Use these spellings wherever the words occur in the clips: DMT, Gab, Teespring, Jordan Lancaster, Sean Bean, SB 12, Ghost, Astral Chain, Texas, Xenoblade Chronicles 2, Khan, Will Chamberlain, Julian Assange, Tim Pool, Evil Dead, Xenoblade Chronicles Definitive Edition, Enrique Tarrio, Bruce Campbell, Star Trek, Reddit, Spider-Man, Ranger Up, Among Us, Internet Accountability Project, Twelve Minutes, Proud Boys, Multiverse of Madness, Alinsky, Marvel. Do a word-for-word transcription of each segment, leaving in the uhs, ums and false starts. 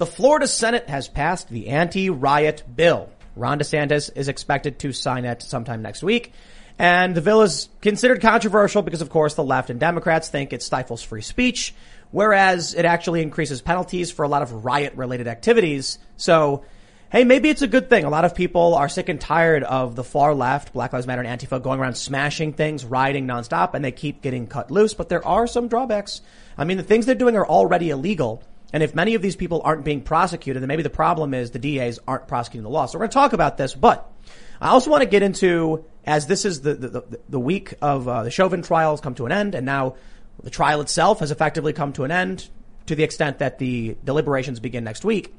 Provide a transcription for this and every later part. The Florida Senate has passed the anti-riot bill. Ron DeSantis is expected to sign it sometime next week. And the bill is considered controversial because, of course, the left and Democrats think it stifles free speech, whereas it actually increases penalties for a lot of riot-related activities. So, hey, maybe it's a good thing. A lot of people are sick and tired of the far left, Black Lives Matter and Antifa, going around smashing things, rioting nonstop, and they keep getting cut loose. But there are some drawbacks. I mean, the things they're doing are already illegal. And if many of these people aren't being prosecuted, then maybe the problem is the D As aren't prosecuting the law. So we're going to talk about this, but I also want to get into, as this is the, the, the week of uh, the Chauvin trial has come to an end, and now the trial itself has effectively come to an end to the extent that the deliberations begin next week.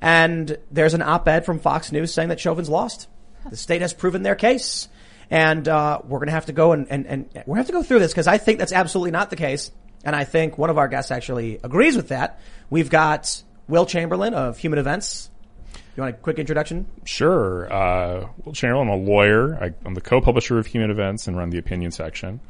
And there's an op-ed from Fox News saying that Chauvin's lost. The state has proven their case. And uh we're going to have to go and, and, and we're going to have to go through this because I think that's absolutely not the case. And I think one of our guests actually agrees with that. We've got Will Chamberlain of Human Events. You want a quick introduction? Sure. Uh, Will Chamberlain, I'm a lawyer. I, I'm the co-publisher of Human Events and run the opinion section.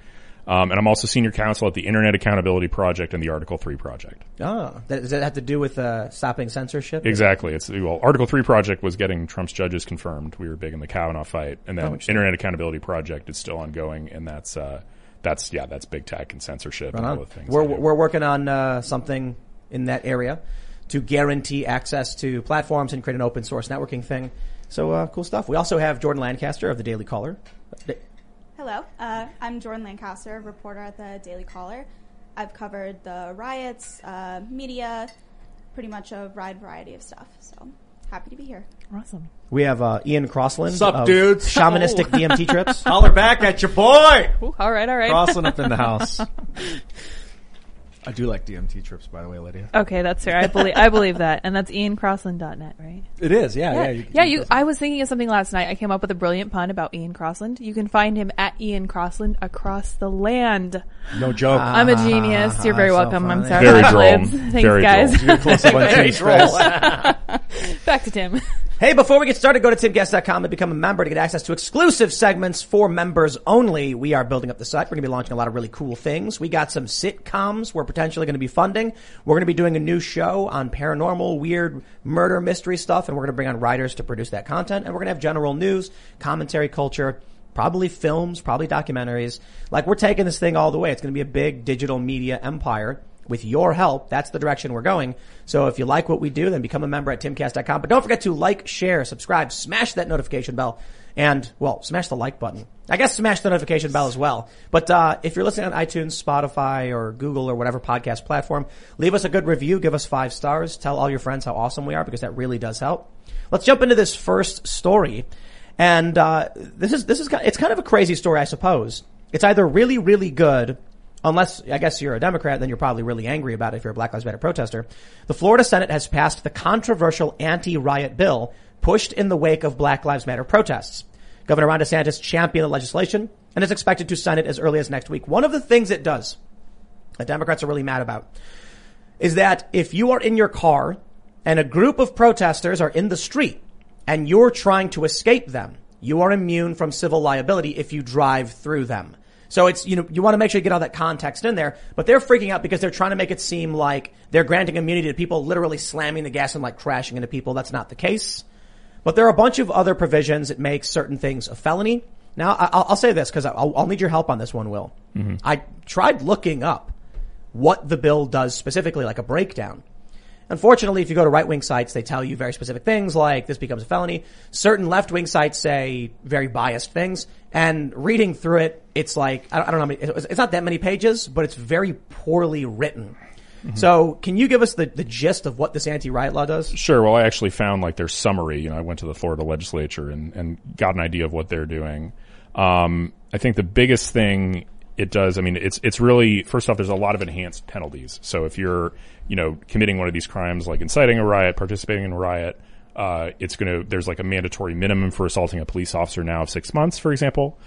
Um, and I'm also senior counsel at the Internet Accountability Project and the Article three Project. Oh, that, does that have to do with uh, stopping censorship? Exactly. It's well, Article three Project was getting Trump's judges confirmed. We were big in the Kavanaugh fight. And then oh, Internet Accountability Project is still ongoing, and that's uh, that's yeah, that's big tech and censorship right and all the things. We're we're working on uh, something in that area to guarantee access to platforms and create an open source networking thing. So uh, cool stuff. We also have Jordan Lancaster of The Daily Caller. Hello. Uh, I'm Jordan Lancaster, reporter at The Daily Caller. I've covered the riots, uh, media, pretty much a wide variety of stuff. So happy to be here. Awesome. We have uh, Ian Crossland. Sup, of dudes? Shamanistic oh. D M T trips. Holler back at your boy. Ooh, all right, all right. Crossland up in the house. I do like D M T trips, by the way, Lydia. Okay, that's fair. I believe I believe that, and that's Ian Crossland dot net, right? It is, yeah, yeah. Yeah, you, yeah, you I was thinking of something last night. I came up with a brilliant pun about Ian Crossland. You can find him at Ian Crossland across the land. No joke. Uh, I'm a genius. Uh, You're very welcome. So I'm sorry. Very droll. Thanks, very guys. Very droll. Back to Tim. Hey, before we get started, go to Timcast dot com and become a member to get access to exclusive segments for members only. We are building up the site. We're going to be launching a lot of really cool things. We got some sitcoms we're potentially going to be funding. We're going to be doing a new show on paranormal, weird, murder, mystery stuff, and we're going to bring on writers to produce that content. And we're going to have general news, commentary, culture, probably films, probably documentaries. Like, we're taking this thing all the way. It's going to be a big digital media empire. With your help, that's the direction we're going. So if you like what we do, then become a member at Timcast dot com. But don't forget to like, share, subscribe, smash that notification bell, and, well, smash the like button. I guess smash the notification bell as well. But uh if you're listening on iTunes, Spotify, or Google, or whatever podcast platform, leave us a good review, give us five stars, tell all your friends how awesome we are, because that really does help. Let's jump into this first story. And uh this is this is it's kind of a crazy story, I suppose. It's either really, really good, unless, I guess, you're a Democrat, then you're probably really angry about it if you're a Black Lives Matter protester. The Florida Senate has passed the controversial anti-riot bill pushed in the wake of Black Lives Matter protests. Governor Ron DeSantis championed the legislation and is expected to sign it as early as next week. One of the things it does that Democrats are really mad about is that if you are in your car and a group of protesters are in the street and you're trying to escape them, you are immune from civil liability if you drive through them. So it's, you know, you want to make sure you get all that context in there, but they're freaking out because they're trying to make it seem like they're granting immunity to people literally slamming the gas and like crashing into people. That's not the case. But there are a bunch of other provisions that make certain things a felony. Now, I'll, I'll say this because I'll, I'll need your help on this one, Will. Mm-hmm. I tried looking up what the bill does specifically, like a breakdown. Unfortunately, if you go to right-wing sites, they tell you very specific things like this becomes a felony. Certain left-wing sites say very biased things. And reading through it, it's like, I don't, I don't know how many, it's not that many pages, but it's very poorly written. Mm-hmm. So can you give us the, the gist of what this anti-riot law does? Sure. Well, I actually found like their summary. You know, I went to the Florida legislature and, and got an idea of what they're doing. Um, I think the biggest thing it does, I mean, it's, it's really, first off, there's a lot of enhanced penalties. So if you're, you know, committing one of these crimes like inciting a riot, participating in a riot, Uh, it's gonna, there's like a mandatory minimum for assaulting a police officer now of six months, for example.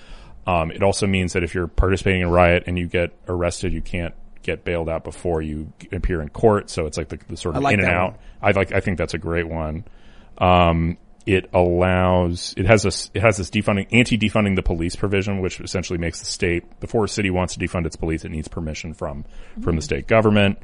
Um, it also means that if you're participating in a riot and you get arrested, you can't get bailed out before you appear in court. So it's like the, the sort of like in and out. One. I like, I think that's a great one. Um, it allows, it has this, it has this defunding, anti-defunding the police provision, which essentially makes the state, before a city wants to defund its police, it needs permission from, mm-hmm. from the state government.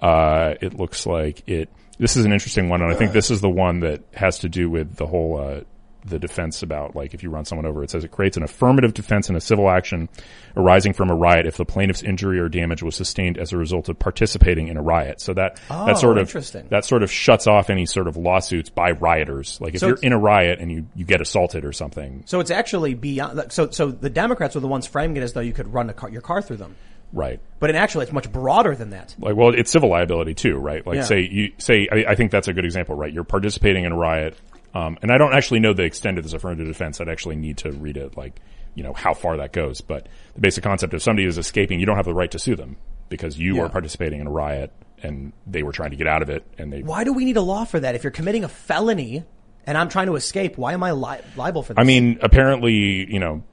Uh, it looks like it This is an interesting one, and I think this is the one that has to do with the whole uh, the defense about, like, if you run someone over. It says it creates an affirmative defense in a civil action arising from a riot if the plaintiff's injury or damage was sustained as a result of participating in a riot. So that oh, that sort of that sort of shuts off any sort of lawsuits by rioters. Like if so you're in a riot and you, you get assaulted or something. So it's actually beyond. So so the Democrats were the ones framing it as though you could run a car, your car through them. Right. But in actual, it's much broader than that. Like, well, it's civil liability too, right? Like, yeah. say you say, I, I think that's a good example, right? You're participating in a riot, um, and I don't actually know the extent of this affirmative defense. I'd actually need to read it, like, you know, how far that goes. But the basic concept of somebody is escaping, you don't have the right to sue them because you yeah. are participating in a riot and they were trying to get out of it. And they. Why do we need a law for that? If you're committing a felony and I'm trying to escape, why am I li- liable for this? I mean, apparently, you know.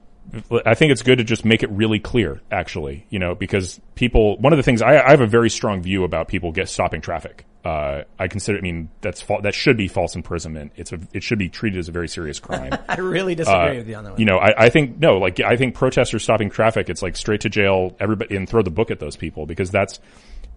I think it's good to just make it really clear, actually, you know, because people, one of the things, I, I have a very strong view about people get stopping traffic. Uh, I consider, I mean, that's, fa- that should be false imprisonment. It's a, it should be treated as a very serious crime. I really disagree uh, with you on that one. You know, I, I think, no, like, I think protesters stopping traffic, it's like straight to jail, everybody, and throw the book at those people, because that's,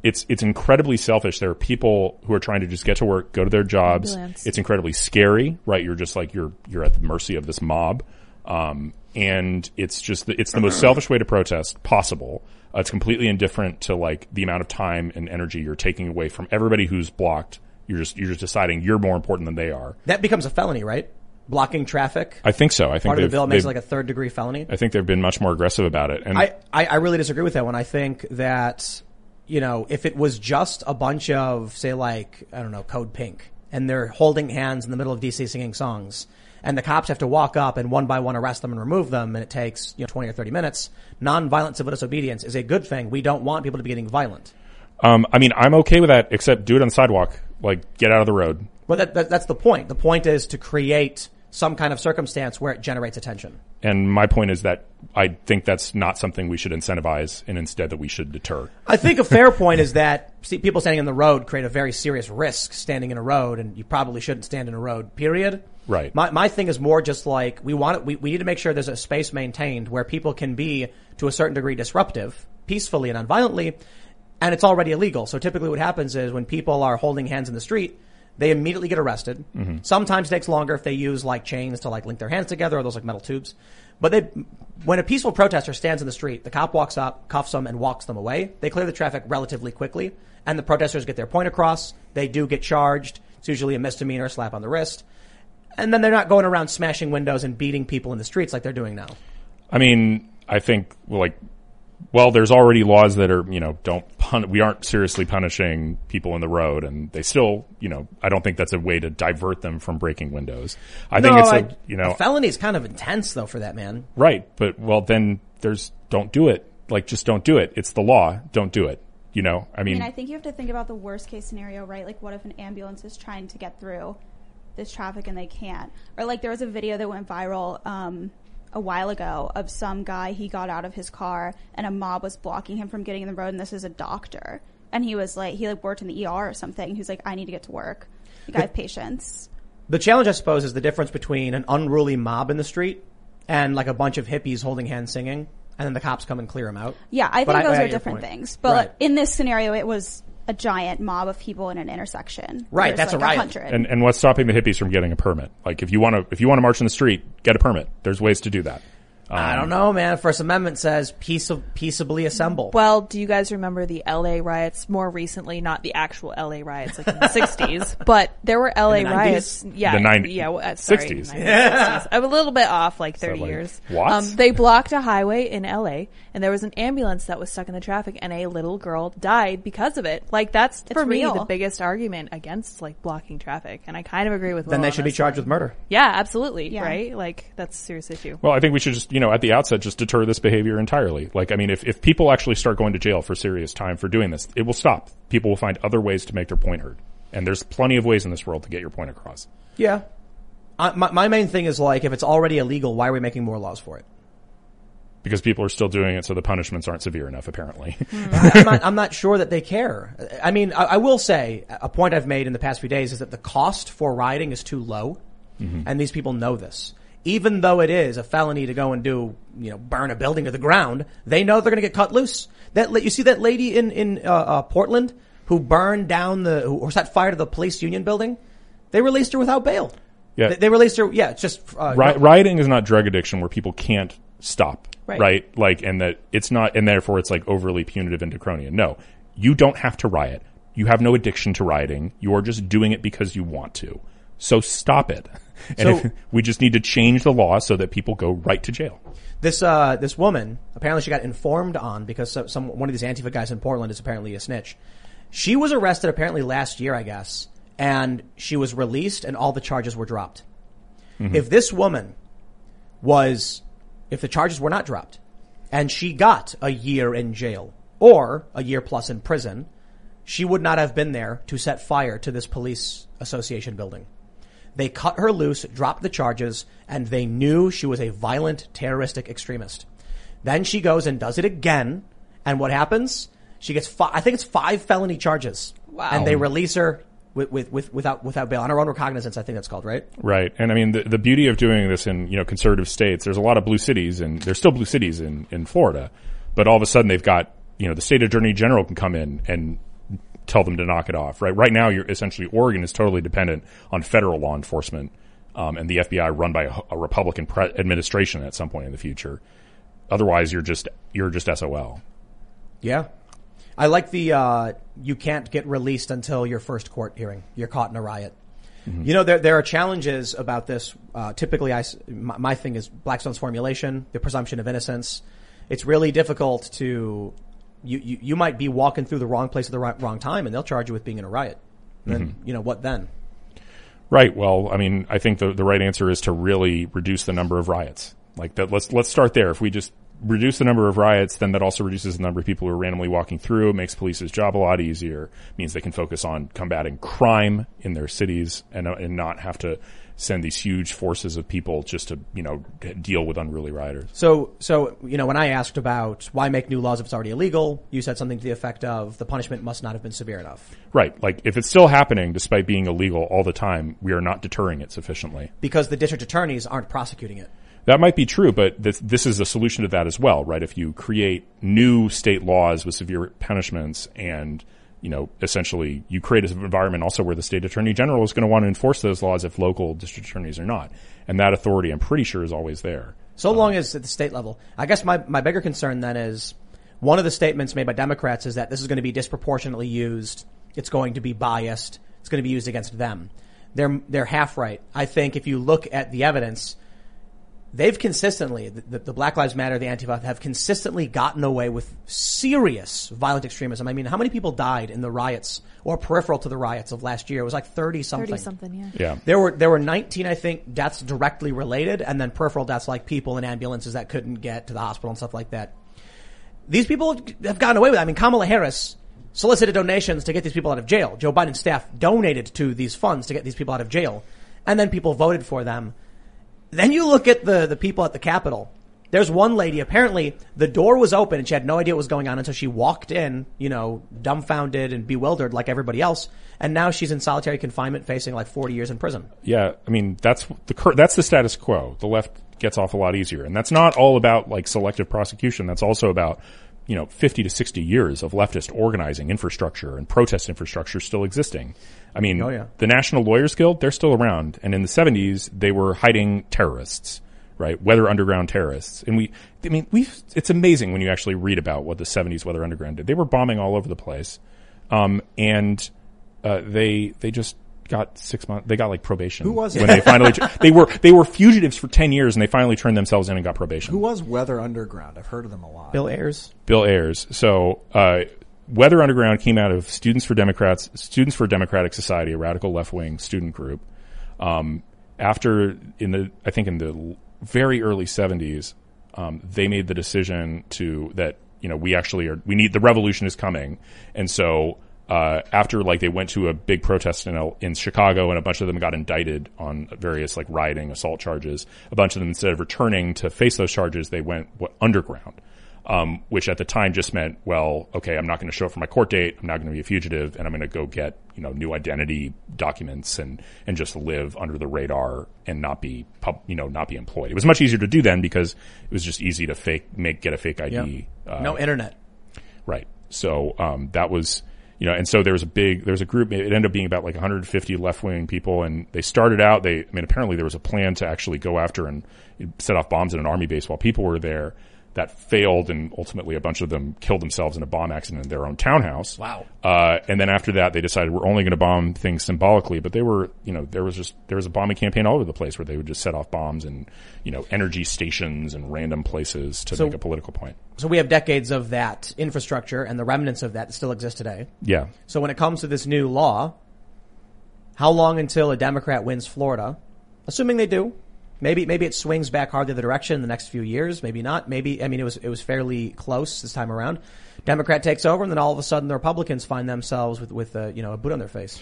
it's, it's incredibly selfish. There are people who are trying to just get to work, go to their jobs. Ambulance. It's incredibly scary, right? You're just like, you're, you're at the mercy of this mob. Um, And it's just, the, it's the most selfish way to protest possible. Uh, it's completely indifferent to, like, the amount of time and energy you're taking away from everybody who's blocked. You're just, you're just deciding you're more important than they are. That becomes a felony, right? Blocking traffic? I think so. I think part of the bill makes it like a third degree felony. I think they've been much more aggressive about it. And I, I, I really disagree with that one. I think that, you know, if it was just a bunch of, say, like, I don't know, Code Pink, and they're holding hands in the middle of D C singing songs, and the cops have to walk up and one by one arrest them and remove them, and it takes, you know, twenty or thirty minutes. Nonviolent civil disobedience is a good thing. We don't want people to be getting violent. Um, I mean, I'm okay with that, except do it on the sidewalk. Like, get out of the road. Well, that, that, that's the point. The point is to create some kind of circumstance where it generates attention. And my point is that I think that's not something we should incentivize, and instead that we should deter. I think a fair point is that see, people standing in the road create a very serious risk standing in a road, and you probably shouldn't stand in a road, period. Right. My my thing is more just like we want it, we we need to make sure there's a space maintained where people can be to a certain degree disruptive, peacefully and nonviolently, and it's already illegal. So typically what happens is when people are holding hands in the street, they immediately get arrested. Mm-hmm. Sometimes it takes longer if they use like chains to like link their hands together or those like metal tubes. But they when a peaceful protester stands in the street, the cop walks up, cuffs them, and walks them away. They clear the traffic relatively quickly, and the protesters get their point across. They do get charged. It's usually a misdemeanor, slap on the wrist. And then they're not going around smashing windows and beating people in the streets like they're doing now. I mean, I think, like, well, there's already laws that are, you know, don't pun- we aren't seriously punishing people in the road, and they still, you know, I don't think that's a way to divert them from breaking windows. I no, think it's I, like, you know. Felony is kind of intense, though, for that, man. Right. But, well, then there's don't do it. Like, just don't do it. It's the law. Don't do it. You know, I mean. I mean, I think you have to think about the worst case scenario, right? Like, what if an ambulance is trying to get through this traffic and they can't? Or like there was a video that went viral um a while ago of some guy. He got out of his car and a mob was blocking him from getting in the road, and this is a doctor, and he was like he like worked in the E R or something. He's like, I need to get to work. Like, I have patience. The challenge, I suppose, is the difference between an unruly mob in the street and like a bunch of hippies holding hands singing, and then the cops come and clear them out. Yeah, I think but those I, I are different things. But right. in this scenario, it was a giant mob of people in an intersection. Right, that's like a riot. one hundred And, and what's stopping the hippies from getting a permit? Like, if you want to, if you want to march in the street, get a permit. There's ways to do that. Um, I don't know, man. First Amendment says peace of, peaceably assemble. Well, do you guys remember the L A riots more recently? Not the actual L A riots, like in the sixties, but there were L A riots. Yeah, the nineties, yeah, well, uh, sorry, sixties. Yeah. sixties. I'm a little bit off, like thirty like, years. What? Um, they blocked a highway in L A, and there was an ambulance that was stuck in the traffic, and a little girl died because of it. Like that's it's for real. me the biggest argument against like blocking traffic, and I kind of agree with. Will then they should be charged line. with murder. Yeah, absolutely. Yeah. Right? Like that's a serious issue. Well, I think we should just. You know, at the outset, just deter this behavior entirely. Like, I mean, if, if people actually start going to jail for serious time for doing this, it will stop. People will find other ways to make their point heard. And there's plenty of ways in this world to get your point across. Yeah. Uh, my, my main thing is, like, if it's already illegal, why are we making more laws for it? Because people are still doing it, so the punishments aren't severe enough, apparently. I, I'm, not, I'm not sure that they care. I mean, I, I will say, a point I've made in the past few days is that the cost for rioting is too low, mm-hmm. and these people know this. Even though it is a felony to go and do, you know, burn a building to the ground, they know they're going to get cut loose. That you see that lady in in uh, uh, Portland who burned down the, who set fire to the police union building, they released her without bail. Yeah. They, they released her, yeah, it's just... Uh, Ri- no. Rioting is not drug addiction where people can't stop, right. right? Like, and that it's not, and therefore it's like overly punitive and draconian. No, you don't have to riot. You have no addiction to rioting. You are just doing it because you want to. So stop it. And so, if, we just need to change the law so that people go right to jail. This uh, this woman, apparently she got informed on because some, some one of these Antifa guys in Portland is apparently a snitch. She was arrested apparently last year, I guess, and she was released and all the charges were dropped. Mm-hmm. If this woman was, if the charges were not dropped and she got a year in jail or a year plus in prison, she would not have been there to set fire to this police association building. They cut her loose, dropped the charges, and they knew she was a violent, terroristic extremist. Then she goes and does it again, and what happens? She gets, fi- I think it's five felony charges. Wow. And they release her with, with, with, without, without bail. On her own recognizance, I think that's called, right? Right. And I mean, the, the beauty of doing this in, you know, conservative states, there's a lot of blue cities, and there's still blue cities in, in Florida, but all of a sudden they've got, you know, the state attorney general can come in and tell them to knock it off, right? Right now, you're essentially, Oregon is totally dependent on federal law enforcement, um, and the F B I run by a, a Republican pre- administration at some point in the future. Otherwise, you're just, you're just S O L. Yeah. I like the, uh, you can't get released until your first court hearing. You're caught in a riot. Mm-hmm. You know, there, there are challenges about this. Uh, typically I, my, my thing is Blackstone's formulation, the presumption of innocence. It's really difficult to, You, you, you might be walking through the wrong place at the right, wrong time, and they'll charge you with being in a riot. Then, mm-hmm. you know, what then? Right. Well, I mean, I think the, the right answer is to really reduce the number of riots. Like that, let's, let's start there. If we just reduce the number of riots, then that also reduces the number of people who are randomly walking through. It makes police's job a lot easier. It means they can focus on combating crime in their cities and, and not have to send these huge forces of people just to, you know, deal with unruly rioters. So, so, you know, when I asked about why make new laws if it's already illegal, you said something to the effect of the punishment must not have been severe enough. Right. Like, if it's still happening despite being illegal all the time, we are not deterring it sufficiently. Because the district attorneys aren't prosecuting it. That might be true, but this, this is a solution to that as well, right? If you create new state laws with severe punishments and, you know, essentially you create an environment also where the state attorney general is going to want to enforce those laws if local district attorneys are not. And that authority, I'm pretty sure, is always there. So um, long as at the state level. I guess my, my bigger concern then is one of the statements made by Democrats is that this is going to be disproportionately used. It's going to be biased. It's going to be used against them. They're, they're half right. I think if you look at the evidence, they've consistently, the, the Black Lives Matter, the Antifa, have consistently gotten away with serious violent extremism. I mean, how many people died in the riots or peripheral to the riots of last year? It was like thirty something. thirty something, yeah. Yeah. There were, there were nineteen, I think, deaths directly related, and then peripheral deaths like people in ambulances that couldn't get to the hospital and stuff like that. These people have gotten away with it. I mean, Kamala Harris solicited donations to get these people out of jail. Joe Biden's staff donated to these funds to get these people out of jail, and then people voted for them. Then you look at the, the people at the Capitol. There's one lady, apparently the door was open and she had no idea what was going on until she walked in, you know, dumbfounded and bewildered like everybody else. And now she's in solitary confinement facing like forty years in prison. Yeah. I mean, that's the, that's the status quo. The left gets off a lot easier. And that's not all about like selective prosecution. That's also about, you know, fifty to sixty years of leftist organizing infrastructure and protest infrastructure still existing. I mean, oh, yeah. The National Lawyers Guild, they're still around. And in the seventies, they were hiding terrorists, right? Weather Underground terrorists. And we, I mean, we it's amazing when you actually read about what the seventies Weather Underground did. They were bombing all over the place. Um, and, uh, they, they just got six months, they got like probation. Who was it? When they finally, they were, they were fugitives for ten years and they finally turned themselves in and got probation. Who was Weather Underground? I've heard of them a lot. Bill Ayers. Bill Ayers. So, uh, Weather Underground came out of Students for Democrats, Students for Democratic Society, a radical left-wing student group. Um, after in the, I think in the very early seventies, um, they made the decision to that, you know, we actually are, we need, the revolution is coming. And so, uh, after like they went to a big protest in, in Chicago and a bunch of them got indicted on various like rioting, assault charges, a bunch of them instead of returning to face those charges, they went underground. Um, which at the time just meant, well, okay, I'm not going to show up for my court date. I'm not going to be a fugitive, and I'm going to go get, you know, new identity documents and and just live under the radar and not be, pub, you know, not be employed. It was much easier to do then because it was just easy to fake, make, get a fake I D. Yep. Uh, no internet, right? So um, that was You know, and so there was a big, there was a group, it ended up being about like one hundred fifty left-wing people, and they started out, they, I mean, apparently there was a plan to actually go after and set off bombs in an army base while people were there. That failed, and ultimately a bunch of them killed themselves in a bomb accident in their own townhouse. Wow. Uh, and then after that, they decided we're only going to bomb things symbolically, but they were, you know, there was just, there was a bombing campaign all over the place where they would just set off bombs and, you know, energy stations and random places to so, make a political point. So we have decades of that infrastructure and the remnants of that still exist today. Yeah. So when it comes to this new law, how long until a Democrat wins Florida, assuming they do? Maybe, maybe it swings back hard the other direction in the next few years. Maybe not. Maybe, I mean, it was, it was fairly close this time around. Democrat takes over, and then all of a sudden the Republicans find themselves with, with a, you know, a boot on their face.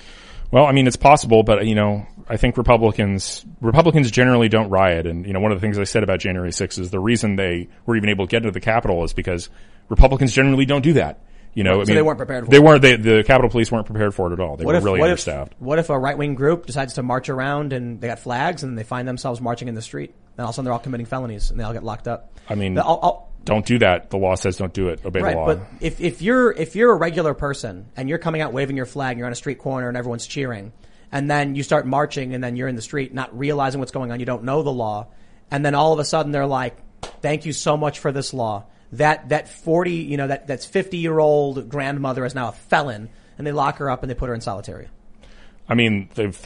Well, I mean, it's possible, but, you know, I think Republicans, Republicans generally don't riot. And, you know, one of the things I said about January sixth is the reason they were even able to get into the Capitol is because Republicans generally don't do that. You know, so I mean, they weren't prepared for they it. They weren't, they, the Capitol Police weren't prepared for it at all. They what were if, really what understaffed. If, what if a right-wing group decides to march around and they got flags and they find themselves marching in the street and all of a sudden they're all committing felonies and they all get locked up? I mean, the, I'll, I'll, don't do that. The law says don't do it. Obey right, the law. But if, if you're, if you're a regular person and you're coming out waving your flag and you're on a street corner and everyone's cheering and then you start marching and then you're in the street not realizing what's going on, you don't know the law, and then all of a sudden they're like, thank you so much for this law. That, that forty, you know, that, that's fifty year old grandmother is now a felon, and they lock her up and they put her in solitary. I mean, they've,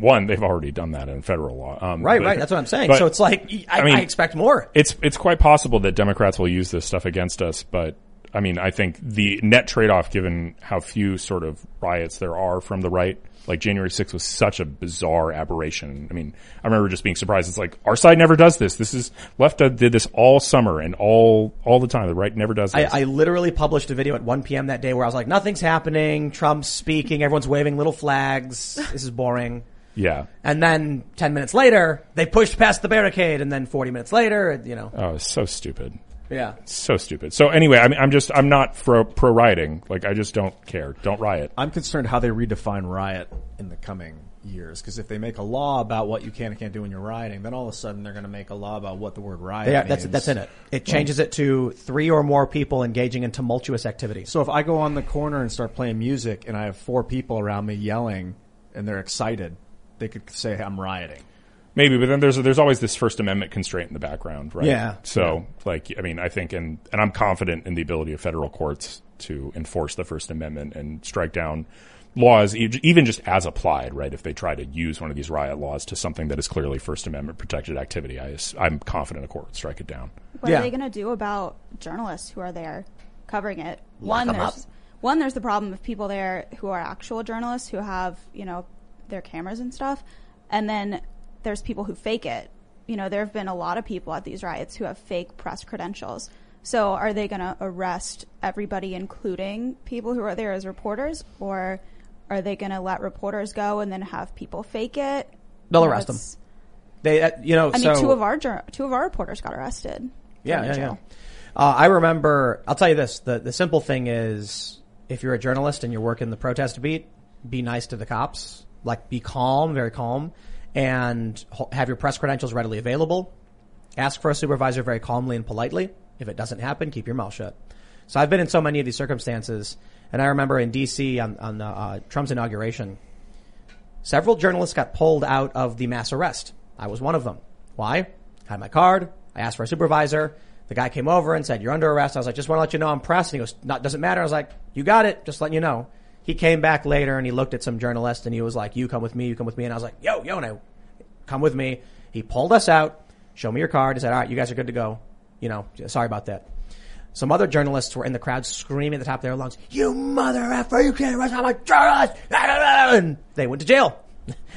one, they've already done that in federal law. Um, right, but, right. That's what I'm saying. But, so it's like, I, I, mean, I expect more. It's, it's quite possible that Democrats will use this stuff against us, but I mean, I think the net trade-off, given how few sort of riots there are from the right, like January sixth was such a bizarre aberration. I mean, I remember just being surprised. It's like, our side never does this. This is, left did this all summer and all, all the time. The right never does this. I, I literally published a video at one p.m. that day where I was like, nothing's happening. Trump's speaking. Everyone's waving little flags. This is boring. Yeah. And then ten minutes later, they pushed past the barricade. And then forty minutes later, you know. Oh, it's so stupid. Yeah. So stupid. So anyway, I mean, I'm just, I'm not pro, pro rioting. Like, I just don't care. Don't riot. I'm concerned how they redefine riot in the coming years. Because if they make a law about what you can and can't do when you're rioting, then all of a sudden they're going to make a law about what the word riot yeah, means. That's, that's in it. It changes it to three or more people engaging in tumultuous activity. So if I go on the corner and start playing music and I have four people around me yelling and they're excited, they could say I'm rioting. Maybe, but then there's there's always this First Amendment constraint in the background, right? Yeah. So, yeah. like, I mean, I think, and and I'm confident in the ability of federal courts to enforce the First Amendment and strike down laws, even just as applied, right? If they try to use one of these riot laws to something that is clearly First Amendment protected activity, I, I'm confident a court would strike it down. What yeah. are they going to do about journalists who are there covering it? Lock one, there's up. one, there's the problem of people there who are actual journalists who have, you know, their cameras and stuff, and then there's people who fake it. You know, there have been a lot of people at these riots who have fake press credentials. So are they going to arrest everybody, including people who are there as reporters? Or are they going to let reporters go and then have people fake it? They'll arrest them. They, uh, you know, I so, mean, two of our, two of our reporters got arrested. Yeah, yeah, yeah. Uh, I remember, I'll tell you this, the, the simple thing is if you're a journalist and you're working the protest beat, be nice to the cops. Like, be calm, very calm. And have your press credentials readily available. Ask for a supervisor very calmly and politely. If it doesn't happen, keep your mouth shut. So I've been in so many of these circumstances, and I remember in D C on, on uh, Trump's inauguration, several journalists got pulled out of the mass arrest. I was one of them. Why? I had my card. I asked for a supervisor. The guy came over and said, "You're under arrest." I was like, "Just want to let you know I'm pressed." And he goes, "Not doesn't matter." I was like, "You got it. Just letting you know." He came back later and he looked at some journalist and he was like, "You come with me, you come with me." And I was like, yo, yo, and I, come with me. He pulled us out, show me your card. He said, "All right, you guys are good to go. You know, sorry about that." Some other journalists were in the crowd screaming at the top of their lungs, "You mother effer, you can't arrest my journalist!" And they went to jail.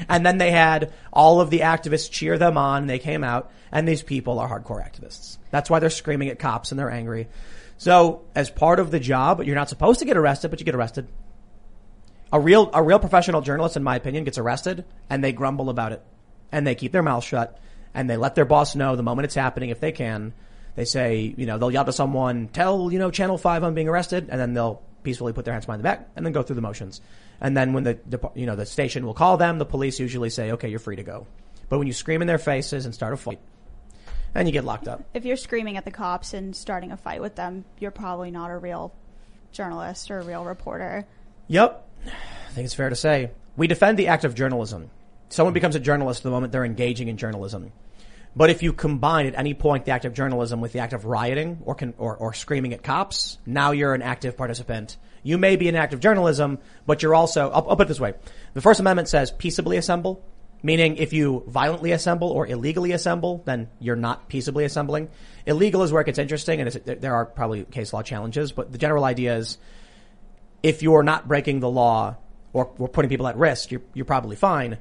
And then they had all of the activists cheer them on and they came out. And these people are hardcore activists. That's why they're screaming at cops and they're angry. So as part of the job, you're not supposed to get arrested, but you get arrested. A real, a real professional journalist, in my opinion, gets arrested and they grumble about it and they keep their mouth shut and they let their boss know the moment it's happening. If they can, they say, you know, they'll yell to someone, "Tell, you know, Channel five I'm being arrested," and then they'll peacefully put their hands behind the back and then go through the motions. And then when the, you know, the station will call them, the police usually say, "Okay, you're free to go." But when you scream in their faces and start a fight, then you get locked up. If you're screaming at the cops and starting a fight with them, you're probably not a real journalist or a real reporter. Yep. I think it's fair to say. We defend the act of journalism. Someone becomes a journalist the moment they're engaging in journalism. But if you combine at any point the act of journalism with the act of rioting or con- or, or screaming at cops, now you're an active participant. You may be an act of journalism, but you're also, I'll, I'll put it this way. The First Amendment says peaceably assemble, meaning if you violently assemble or illegally assemble, then you're not peaceably assembling. Illegal is where it gets interesting, and it's, there are probably case law challenges, but the general idea is if you're not breaking the law or, or putting people at risk, you're, you're probably fine.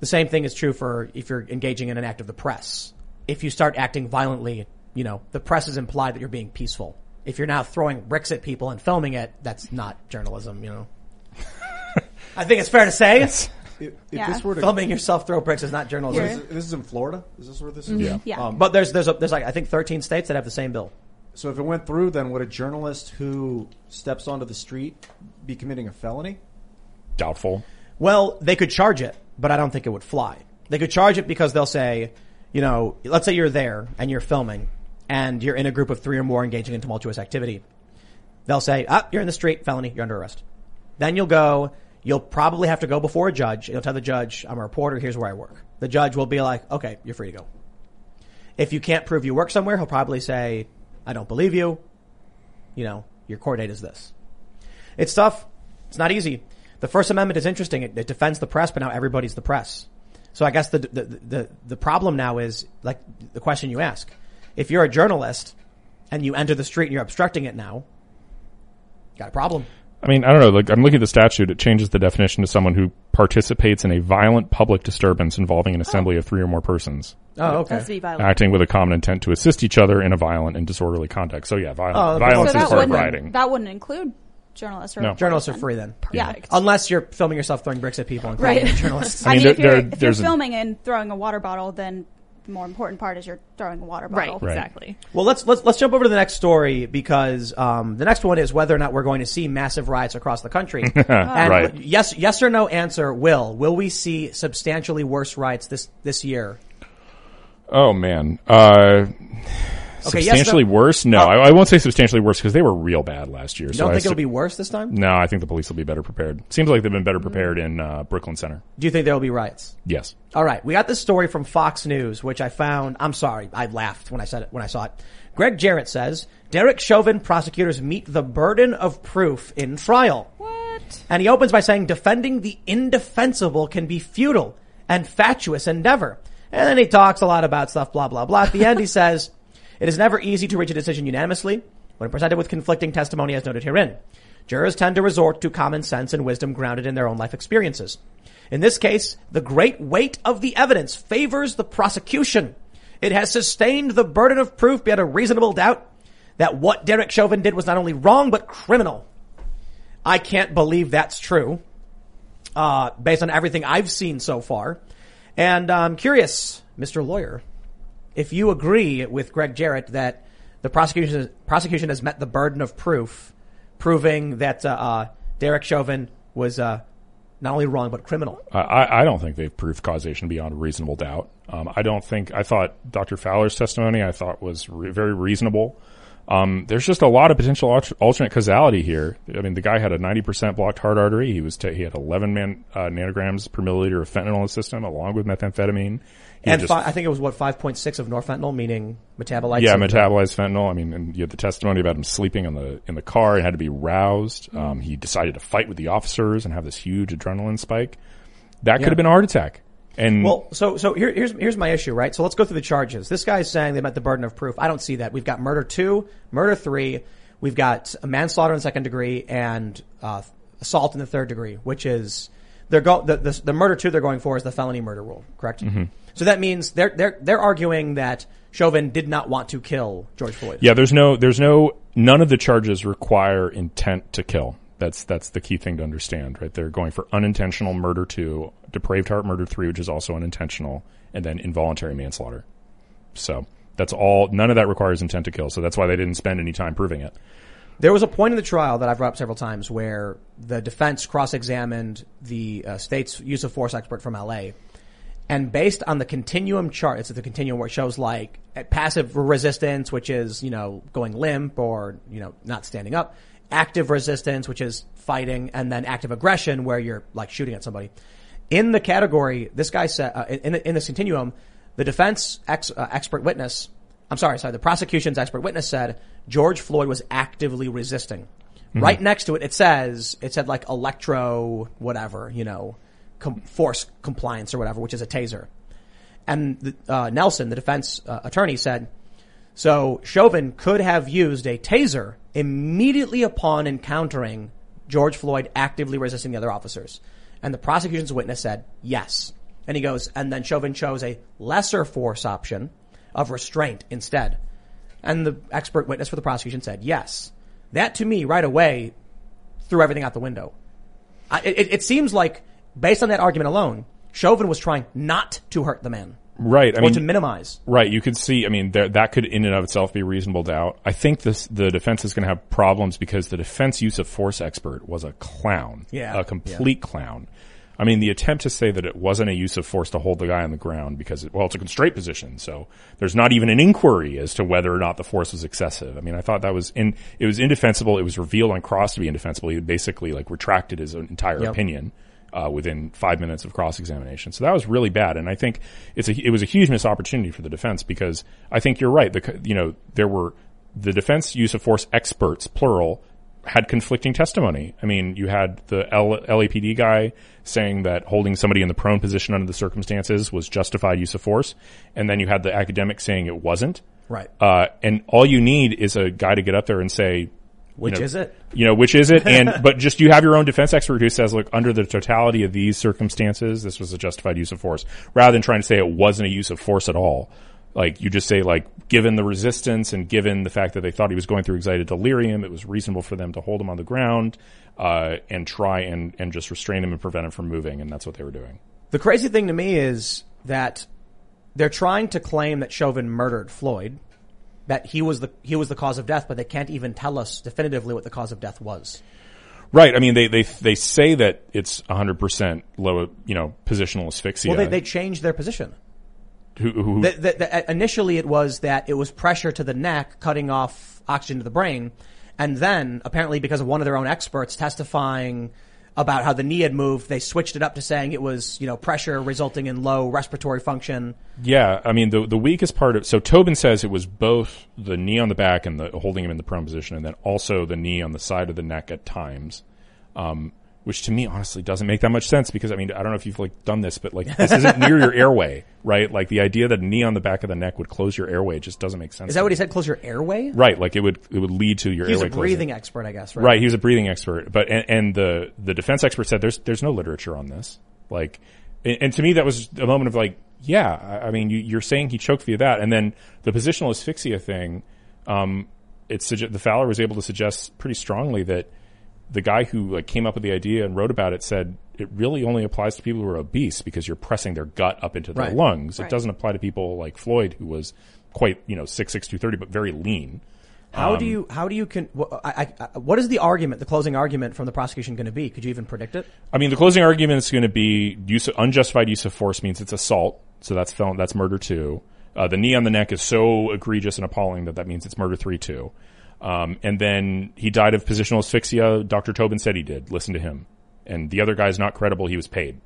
The same thing is true for if you're engaging in an act of the press. If you start acting violently, you know, the press is implied that you're being peaceful. If you're now throwing bricks at people and filming it, that's not journalism, you know. I think it's fair to say. Yes. If, if yeah. this were to filming yourself throw bricks is not journalism. Is this, this is in Florida? Is this where this is? Yeah. yeah. Um, but there's, there's, a, there's like, I think thirteen states that have the same bill. So if it went through, then would a journalist who steps onto the street be committing a felony? Doubtful. Well, they could charge it, but I don't think it would fly. They could charge it because they'll say, you know, let's say you're there and you're filming and you're in a group of three or more engaging in tumultuous activity. They'll say, ah, you're in the street, felony, you're under arrest. Then you'll go, you'll probably have to go before a judge. You'll tell the judge, I'm a reporter, here's where I work. The judge will be like, okay, you're free to go. If you can't prove you work somewhere, he'll probably say, I don't believe you. You know, your court date is this. It's tough. It's not easy. The First Amendment is interesting. It, it defends the press, but now everybody's the press. So I guess the, the the the problem now is, like, the question you ask. If you're a journalist and you enter the street and you're obstructing it now, got a problem. I mean, I don't know. Like, I'm looking at the statute. It changes the definition to someone who participates in a violent public disturbance involving an assembly oh. of three or more persons. Oh, okay. It has to be violent. Acting with a common intent to assist each other in a violent and disorderly context. So, yeah, violent, oh, okay. violence so is part of rioting. That wouldn't include... Journalists are no. journalists are free then. Yeah. yeah, unless you're filming yourself throwing bricks at people and calling right. journalists. I mean, I mean if, there, you're, there, if you're filming a... and throwing a water bottle, then the more important part is you're throwing a water bottle. Right, exactly. Well, let's let's let's jump over to the next story because um, the next one is whether or not we're going to see massive riots across the country. and right. Yes, yes or no answer. Will will we see substantially worse riots this this year? Oh man. Uh... Okay, substantially yes, worse? No, oh. I, I won't say substantially worse because they were real bad last year. You don't so think stu- it'll be worse this time? No, I think the police will be better prepared. Seems like they've been better prepared in uh, Brooklyn Center. Do you think there will be riots? Yes. All right. We got this story from Fox News, which I found. I'm sorry. I laughed when I said it, when I saw it. Greg Jarrett says, Derek Chauvin prosecutors meet the burden of proof in trial. What? And he opens by saying, defending the indefensible can be futile and fatuous endeavor. And then he talks a lot about stuff, blah, blah, blah. At the end, he says... It is never easy to reach a decision unanimously when presented with conflicting testimony as noted herein. Jurors tend to resort to common sense and wisdom grounded in their own life experiences. In this case, the great weight of the evidence favors the prosecution. It has sustained the burden of proof beyond a reasonable doubt that what Derek Chauvin did was not only wrong, but criminal. I can't believe that's true, uh, based on everything I've seen so far. And I'm curious, Mister Lawyer, if you agree with Greg Jarrett that the prosecution prosecution has met the burden of proof, proving that uh, uh, Derek Chauvin was uh, not only wrong but criminal, uh, I, I don't think they've proved causation beyond a reasonable doubt. Um, I don't think I thought Doctor Fowler's testimony I thought was re- very reasonable. Um, there's just a lot of potential al- alternate causality here. I mean, the guy had a ninety percent blocked heart artery. He was t- he had eleven man, uh, nanograms per milliliter of fentanyl in his system, along with methamphetamine. And just, I think it was, what, five point six of norfentanyl, meaning metabolized? Yeah, symptom. metabolized fentanyl. I mean, and you had the testimony about him sleeping in the in the car and had to be roused. Mm. Um, he decided to fight with the officers and have this huge adrenaline spike. That yeah. could have been a heart attack. And well, so so here, here's here's my issue, right? So let's go through the charges. This guy's saying they met the burden of proof. I don't see that. We've got murder two, murder three. We've got manslaughter in the second degree and uh, assault in the third degree, which is they're go the, the the murder two they're going for is the felony murder rule, correct? Mm-hmm. So that means they're they're they're arguing that Chauvin did not want to kill George Floyd. Yeah, there's no there's no none of the charges require intent to kill. That's that's the key thing to understand, right? They're going for unintentional murder two, depraved heart murder three, which is also unintentional, and then involuntary manslaughter. So that's all. None of that requires intent to kill. So that's why they didn't spend any time proving it. There was a point in the trial that I've brought up several times where the defense cross-examined the uh, state's use of force expert from L A, and based on the continuum chart, it's the continuum where it shows like passive resistance, which is, you know, going limp or, you know, not standing up, active resistance, which is fighting, and then active aggression, where you're like shooting at somebody. In the category, this guy said, uh, in, in this continuum, the defense ex, uh, expert witness, I'm sorry, sorry, the prosecution's expert witness said George Floyd was actively resisting. Mm-hmm. Right next to it, it says, it said like electro whatever, you know, com- force compliance or whatever, which is a taser. And the, uh, Nelson, the defense uh, attorney, said, so Chauvin could have used a taser immediately upon encountering George Floyd actively resisting the other officers. And the prosecution's witness said yes. And he goes, and then Chauvin chose a lesser force option of restraint instead. And the expert witness for the prosecution said yes. That to me right away threw everything out the window. I, it, it seems like based on that argument alone, Chauvin was trying not to hurt the man. Right. I mean, to minimize. Right. You could see, I mean, there, that could in and of itself be reasonable doubt. I think this, the defense is going to have problems because the defense use of force expert was a clown. Yeah. A complete yeah. clown. I mean, the attempt to say that it wasn't a use of force to hold the guy on the ground because, it, well, it's a constraint position. So there's not even an inquiry as to whether or not the force was excessive. I mean, I thought that was in, it was indefensible. It was revealed on cross to be indefensible. He basically like retracted his entire yep. opinion. Uh, within five minutes of cross-examination. So that was really bad. And I think it's a, it was a huge missed opportunity for the defense because I think you're right. The, you know, there were the defense use of force experts, plural, had conflicting testimony. I mean, you had the L A P D guy saying that holding somebody in the prone position under the circumstances was justified use of force. And then you had the academic saying it wasn't. Right. Uh, and all you need is a guy to get up there and say, Which you know, is it? You know, which is it? And, but just you have your own defense expert who says, look, under the totality of these circumstances, this was a justified use of force. Rather than trying to say it wasn't a use of force at all. Like, you just say, like, given the resistance and given the fact that they thought he was going through excited delirium, it was reasonable for them to hold him on the ground, uh, and try and, and just restrain him and prevent him from moving. And that's what they were doing. The crazy thing to me is that they're trying to claim that Chauvin murdered Floyd. That he was the he was the cause of death, but they can't even tell us definitively what the cause of death was. Right. I mean, they they they say that it's one hundred percent low, you know, positional asphyxia. Well, they they changed their position. Who, who the, the, the, initially, it was that it was pressure to the neck, cutting off oxygen to the brain, and then apparently because of one of their own experts testifying about how the knee had moved, they switched it up to saying it was, you know, pressure resulting in low respiratory function. Yeah, I mean, the the weakest part of... So Tobin says it was both the knee on the back and the holding him in the prone position, and then also the knee on the side of the neck at times, um, which to me, honestly, doesn't make that much sense because, I mean, I don't know if you've, like, done this, but, like, this isn't near your airway, right? Like, the idea that a knee on the back of the neck would close your airway just doesn't make sense. Is that what he said, close your airway? Right, like, it would it would lead to your He's airway closing. He was a breathing closing. expert, I guess, right? Right, he was a breathing expert. But And, and the, the defense expert said there's there's no literature on this. Like, and, and to me, that was a moment of, like, yeah, I, I mean, you, you're saying he choked via that. And then the positional asphyxia thing, um, it suge- the Fowler was able to suggest pretty strongly that the guy who like came up with the idea and wrote about it said it really only applies to people who are obese because you're pressing their gut up into their right. lungs. Right. It doesn't apply to people like Floyd, who was quite, you know, six six, two thirty, but very lean. How um, do you, how do you, con- I, I, I, what is the argument, the closing argument from the prosecution going to be? Could you even predict it? I mean, the closing argument is going to be use of, unjustified use of force means it's assault. So that's felon, that's murder two. Uh, the knee on the neck is so egregious and appalling that that means it's murder three two. Um, and then he died of positional asphyxia. Doctor Tobin said he did. Listen to him. And the other guy's not credible. He was paid.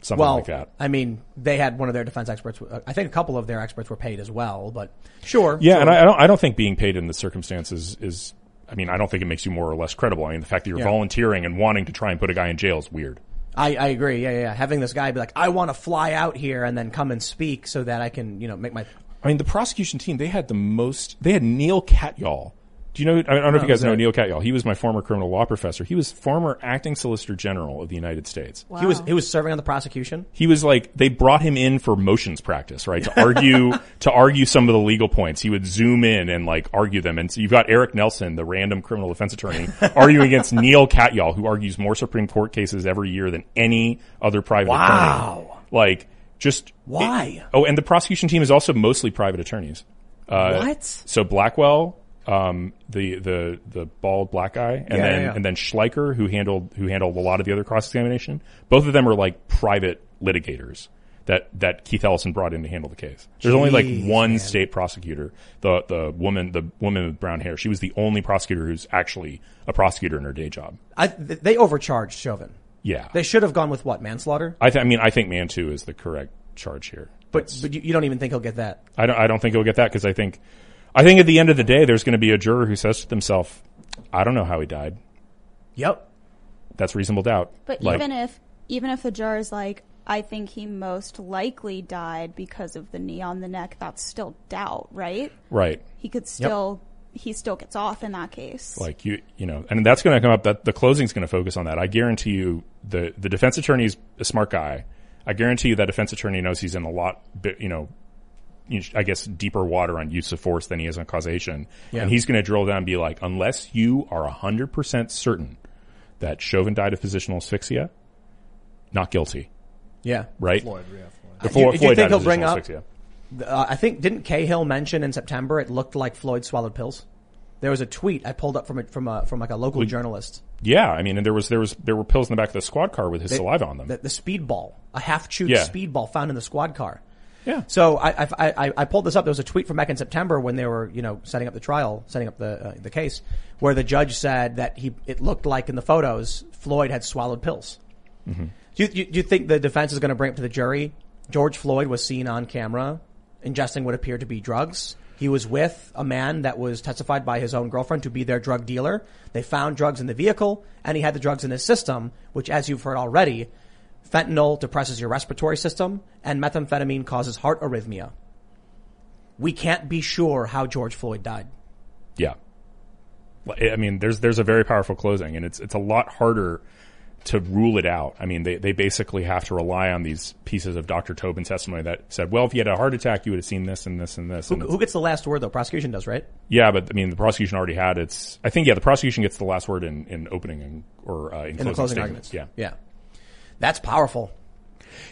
Something well, like that. I mean, they had one of their defense experts. I think a couple of their experts were paid as well, but sure. Yeah. Sure. And I, I don't, I don't think being paid in the circumstances is, I mean, I don't think it makes you more or less credible. I mean, the fact that you're yeah. volunteering and wanting to try and put a guy in jail is weird. I, I agree. Yeah, yeah. Yeah. Having this guy be like, I want to fly out here and then come and speak so that I can, you know, make my. I mean, the prosecution team, they had the most, they had Neil Katyal. Do you know, I don't know no, if you guys know Neil Katyal. He was my former criminal law professor. He was former acting solicitor general of the United States. Wow. He was, he was serving on the prosecution. He was like, they brought him in for motions practice, right? To argue, to argue some of the legal points. He would zoom in and like argue them. And so you've got Eric Nelson, the random criminal defense attorney, arguing against Neil Katyal, who argues more Supreme Court cases every year than any other private wow. attorney. Wow. Like, just. Why? It, oh, and the prosecution team is also mostly private attorneys. Uh, what? So Blackwell, Um, the, the, the bald black guy and yeah, then, yeah. and then Schleicher, who handled, who handled a lot of the other cross examination. Both of them are like private litigators. that, that Keith Ellison brought in to handle the case. There's Jeez, only like one man. state prosecutor, the the woman the woman with brown hair. She was the only prosecutor who's actually a prosecutor in her day job. I, they overcharged Chauvin. Yeah, they should have gone with what, manslaughter? I, th- I mean, I think Mantu is the correct charge here. But That's, but you, you don't even think he'll get that. I don't. I don't think he'll get that because I think, I think at the end of the day, there's going to be a juror who says to themselves, "I don't know how he died." Yep, that's reasonable doubt. But like, even if even if the juror is like, I think he most likely died because of the knee on the neck, that's still doubt, right? Right. He could still, yep. he still gets off in that case. Like you, you know, and that's going to come up, that the closing's going to focus on that. I guarantee you the, the defense attorney's a smart guy. I guarantee you that defense attorney knows he's in a lot, you know, I guess deeper water on use of force than he is on causation. Yeah. And he's going to drill down and be like, unless you are one hundred percent certain that Chauvin died of positional asphyxia, not guilty. Yeah. Right? Floyd, yeah, Floyd. The Floyd, do, do Floyd you think he'll bring up, uh, I think, didn't Cahill mention in September it looked like Floyd swallowed pills? There was a tweet I pulled up from a, from a, from like a local well, journalist. Yeah, I mean, and there was, there was, there were pills in the back of the squad car with his they, saliva on them. The, the speed ball, a half-chewed yeah. speed ball found in the squad car. Yeah. So I, I, I, I pulled this up. There was a tweet from back in September when they were, you know, setting up the trial, setting up the, uh, the case, where the judge said that he, it looked like in the photos, Floyd had swallowed pills. Mm-hmm. Do you, do you think the defense is going to bring up to the jury, George Floyd was seen on camera ingesting what appeared to be drugs. He was with a man that was testified by his own girlfriend to be their drug dealer. They found drugs in the vehicle, and he had the drugs in his system, which, as you've heard already, fentanyl depresses your respiratory system, and methamphetamine causes heart arrhythmia. We can't be sure how George Floyd died. Yeah. I mean, there's there's a very powerful closing, and it's it's a lot harder to rule it out. I mean, they, they basically have to rely on these pieces of Doctor Tobin's testimony that said, well, if you had a heart attack, you would have seen this and this and this. Who, and who gets the last word, though? Prosecution does, right? Yeah, but, I mean, the prosecution already had its... I think, yeah, the prosecution gets the last word in, in opening and, or uh, in, in closing, the closing arguments. Yeah. Yeah. That's powerful.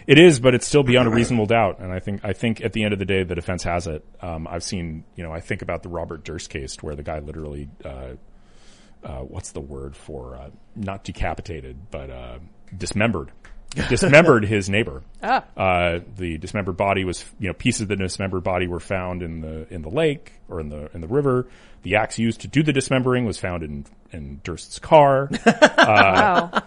It is, but it's still beyond a reasonable doubt. And I think I think at the end of the day, the defense has it. Um, I've seen, you know, I think about the Robert Durst case where the guy literally... Uh, Uh, what's the word for, uh, not decapitated, but, uh, dismembered, dismembered his neighbor. Ah. Uh, the dismembered body was, you know, pieces of the dismembered body were found in the, in the lake or in the, in the river. The axe used to do the dismembering was found in, in Durst's car. Uh, wow.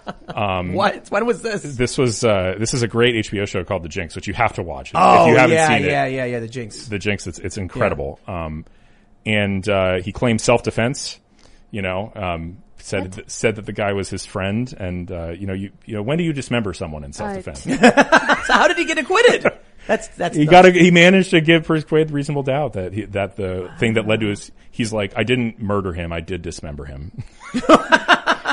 um, what? When was this? This was, uh, this is a great H B O show called The Jinx, which you have to watch. Oh, if you haven't yeah, seen it. Yeah, yeah, yeah. The Jinx. The Jinx. It's, it's incredible. Yeah. Um, and, uh, he claimed self-defense. You know, um, said th- said that the guy was his friend, and uh, you know, you you know, when do you dismember someone in self defense? So how did he get acquitted? That's that's he got a, he managed to give Persuade reasonable doubt that he, that the wow. thing that led to his he's like, I didn't murder him, I did dismember him.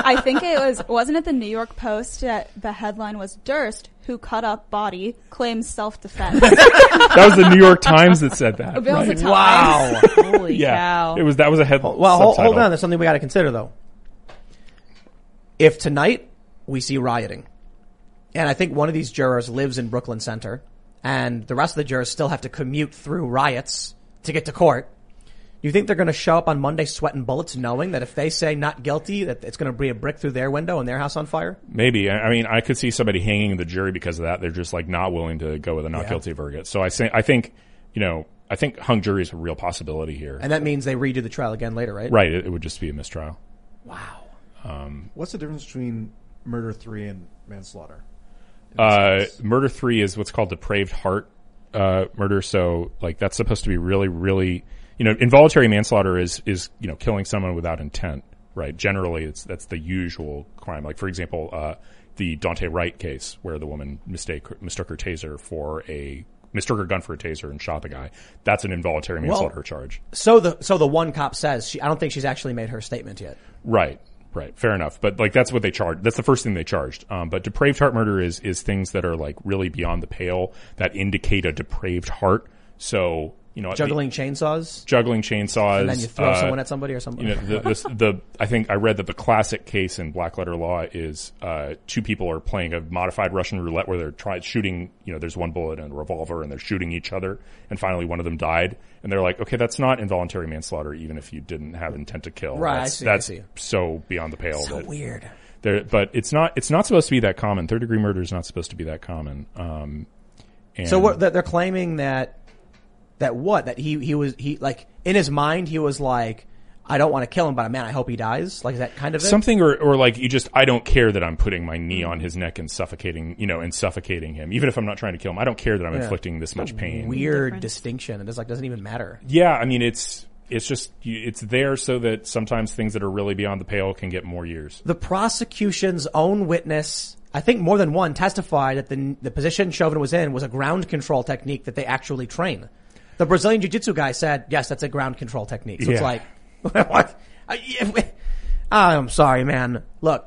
I think it was wasn't it the New York Post that the headline was Durst, who cut up body, claims self defense. That was the New York Times that said that. Right? Wow. Holy yeah. cow. It was that was a headline. Well, hold, hold on, there's something we gotta consider though. If tonight we see rioting, and I think one of these jurors lives in Brooklyn Center, and the rest of the jurors still have to commute through riots to get to court, you think they're going to show up on Monday sweating bullets knowing that if they say not guilty, that it's going to be a brick through their window and their house on fire? Maybe. I mean, I could see somebody hanging the jury because of that. They're just like not willing to go with a not yeah. guilty verdict. So I say, I think, you know, I think hung jury is a real possibility here. And that means they redo the trial again later, right? Right. It, it would just be a mistrial. Wow. Um, What's the difference between murder three and manslaughter? Uh, murder three is what's called depraved heart uh, murder. So like that's supposed to be really, really... You know, involuntary manslaughter is, is, you know, killing someone without intent, right? Generally, it's, that's the usual crime. Like, for example, uh, the Daunte Wright case where the woman mistake, mistook her taser for a, mistook her gun for a taser and shot the guy. That's an involuntary manslaughter well, charge. So the, so the one cop says, she, I don't think she's actually made her statement yet. Right. Right. Fair enough. But like, that's what they charged. That's the first thing they charged. Um, but depraved heart murder is, is things that are like really beyond the pale that indicate a depraved heart. So, you know, juggling the, chainsaws, juggling chainsaws, and then you throw uh, someone at somebody or something. You know, the, this, the I think I read that the classic case in black letter law is uh, two people are playing a modified Russian roulette where they're trying shooting. You know, there's one bullet and a revolver, and they're shooting each other, and finally one of them died, and they're like, okay, that's not involuntary manslaughter, even if you didn't have intent to kill. Right, that's, I see, that's I see. So beyond the pale. So that weird. But it's not. It's not supposed to be that common. Third degree murder is not supposed to be that common. Um, And so what, they're claiming that that what that he he was he like in his mind he was like, I don't want to kill him, but man, I hope he dies. Like, is that kind of it? Something, or, or like you just, I don't care that I'm putting my knee on his neck and suffocating, you know, and suffocating him. Even if I'm not trying to kill him, I don't care that I'm yeah. inflicting this it's much pain. Weird difference. Distinction. It just like doesn't even matter. Yeah, I mean, it's it's just it's there so that sometimes things that are really beyond the pale can get more years. The prosecution's own witness, I think more than one, testified that the the position Chauvin was in was a ground control technique that they actually train. The Brazilian jiu-jitsu guy said, yes, that's a ground control technique. So yeah. it's like. What? I, I'm sorry, man. Look,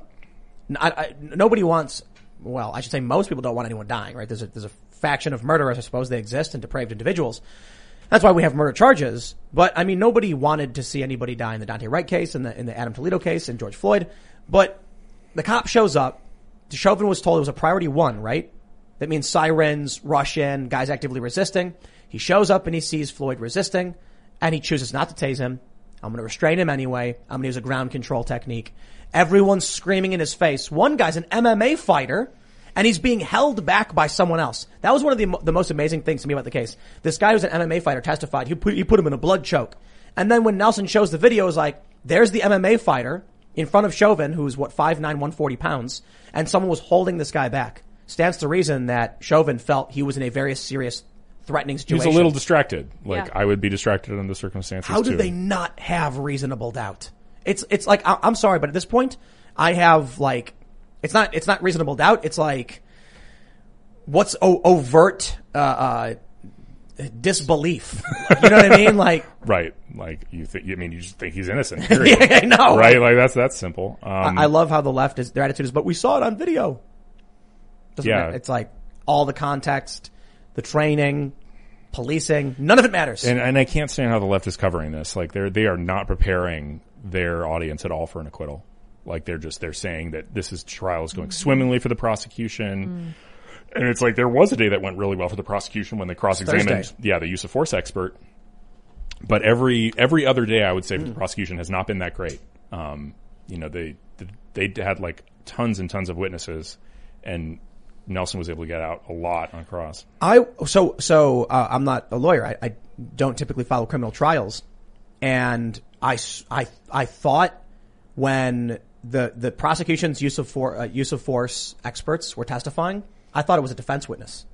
I, I, nobody wants. Well, I should say most people don't want anyone dying, right? There's a, there's a faction of murderers, I suppose they exist, and depraved individuals. That's why we have murder charges. But I mean, nobody wanted to see anybody die in the Daunte Wright case, in the in the Adam Toledo case, and George Floyd. But the cop shows up. Chauvin was told it was a priority one, right? That means sirens, rush in, guys actively resisting. He shows up and he sees Floyd resisting, and he chooses not to tase him. I'm going to restrain him anyway. I'm going to use a ground control technique. Everyone's screaming in his face. One guy's an M M A fighter, and he's being held back by someone else. That was one of the, the most amazing things to me about the case. This guy who's an M M A fighter testified. He put, he put him in a blood choke. And then when Nelson shows the video, it was like, there's the M M A fighter in front of Chauvin, who's, what, five nine, one forty pounds, and someone was holding this guy back. Stands to reason that Chauvin felt he was in a very serious threatening situation. He was a little distracted. Like, yeah. I would be distracted under the circumstances, How do too. They not have reasonable doubt? It's it's like, I'm sorry, but at this point, I have, like, it's not it's not reasonable doubt. It's like, what's o- overt uh, uh, disbelief? You know what I mean? Like, right. Like, you think, I mean, you just think he's innocent. Period. Yeah, I know. Right? Like, that's, that's simple. Um, I, I love how the left is, their attitude is, but we saw it on video. Doesn't yeah. matter. It's like, all the context, the training, policing, none of it matters. And, and I can't stand how the left is covering this. Like, they're, they are not preparing their audience at all for an acquittal. Like, they're just, they're saying that this is trial is going mm. swimmingly for the prosecution. Mm. And it's like, there was a day that went really well for the prosecution when they cross-examined, Thursday. yeah, the use of force expert. But every, every other day, I would say mm. the prosecution has not been that great. Um, you know, they, they had like tons and tons of witnesses, and Nelson was able to get out a lot on cross. I so so uh, I'm not a lawyer. I, I don't typically follow criminal trials, and I, I, I thought when the the prosecution's use of for uh, use of force experts were testifying, I thought it was a defense witness.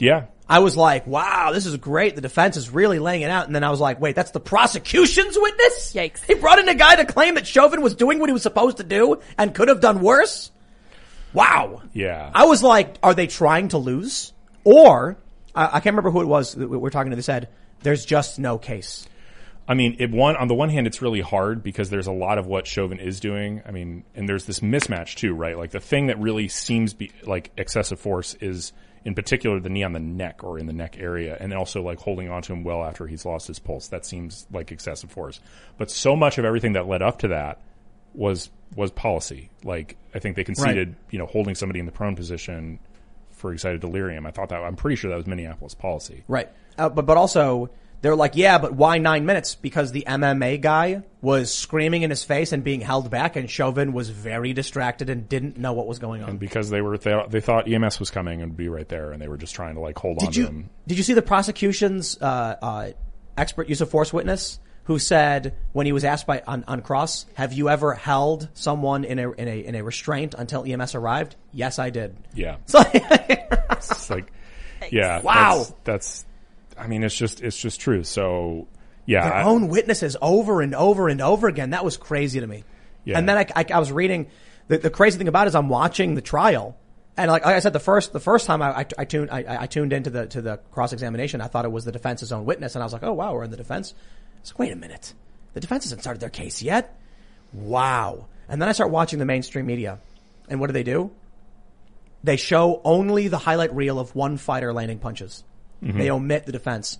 Yeah, I was like, wow, this is great. The defense is really laying it out, and then I was like, wait, that's the prosecution's witness? Yikes! He brought in a guy to claim that Chauvin was doing what he was supposed to do and could have done worse. Wow. Yeah. I was like, are they trying to lose? Or, I, I can't remember who it was that we were talking to that said, there's just no case. I mean, it one on the one hand, it's really hard because there's a lot of what Chauvin is doing. I mean, and there's this mismatch too, right? Like, the thing that really seems be like excessive force is, in particular, the knee on the neck or in the neck area, and also like holding onto him well after he's lost his pulse. That seems like excessive force. But so much of everything that led up to that was was policy. Like, I think they conceded, right. you know, holding somebody in the prone position for excited delirium. I thought that, I'm pretty sure that was Minneapolis policy. Right. Uh, but, but also, they're like, yeah, but why nine minutes? Because the M M A guy was screaming in his face and being held back, and Chauvin was very distracted and didn't know what was going on. And because they were, they, they thought E M S was coming and would be right there, and they were just trying to like hold did on you, to him. Did you see the prosecution's, uh, uh, expert use of force witness? Who said when he was asked by on, on cross, have you ever held someone in a in a in a restraint until E M S arrived? Yes, I did. Yeah. It's like, it's like yeah. Wow. That's, that's I mean, it's just it's just true. So yeah. Their I, own witnesses over and over and over again. That was crazy to me. Yeah. And then I, I, I was reading the, the crazy thing about it is I'm watching the trial. And like, like I said, the first the first time I, I, I tuned I, I tuned into the to the cross examination, I thought it was the defense's own witness, and I was like, oh wow, we're in the defense. So wait a minute. The defense hasn't started their case yet? Wow. And then I start watching the mainstream media. And what do they do? They show only the highlight reel of one fighter landing punches. Mm-hmm. They omit the defense.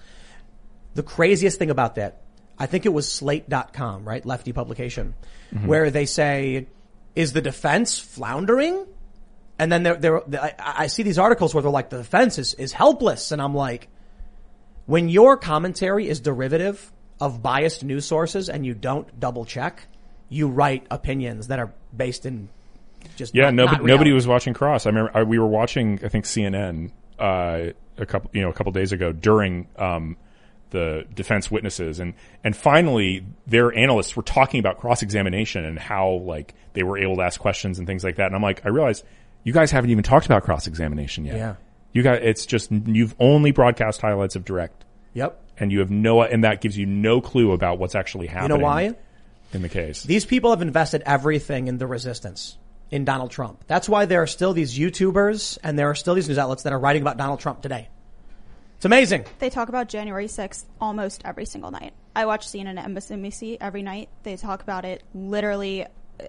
The craziest thing about that, I think it was slate dot com, right? Lefty publication, mm-hmm. where they say, is the defense floundering? And then they're, they're, I, I see these articles where they're like, the defense is, is helpless. And I'm like, when your commentary is derivative of biased news sources and you don't double check, you write opinions that are based in just yeah. Not, nobody, not nobody was watching cross. I remember I, we were watching, I think C N N uh, a couple, you know, a couple days ago during um, the defense witnesses, and and finally their analysts were talking about cross-examination and how like they were able to ask questions and things like that. And I'm like, I realized you guys haven't even talked about cross-examination yet. Yeah, you guys, it's just you've only broadcast highlights of direct. Yep, and you have no, and that gives you no clue about what's actually happening. You know why? In the case, these people have invested everything in the resistance. In Donald Trump. That's why there are still these YouTubers and there are still these news outlets that are writing about Donald Trump today. It's amazing. They talk about January sixth almost every single night. I watch C N N and M S N B C every night. They talk about it literally.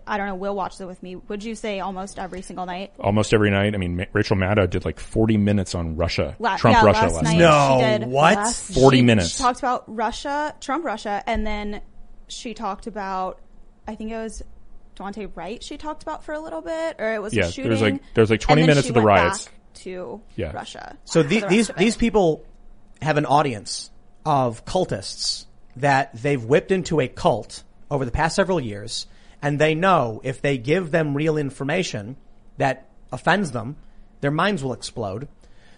I don't know. Will watches it with me. Would you say almost every single night? Almost every night. I mean, Rachel Maddow did like forty minutes on Russia, La- Trump yeah, Russia last, last night. night. No, what? Last, forty she, minutes. She talked about Russia, Trump Russia, and then she talked about, I think it was Daunte Wright she talked about for a little bit, or it was yeah, a shooting. There's like there's like twenty minutes of the riots back to yeah. Russia. So the, the these these people have an audience of cultists that they've whipped into a cult over the past several years, and they know if they give them real information that offends them, their minds will explode.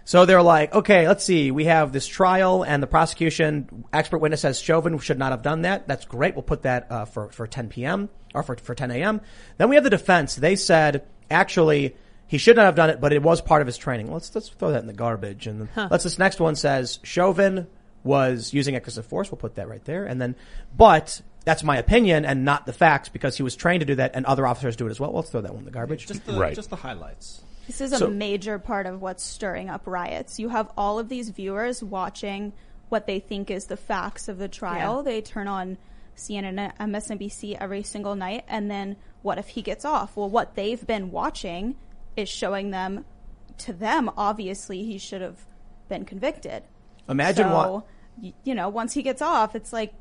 So they're like, okay, let's see. We have this trial and the prosecution expert witness says Chauvin should not have done that. That's great. We'll put that uh, for, for ten p.m. or for, for ten a.m. Then we have the defense. They said, actually, he should not have done it, but it was part of his training. Let's let's throw that in the garbage. And huh. let's this next one says Chauvin was using excessive force. We'll put that right there. And then, but that's my opinion and not the facts because he was trained to do that and other officers do it as well. Let's throw that one in the garbage. Just the, right. just the highlights. This is a so, major part of what's stirring up riots. You have all of these viewers watching what they think is the facts of the trial. Yeah. They turn on C N N and M S N B C every single night. And then what if he gets off? Well, what they've been watching is showing them, to them, obviously, he should have been convicted. Imagine so, what... you know, once he gets off, it's like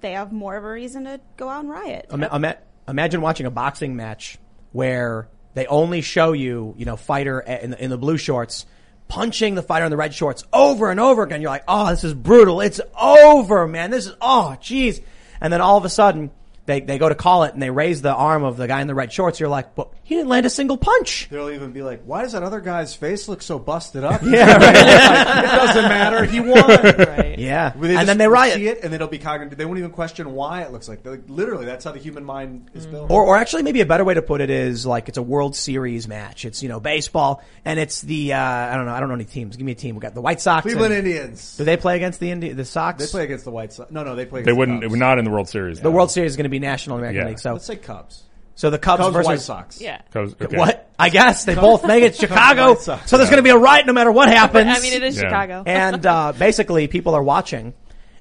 they have more of a reason to go out and riot. Ima- ima- imagine watching a boxing match where... they only show you, you know, fighter in the, in the blue shorts punching the fighter in the red shorts over and over again. You're like, oh, this is brutal. It's over, man. This is, oh, geez. And then all of a sudden they, they go to call it and they raise the arm of the guy in the red shorts. You're like, but he didn't land a single punch. They'll even be like, why does that other guy's face look so busted up? Yeah, right. Like, it doesn't matter. He won. Right. Yeah. And then they riot. See it and then it'll be cognitive. They won't even question why it looks like. They're like literally, that's how the human mind is mm. built. Or, or actually, maybe a better way to put it is like it's a World Series match. It's, you know, baseball and it's the, uh, I don't know, I don't know any teams. Give me a team. We've got the White Sox. Cleveland and, Indians. Do they play against the Indi- the Sox? They play against the White Sox. No, no, they play against they wouldn't, the Cubs. Not in the World Series. Yeah. The World Series is going to be National American yeah. League. So let's say Cubs. So the Cubs, Cubs versus White Sox. Yeah. Cubs, okay. What? I guess they Cubs, both make it Chicago. So there's yeah. going to be a riot no matter what happens. I mean, it is yeah. Chicago. And uh, basically, people are watching,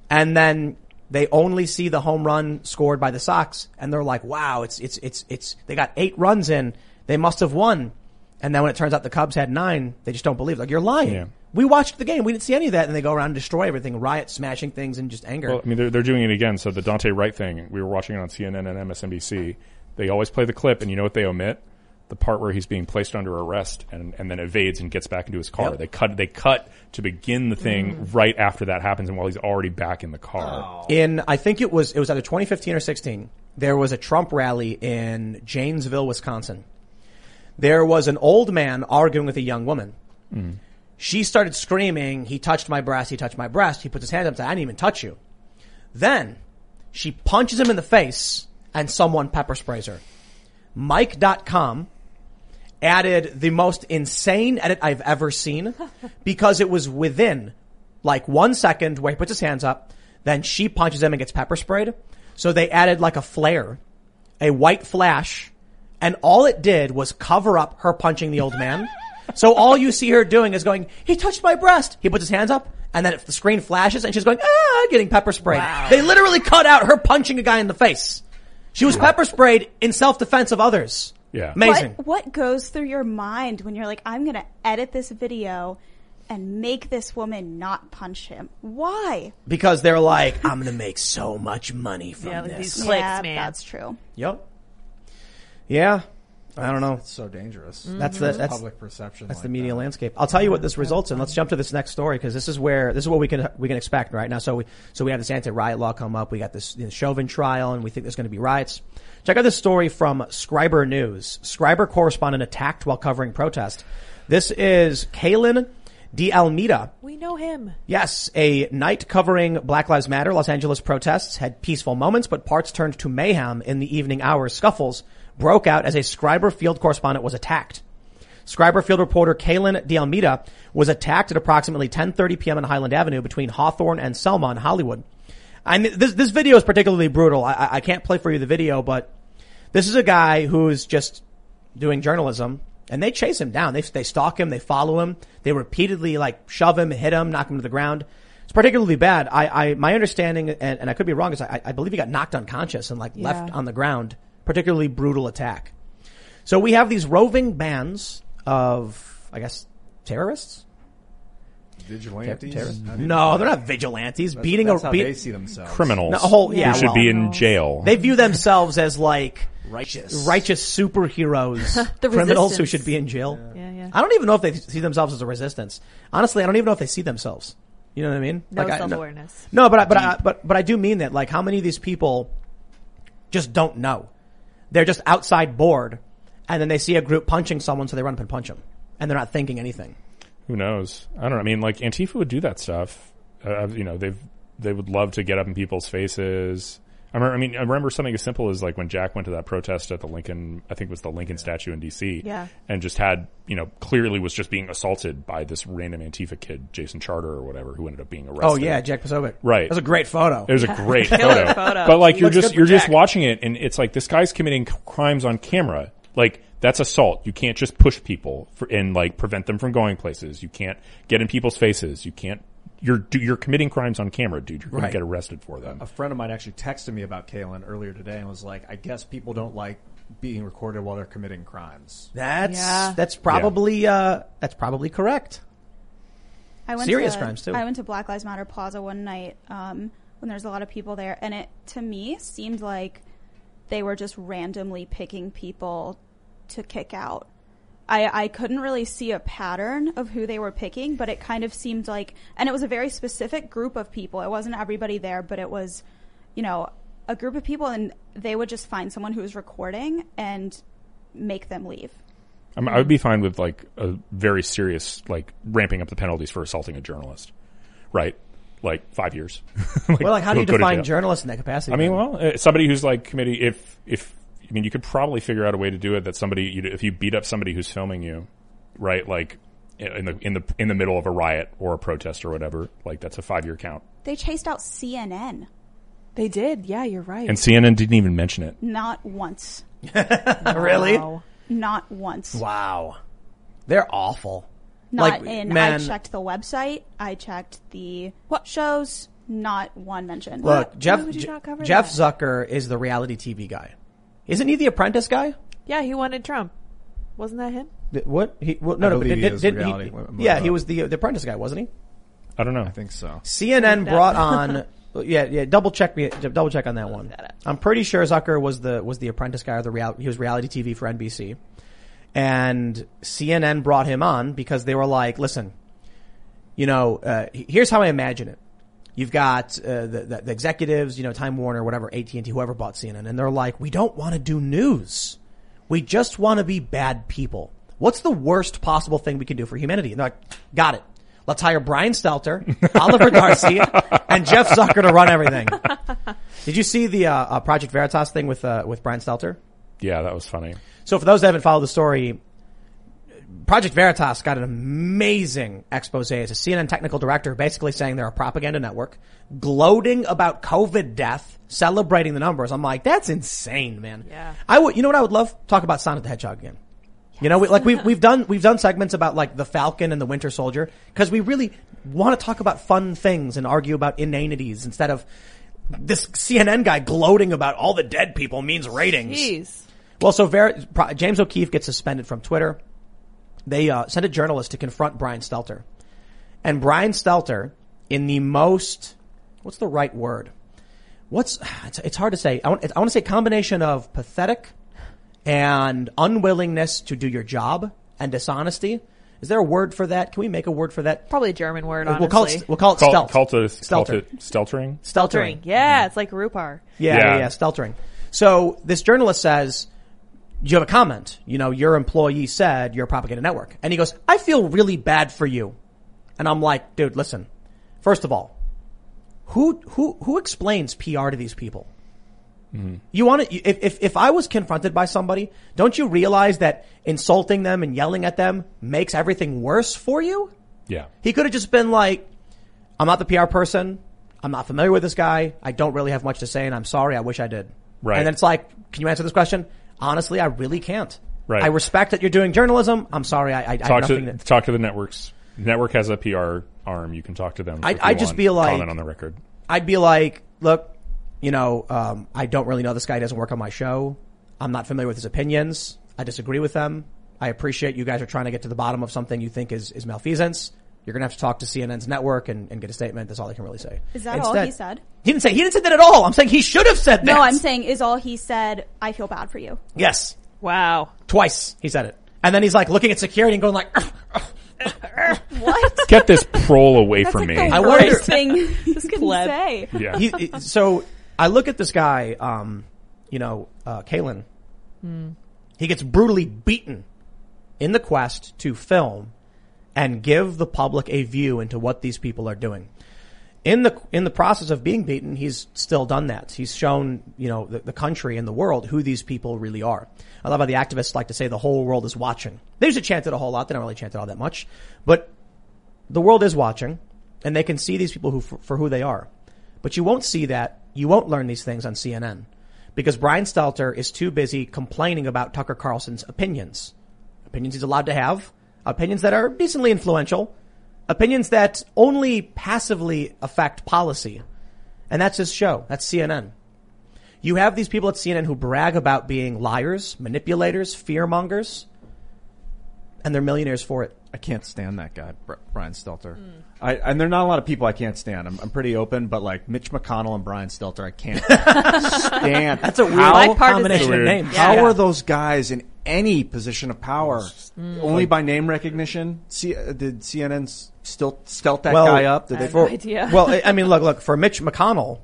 and then they only see the home run scored by the Sox, and they're like, "Wow, it's it's it's it's." They got eight runs in. They must have won. And then when it turns out the Cubs had nine, they just don't believe. Like, you're lying. Yeah. We watched the game. We didn't see any of that. And they go around and destroy everything, riot, smashing things, and just anger. Well, I mean, they're, they're doing it again. So the Daunte Wright thing, we were watching it on C N N and M S N B C. They always play the clip, and you know what they omit? The part where he's being placed under arrest and, and then evades and gets back into his car. Yep. They cut They cut to begin the thing mm. right after that happens and while he's already back in the car. Oh. In, I think it was, it was either twenty fifteen or sixteen, there was a Trump rally in Janesville, Wisconsin. There was an old man arguing with a young woman. Mm. She started screaming, he touched my breast, he touched my breast. He puts his hand up and said, I didn't even touch you. Then she punches him in the face. And someone pepper sprays her. Mike dot com added the most insane edit I've ever seen because it was within like one second where he puts his hands up, then she punches him and gets pepper sprayed. So they added like a flare, a white flash, and all it did was cover up her punching the old man. So all you see her doing is going, he touched my breast. He puts his hands up, and then if the screen flashes and she's going, ah, getting pepper sprayed. Wow. They literally cut out her punching a guy in the face. She was pepper sprayed in self-defense of others. Yeah. Amazing. What, what goes through your mind when you're like, I'm going to edit this video and make this woman not punch him? Why? Because they're like, I'm going to make so much money from yeah, this. These clicks, yeah, man. That's true. Yep. Yeah. I don't know. It's so dangerous. Mm-hmm. That's the that's, public perception. That's like the media that. landscape. I'll tell you what this results in. Let's jump to this next story because this is where this is what we can we can expect right now. So we so we have this anti-riot law come up. We got this, you know, Chauvin trial, and we think there's going to be riots. Check out this story from Scriber News. Scriber correspondent attacked while covering protest. This is Kaelyn D'Almeida. We know him. Yes. A night covering Black Lives Matter Los Angeles protests had peaceful moments, but parts turned to mayhem in the evening hours. Scuffles broke out as a Scriber Field correspondent was attacked. Scriber Field reporter Kaelyn D'Almeida was attacked at approximately ten thirty p.m. on Highland Avenue between Hawthorne and Selma in Hollywood. I mean, this, this video is particularly brutal. I, I can't play for you the video, but this is a guy who's just doing journalism, and they chase him down. They, they stalk him. They follow him. They repeatedly, like, shove him, hit him, knock him to the ground. It's particularly bad. I, I my understanding, and, and I could be wrong, is I, I believe he got knocked unconscious and, like, yeah. left on the ground. Particularly brutal attack. So we have these roving bands of, I guess, terrorists? Vigilantes? Ter- no, they're not vigilantes. That's, beating that's a how be- they see themselves. Criminals. No, a whole, yeah, who should well, be in jail. They view themselves as like righteous, righteous superheroes. The criminals resistance. Who should be in jail. Yeah. Yeah, yeah. I don't even know if they see themselves as a resistance. Honestly, I don't even know if they see themselves. You know what I mean? No like, self-awareness. I, no, no, but I, but I, but but I do mean that. Like, how many of these people just don't know? They're just outside bored, and then they see a group punching someone, so they run up and punch them, and they're not thinking anything. Who knows? I don't know. I mean, like, Antifa would do that stuff. Uh, you know, they've, they would love to get up in people's faces. I remember, I mean, I remember something as simple as, like, when Jack went to that protest at the Lincoln, I think it was the Lincoln statue in D C. Yeah. And just had, you know, clearly was just being assaulted by this random Antifa kid, Jason Charter or whatever, who ended up being arrested. Oh yeah, Jack Posobiec. Right. That was a great photo. It was a great photo. photo. But, like, you're just, you're Jack. just watching it, and it's like, this guy's committing crimes on camera. Like, that's assault. You can't just push people for, and, like, prevent them from going places. You can't get in people's faces. You can't. You're you're committing crimes on camera, dude. You're going right. to get arrested for them. A friend of mine actually texted me about Kaelyn earlier today and was like, "I guess people don't like being recorded while they're committing crimes." That's yeah. that's probably yeah. uh that's probably correct. I went Serious to, crimes too. I went to Black Lives Matter Plaza one night um, when there's a lot of people there, and it to me seemed like they were just randomly picking people to kick out. I, I couldn't really see a pattern of who they were picking, but it kind of seemed like, and it was a very specific group of people. It wasn't everybody there, but it was, you know, a group of people, and they would just find someone who was recording and make them leave. I mean, I would be fine with, like, a very serious, like, ramping up the penalties for assaulting a journalist, right? Like, five years. Like, well, like, how do you define journalists in that capacity? I mean, well, uh, somebody who's, like, committee, if, if, I mean, you could probably figure out a way to do it that somebody, you, if you beat up somebody who's filming you, right? Like in the in the in the middle of a riot or a protest or whatever, like that's a five year count. They chased out C N N. They did, yeah, you're right. And C N N didn't even mention it. Not once. Really? Wow. Not once. Wow, they're awful. Not like, in. Man. I checked the website. I checked the what shows. Not one mention. Look, what? Jeff J- Jeff that? Zucker is the reality T V guy. Isn't he the Apprentice guy? Yeah, he wanted Trump. Wasn't that him? The, what? He, well, no, no, but did, did, reality, he, yeah, he was the, the Apprentice guy, wasn't he? I don't know. I think so. C N N brought on. Yeah, yeah. Double check me. Double check on that one. I'm pretty sure Zucker was the was the Apprentice guy, or the reality. He was reality T V for N B C, and C N N brought him on because they were like, "Listen, you know, uh, here's how I imagine it." You've got uh, the, the executives, you know, Time Warner, whatever, A T and T, whoever bought C N N, and they're like, we don't want to do news. We just want to be bad people. What's the worst possible thing we can do for humanity? And they're like, got it. Let's hire Brian Stelter, Oliver Garcia, and Jeff Zucker to run everything. Did you see the uh, uh, Project Veritas thing with uh, with Brian Stelter? Yeah, that was funny. So for those that haven't followed the story, Project Veritas got an amazing expose as a C N N technical director, basically saying they're a propaganda network, gloating about COVID death, celebrating the numbers. I'm like, that's insane, man. Yeah. I would, you know what I would love? Talk about Sonic the Hedgehog again. Yes. You know, we, like we've, we've done, we've done segments about like the Falcon and the Winter Soldier because we really want to talk about fun things and argue about inanities instead of this C N N guy gloating about all the dead people means ratings. Jeez. Well, so Ver- James O'Keefe gets suspended from Twitter. They uh, sent a journalist to confront Brian Stelter. And Brian Stelter, in the most, what's the right word? What's, it's, it's hard to say. I want, I want to say combination of pathetic and unwillingness to do your job and dishonesty. Is there a word for that? Can we make a word for that? Probably a German word, honestly. We'll call it, we'll call it Cult, stealth. Cultist, Stelter. Cultist, steltering? Steltering. Yeah, mm-hmm. It's like Rupar. Yeah, yeah, yeah, yeah, steltering. So this journalist says, do you have a comment? You know, your employee said you're a propaganda network. And he goes, I feel really bad for you. And I'm like, dude, listen, first of all, who, who, who explains P R to these people? Mm-hmm. You want to, if, if, if I was confronted by somebody, don't you realize that insulting them and yelling at them makes everything worse for you? Yeah. He could have just been like, I'm not the P R person. I'm not familiar with this guy. I don't really have much to say, and I'm sorry. I wish I did. Right. And then it's like, can you answer this question? Honestly, I really can't. Right. I respect that you're doing journalism. I'm sorry. I, I, talk I have nothing to, to talk to the networks. Network has a P R arm. You can talk to them. I, I'd just be like, comment on the record. I'd be like, look, you know, um, I don't really know this guy. He doesn't work on my show. I'm not familiar with his opinions. I disagree with them. I appreciate you guys are trying to get to the bottom of something you think is, is malfeasance. You're going to have to talk to C N N's network and, and get a statement. That's all they can really say. Is that Instead, all he said? He didn't say, he didn't say that at all. I'm saying he should have said that. No, I'm saying is all he said, I feel bad for you. Yes. Wow. Twice he said it. And then he's like looking at security and going like, uh, uh, uh, uh. What? Get this prole away That's from like me. The I worst thing he could say. Yeah. He, so I look at this guy, um, you know, uh, Kaelyn. Mm. He gets brutally beaten in the quest to film and give the public a view into what these people are doing. In the in the process of being beaten, he's still done that. He's shown, you know, the, the country and the world who these people really are. I love how the activists like to say the whole world is watching. They used to chant it a whole lot. They don't really chant it all that much. But the world is watching, and they can see these people who for, for who they are. But you won't see that. You won't learn these things on C N N because Brian Stelter is too busy complaining about Tucker Carlson's opinions. Opinions he's allowed to have. Opinions that are decently influential, opinions that only passively affect policy. And that's his show. That's C N N. You have these people at C N N who brag about being liars, manipulators, fearmongers, and they're millionaires for it. I can't stand that guy, Brian Stelter. Mm. I, and there are not a lot of people I can't stand. I'm, I'm pretty open, but like Mitch McConnell and Brian Stelter, I can't stand. That's a weird how, combination weird. of names. Yeah, how yeah. are those guys in any position of power? Mm. Only by name recognition? C, uh, did C N N still stelt that well, guy up? Did I they, have for, no idea. Well, I mean, look, look, for Mitch McConnell,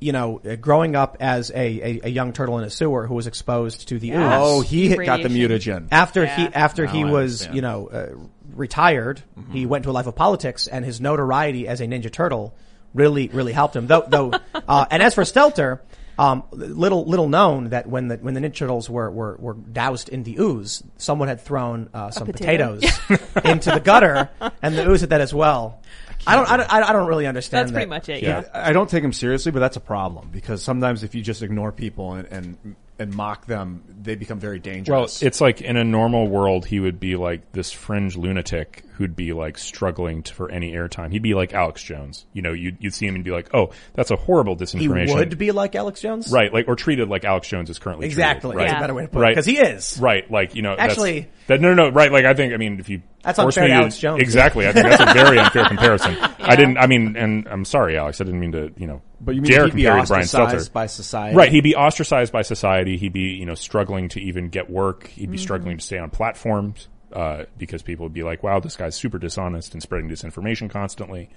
you know, uh, growing up as a, a, a young turtle in a sewer who was exposed to the yes. ooze. Oh, he Radiation. got the mutagen. After yeah. he after no, he was, you know, uh, retired, mm-hmm. he went to a life of politics, and his notoriety as a Ninja Turtle really, really helped him. Though, though, uh, and as for Stelter, um, little little known that when the when the Ninja Turtles were were, were doused in the ooze, someone had thrown uh, some potato. potatoes into the gutter, and the ooze did that as well. I don't, I don't, I don't really understand that's that. That's pretty much it, yeah. yeah. I don't take them seriously, but that's a problem because sometimes if you just ignore people and, and, and mock them, they become very dangerous. Well, it's like in a normal world, he would be like this fringe lunatic who'd be like struggling to, for any airtime. He'd be like Alex Jones. You know, you'd, you'd see him and be like, oh, that's a horrible disinformation. He would be like Alex Jones? Right, like, or treated like Alex Jones is currently exactly. treated. Exactly. Right? That's a better way to put right. it. Because he is. Right, like, you know, actually, that's, that, no, no, no, right, like, I think, I mean, if you, that's unfair to Alex Jones. Exactly. I think that's a very unfair comparison. Yeah. I didn't, I mean, and I'm sorry, Alex. I didn't mean to, you know, but you mean dare he'd compare be to Brian Stelter. By society. Right. He'd be ostracized by society. He'd be, you know, struggling to even get work. He'd be mm-hmm. struggling to stay on platforms, uh, because people would be like, wow, this guy's super dishonest and spreading disinformation constantly.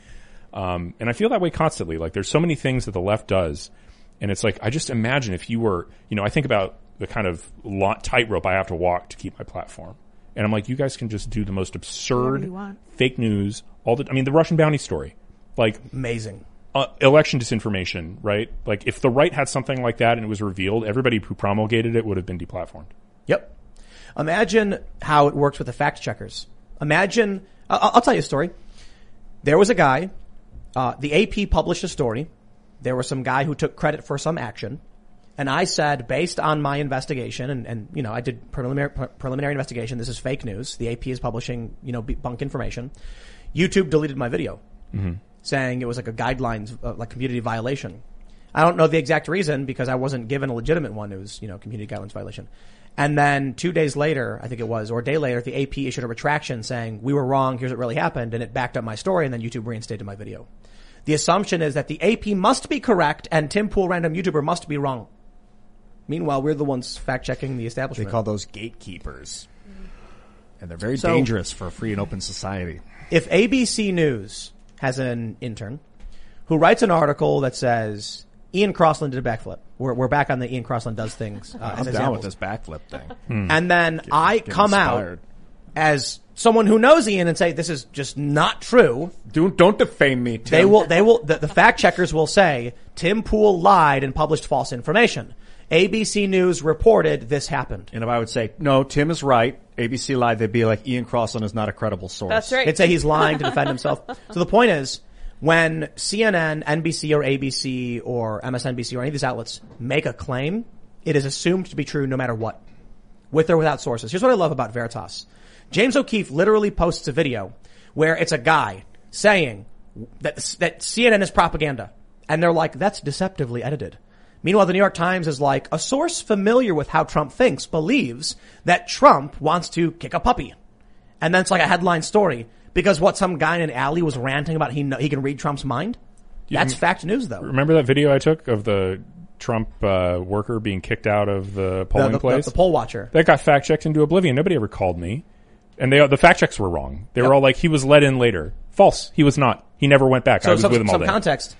Um, and I feel that way constantly. Like there's so many things that the left does. And it's like, I just imagine if you were, you know, I think about the kind of tightrope I have to walk to keep my platform. And I'm like, you guys can just do the most absurd fake news. All the, I mean, the Russian bounty story, like amazing uh, election disinformation, right? Like, if the right had something like that and it was revealed, everybody who promulgated it would have been deplatformed. Yep. Imagine how it works with the fact checkers. Imagine, uh, I'll tell you a story. There was a guy, uh, the A P published a story. There was some guy who took credit for some action. And I said, based on my investigation, and, and you know, I did preliminary pre- preliminary investigation. This is fake news. The A P is publishing, you know, bunk information. YouTube deleted my video, mm-hmm. saying it was like a guidelines, uh, like community violation. I don't know the exact reason because I wasn't given a legitimate one. It was, you know, community guidelines violation. And then two days later, I think it was, or a day later, the A P issued a retraction saying we were wrong. Here's what really happened, and it backed up my story. And then YouTube reinstated my video. The assumption is that the A P must be correct, and Tim Pool, random YouTuber, must be wrong. Meanwhile, we're the ones fact-checking the establishment. They call those gatekeepers. And they're very so, dangerous for a free and open society. If A B C News has an intern who writes an article that says, Ian Crossland did a backflip. We're, we're back on the Ian Crossland does things. Uh, I'm down examples. with this backflip thing. Hmm. And then get, I get come inspired. out as someone who knows Ian and say, this is just not true. Don't, don't defame me, Tim. They will, they will, the, the fact checkers will say, Tim Pool lied and published false information. A B C News reported this happened. And if I would say, no, Tim is right, A B C lied, they'd be like, Ian Crossland is not a credible source. That's right. They'd say he's lying to defend himself. So the point is, when C N N, N B C, or A B C, or M S N B C, or any of these outlets make a claim, it is assumed to be true no matter what, with or without sources. Here's what I love about Veritas. James O'Keefe literally posts a video where it's a guy saying that, that C N N is propaganda. And they're like, that's deceptively edited. Meanwhile, the New York Times is like, a source familiar with how Trump thinks believes that Trump wants to kick a puppy. And then it's like a headline story because what, some guy in an alley was ranting about he, he can read Trump's mind? That's fact news, though. Remember that video I took of the Trump uh, worker being kicked out of the polling the, the, place? The, the poll watcher. That got fact-checked into oblivion. Nobody ever called me. And they, the fact checks were wrong. They yep. were all like, he was let in later. False. He was not. He never went back. So I was some, with him some all day. Some context.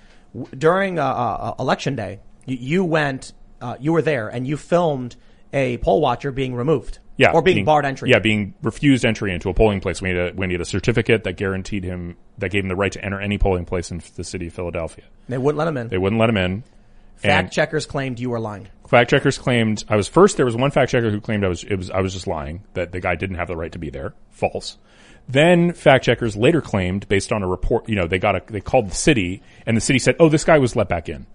During uh, uh, election day, you, you went, uh, you were there, and you filmed a poll watcher being removed. Yeah. Or being, being barred entry. Yeah, being refused entry into a polling place. We need a, we need a certificate that guaranteed him, that gave him the right to enter any polling place in the city of Philadelphia. They wouldn't let him in. They wouldn't let him in. Fact and checkers claimed you were lying. Fact checkers claimed I was first. There was one fact checker who claimed I was, it was, I was just lying, that the guy didn't have the right to be there. False. Then fact checkers later claimed, based on a report, you know, they got a, they called the city and the city said, oh, this guy was let back in.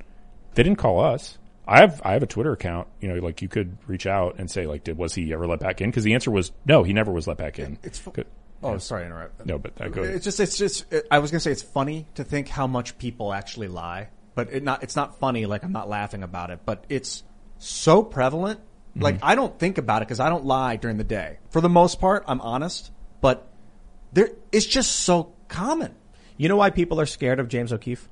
They didn't call us. I have, I have a Twitter account, you know, like you could reach out and say, like, did, was he ever let back in? Cause the answer was no, he never was let back in. It's, Good. Oh, sorry to interrupt. No, but I go it's just, it's just, I was going to say it's funny to think how much people actually lie. But it not, it's not funny, like I'm not laughing about it, but it's so prevalent. Mm-hmm. Like I don't think about it because I don't lie during the day. For the most part, I'm honest, but there, it's just so common. You know why people are scared of James O'Keefe?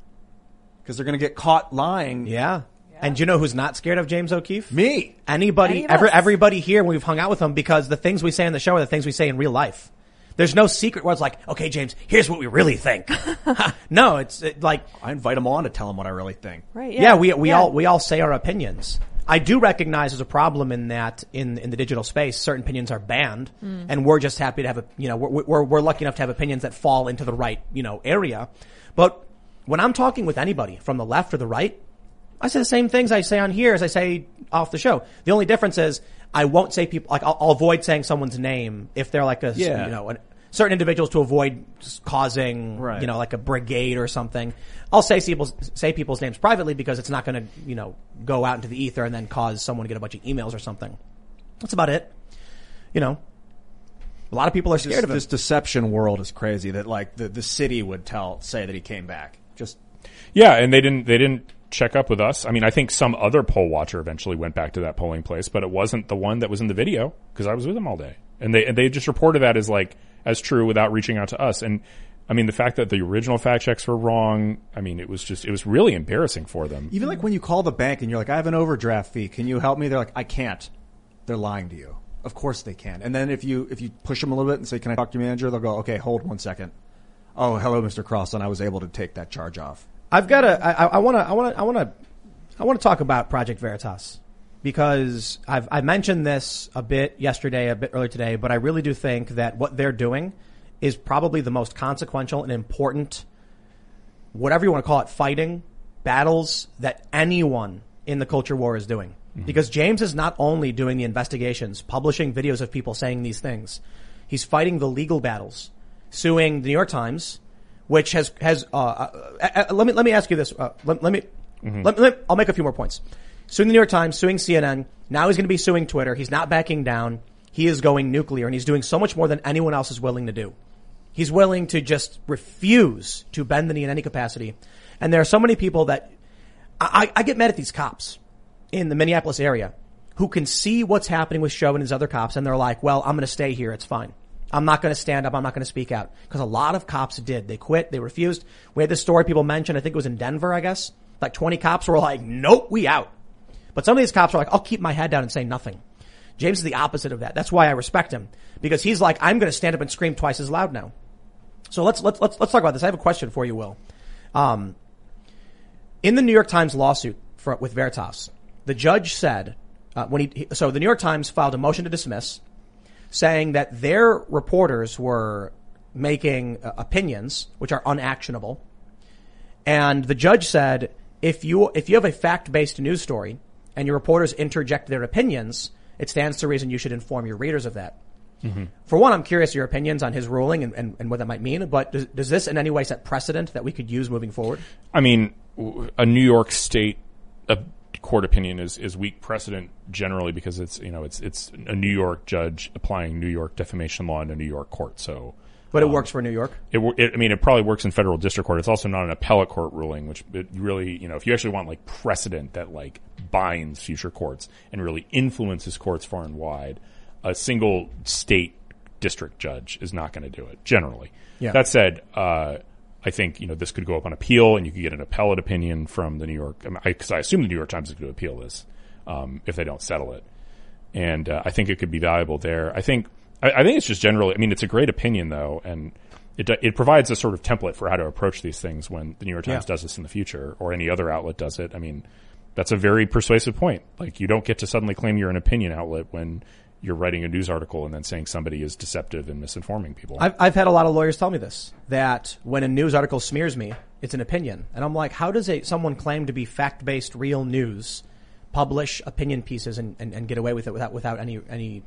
Because they're going to get caught lying. Yeah. yeah. And you know who's not scared of James O'Keefe? Me. Anybody, every, everybody here, we've hung out with him because the things we say on the show are the things we say in real life. There's no secret where it's like, okay, James, here's what we really think. No, it's it, like I invite them on to tell them what I really think. Right? Yeah, yeah we we yeah. all we all say our opinions. I do recognize there's a problem in that in in the digital space, certain opinions are banned, mm. and we're just happy to have a you know we're, we're we're lucky enough to have opinions that fall into the right you know area. But when I'm talking with anybody from the left or the right, I say the same things I say on here as I say off the show. The only difference is, I won't say people, like, I'll, I'll avoid saying someone's name if they're like a, yeah. you know, an, certain individuals to avoid causing, right. you know, like a brigade or something. I'll say people's, say people's names privately because it's not going to, you know, go out into the ether and then cause someone to get a bunch of emails or something. That's about it. You know, a lot of people are scared this, of it. This deception world is crazy that, like, the, the city would tell, say that he came back. Just. Yeah. And they didn't, they didn't. check up with us. I mean, I think some other poll watcher eventually went back to that polling place, but it wasn't the one that was in the video because I was with them all day. And they and they just reported that as like as true without reaching out to us. And I mean, the fact that the original fact checks were wrong, I mean, it was just it was really embarrassing for them. Even like when you call the bank and you're like, I have an overdraft fee. Can you help me? They're like, I can't. They're lying to you. Of course they can. And then if you if you push them a little bit and say, can I talk to your manager? They'll go, okay, hold one second. Oh, hello, Mister Crossland. I was able to take that charge off. I've got to, I want to, I want to, I want to, I want to talk about Project Veritas because I've, I mentioned this a bit yesterday, a bit earlier today, but I really do think that what they're doing is probably the most consequential and important, whatever you want to call it, fighting battles that anyone in the culture war is doing. Mm-hmm. Because James is not only doing the investigations, publishing videos of people saying these things. He's fighting the legal battles, suing the New York Times, which has has uh, uh, uh let me let me ask you this. Uh, let, let me mm-hmm. let, let I'll make a few more points. Suing the New York Times, suing C N N. Now he's going to be suing Twitter. He's not backing down. He is going nuclear, and he's doing so much more than anyone else is willing to do. He's willing to just refuse to bend the knee in any capacity. And there are so many people that I, I get mad at these cops in the Minneapolis area who can see what's happening with Chauvin and his other cops, and they're like, "Well, I'm going to stay here. It's fine." I'm not going to stand up. I'm not going to speak out. Because a lot of cops did. They quit. They refused. We had this story people mentioned. I think it was in Denver, I guess. Like twenty cops were like, nope, we out. But some of these cops are like, I'll keep my head down and say nothing. James is the opposite of that. That's why I respect him. Because he's like, I'm going to stand up and scream twice as loud now. So let's, let's, let's, let's talk about this. I have a question for you, Will. Um, in the New York Times lawsuit for, with Veritas, the judge said, uh, when he, so the New York Times filed a motion to dismiss, saying that their reporters were making uh, opinions which are unactionable. And the judge said, if you if you have a fact-based news story and your reporters interject their opinions, it stands to reason you should inform your readers of that. Mm-hmm. For one, I'm curious your opinions on his ruling and, and, and what that might mean. But does, does this in any way set precedent that we could use moving forward? I mean, a New York State a court opinion is, is weak precedent generally because it's you know it's it's a New York judge applying New York defamation law in a New York court. So. But it um, works for New York. It, it, I mean, it probably works in federal district court. It's also not an appellate court ruling, which it really, you know, if you actually want like precedent that like binds future courts and really influences courts far and wide, a single state district judge is not going to do it generally. Yeah. That said, uh, I think, you know, this could go up on appeal and you could get an appellate opinion from the New York, because I, I assume the New York Times is going to appeal this, um, if they don't settle it. And, uh, I think it could be valuable there. I think, I think it's just generally, I mean, it's a great opinion, though, and it it provides a sort of template for how to approach these things when the New York Times yeah. does this in the future or any other outlet does it. I mean, that's a very persuasive point. Like, you don't get to suddenly claim you're an opinion outlet when you're writing a news article and then saying somebody is deceptive and misinforming people. I've, I've had a lot of lawyers tell me this, that when a news article smears me, it's an opinion. And I'm like, how does a someone claim to be fact-based real news publish opinion pieces and, and, and get away with it without without any any...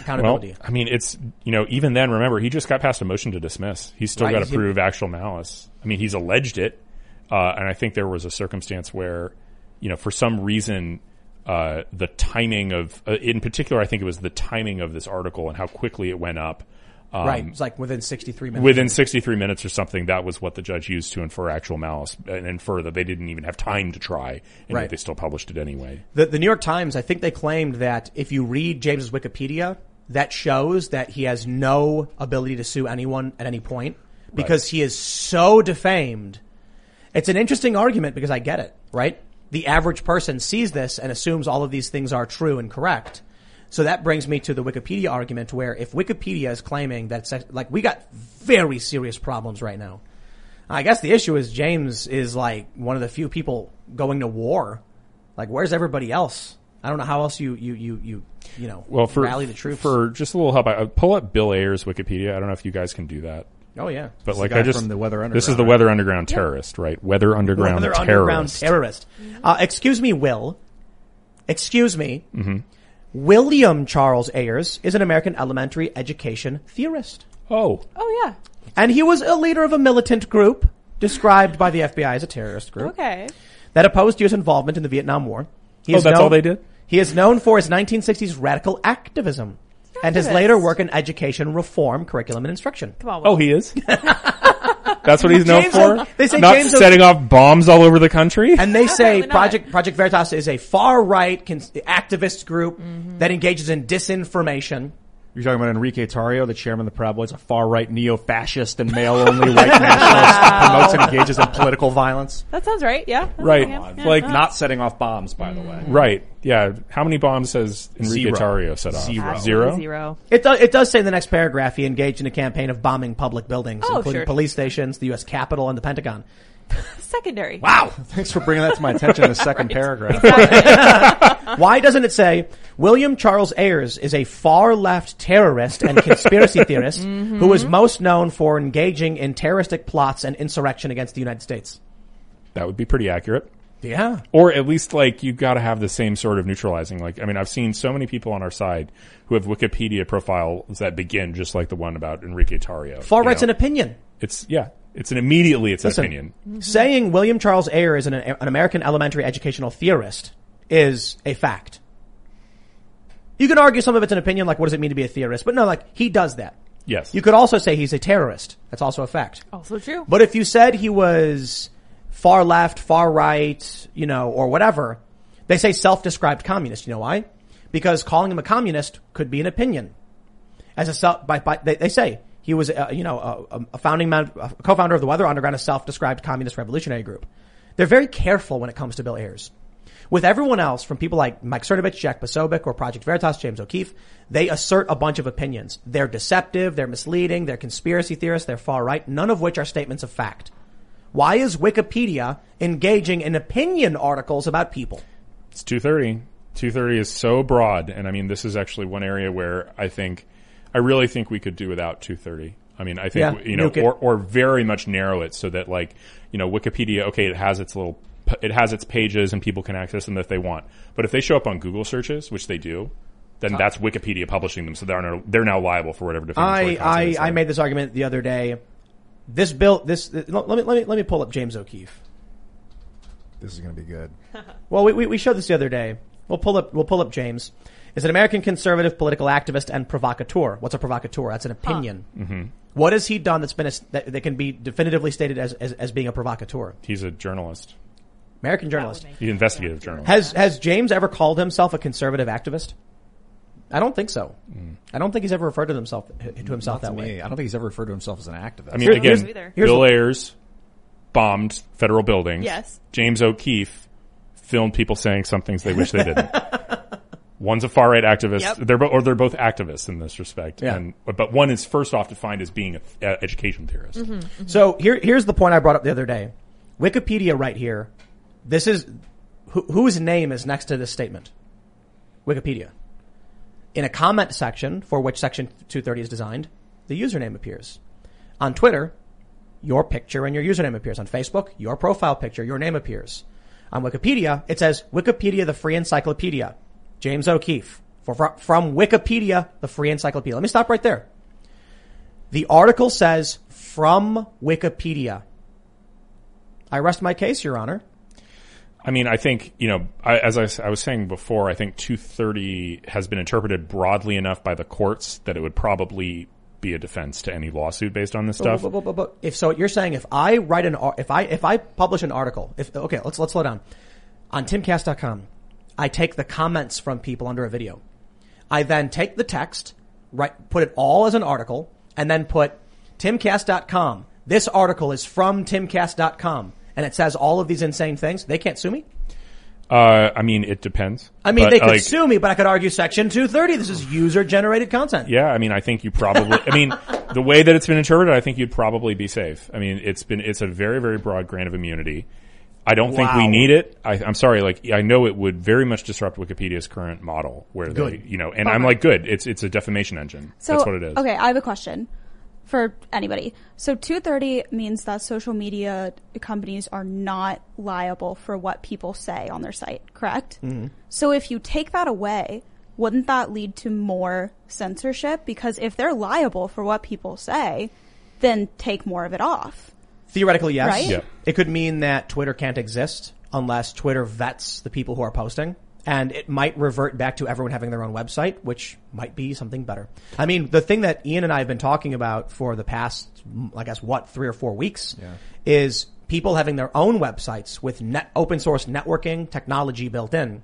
accountability. Well, I mean, it's, you know, even then, remember, he just got past a motion to dismiss. He's still right. got to prove he, actual malice. I mean, he's alleged it. Uh, and I think there was a circumstance where, you know, for some reason, uh, the timing of, uh, in particular, I think it was the timing of this article and how quickly it went up. Um, right. It's like within sixty-three minutes. Within sixty-three minutes or something. That was what the judge used to infer actual malice and infer that they didn't even have time to try, and right. yet they still published it anyway. The, the New York Times, I think they claimed that if you read James's Wikipedia, that shows that he has no ability to sue anyone at any point because right. he is so defamed. It's an interesting argument because I get it, right? The average person sees this and assumes all of these things are true and correct. So that brings me to the Wikipedia argument where if Wikipedia is claiming that, sex, like, we got very serious problems right now. I guess the issue is James is, like, one of the few people going to war. Like, where's everybody else? I don't know how else you, you, you, you, you know, well, for, rally the troops. For just a little help, I pull up Bill Ayers' Wikipedia. I don't know if you guys can do that. Oh, yeah. But, this like, I just, from the Weather Underground, this is the right? Weather Underground terrorist, right? Weather Underground Weather terrorist. Weather Underground terrorist. Uh, excuse me, Will. Excuse me. Mm-hmm. William Charles Ayers is an American elementary education theorist. Oh. Oh, yeah. And he was a leader of a militant group described by the F B I as a terrorist group. Okay. That opposed U S involvement in the Vietnam War. He oh, that's known, all they did? He is known for his nineteen sixties radical activism Activist. and his later work in education reform, curriculum, and instruction. Come on, Will. Oh, he is? That's what he's known James for? O- they say Not James setting o- off bombs all over the country? And they Absolutely say Project, Project Veritas is a far-right cons- activist group mm-hmm. that engages in disinformation. You're talking about Enrique Tarrio, the chairman of the Proud Boys, a far-right neo-fascist and male-only white nationalist wow. promotes and engages in political violence. That sounds right, yeah. Right. Like, like not setting off bombs, by the way. Right. Yeah. How many bombs has Enrique Tarrio set off? Zero. Zero? Zero. It, do, it does say in the next paragraph he engaged in a campaign of bombing public buildings, oh, including sure. police stations, the U S Capitol, and the Pentagon. Secondary. Wow. Thanks for bringing that to my attention in the second right. paragraph. Exactly. Why doesn't it say, William Charles Ayers is a far-left terrorist and conspiracy theorist mm-hmm. who is most known for engaging in terroristic plots and insurrection against the United States? That would be pretty accurate. Yeah. Or at least, like, you got to have the same sort of neutralizing. Like, I mean, I've seen so many people on our side who have Wikipedia profiles that begin just like the one about Enrique Tarrio. Far-right's an opinion. It's, yeah. It's an immediately, it's Listen, an opinion. Mm-hmm. Saying William Charles Ayers is an, an American elementary educational theorist is a fact. You could argue some of it's an opinion, like what does it mean to be a theorist? But no, like he does that. Yes. You could also say he's a terrorist. That's also a fact. Also true. But if you said he was far left, far right, you know, or whatever, they say self-described communist. You know why? Because calling him a communist could be an opinion. As a self, by, by, they, they say. He was, uh, you know, a, a founding man, a co-founder of the Weather Underground, a self-described communist revolutionary group. They're very careful when it comes to Bill Ayers. With everyone else, from people like Mike Cernovich, Jack Posobiec, or Project Veritas, James O'Keefe, they assert a bunch of opinions. They're deceptive, they're misleading, they're conspiracy theorists, they're far-right, none of which are statements of fact. Why is Wikipedia engaging in opinion articles about people? It's two thirty. two thirty is so broad, and I mean, this is actually one area where I think – I really think we could do without two thirty. I mean, I think, yeah, you know, or, or very much narrow it so that, like, you know, Wikipedia, okay, it has its little, it has its pages and people can access them if they want. But if they show up on Google searches, which they do, then oh. that's Wikipedia publishing them. So they're now, they're now liable for whatever defamatory content is. I, I made this argument the other day. This bill, this, let me, let me, let me pull up James O'Keefe. This is going to be good. Well, we, we, we showed this the other day. We'll pull up, we'll pull up James. Is an American conservative political activist and provocateur. What's a provocateur? That's an opinion. Huh. Mm-hmm. What has he done that's been a, that, that can be definitively stated as, as, as being a provocateur? He's a journalist. American journalist. He's an investigative journalist. Has, has James ever called himself a conservative activist? I don't think so. Mm. I don't think he's ever referred to himself to himself Not that to way. I don't think he's ever referred to himself as an activist. I mean, Here, again, here's, here's Bill Ayers bombed federal buildings. Yes. James O'Keefe filmed people saying some things they wish they didn't. One's a far right activist. Yep. They're bo- or they're both activists in this respect. Yeah. And but one is first off defined as being an uh, education theorist. Mm-hmm, mm-hmm. So here here's the point I brought up the other day. Wikipedia right here. This is who, whose name is next to this statement? Wikipedia. In a comment section for which Section two thirty is designed, the username appears. On Twitter, your picture and your username appears. On Facebook, your profile picture, your name appears. On Wikipedia, it says Wikipedia, the free encyclopedia. James O'Keefe, for, from Wikipedia, the free encyclopedia. Let me stop right there. The article says, from Wikipedia. I rest my case, Your Honor. I mean, I think, you know, I, as I, I was saying before, I think two thirty has been interpreted broadly enough by the courts that it would probably be a defense to any lawsuit based on this stuff. But, but, but, but, if so, you're saying if I write an, if I, if I publish an article, if, okay, let's, let's slow down. On timcast dot com. I take the comments from people under a video. I then take the text, write, put it all as an article, and then put timcast dot com. This article is from timcast dot com. And it says all of these insane things. They can't sue me? Uh, I mean, it depends. I mean, but, they could like, sue me, but I could argue Section two thirty. This is user-generated content. Yeah, I mean, I think you probably, I mean, the way that it's been interpreted, I think you'd probably be safe. I mean, it's been, it's a very, very broad grant of immunity. I don't wow. think we need it. I, I'm sorry. Like, I know it would very much disrupt Wikipedia's current model where good. they, you know, and Bummer. I'm like, good. It's, it's a defamation engine. So, that's what it is. Okay. I have a question for anybody. So two thirty means that social media companies are not liable for what people say on their site, correct? Mm-hmm. So if you take that away, wouldn't that lead to more censorship? Because if they're liable for what people say, then take more of it off. Theoretically, yes. Right? Yeah. It could mean that Twitter can't exist unless Twitter vets the people who are posting. And it might revert back to everyone having their own website, which might be something better. I mean, the thing that Ian and I have been talking about for the past, I guess, what, three or four weeks yeah. is people having their own websites with net open source networking technology built in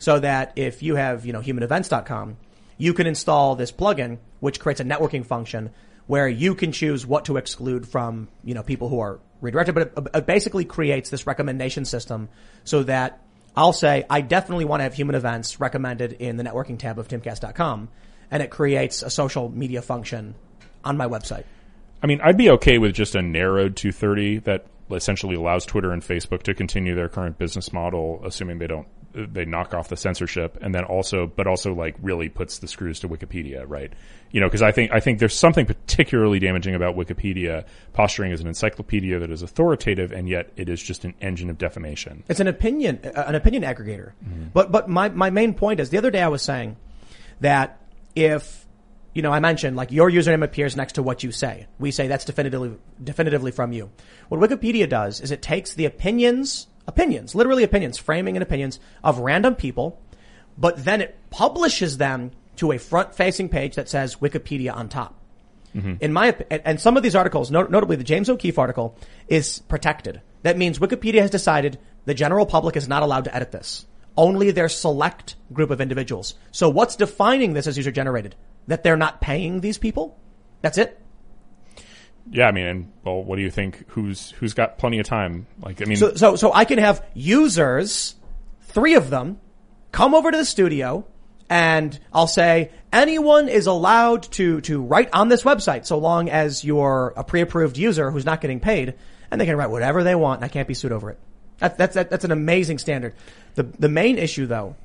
so that if you have, you know, human events dot com, you can install this plugin, which creates a networking function where you can choose what to exclude from, you know, people who are redirected. But it, it basically creates this recommendation system so that I'll say, I definitely want to have human events recommended in the networking tab of timcast dot com. And it creates a social media function on my website. I mean, I'd be okay with just a narrowed two thirty that essentially allows Twitter and Facebook to continue their current business model, assuming they don't, they knock off the censorship and then also, but also like really puts the screws to Wikipedia, right? You know, cause I think, I think there's something particularly damaging about Wikipedia posturing as an encyclopedia that is authoritative and yet it is just an engine of defamation. It's an opinion, an opinion aggregator. Mm-hmm. But, but my, my main point is the other day I was saying that if, you know, I mentioned like your username appears next to what you say. We say that's definitively, definitively from you. What Wikipedia does is it takes the opinions Opinions, literally opinions, framing and opinions of random people, but then it publishes them to a front-facing page that says Wikipedia on top. Mm-hmm. In my opinion, and some of these articles, notably the James O'Keefe article, is protected. That means Wikipedia has decided the general public is not allowed to edit this. Only their select group of individuals. So what's defining this as user-generated? That they're not paying these people? That's it. Yeah, I mean, and, well, what do you think? Who's who's got plenty of time? Like, I mean, so so so I can have users, three of them, come over to the studio, and I'll say anyone is allowed to to write on this website so long as you're a pre-approved user who's not getting paid, and they can write whatever they want, and I can't be sued over it. That, that's that, that's an amazing standard. The the main issue though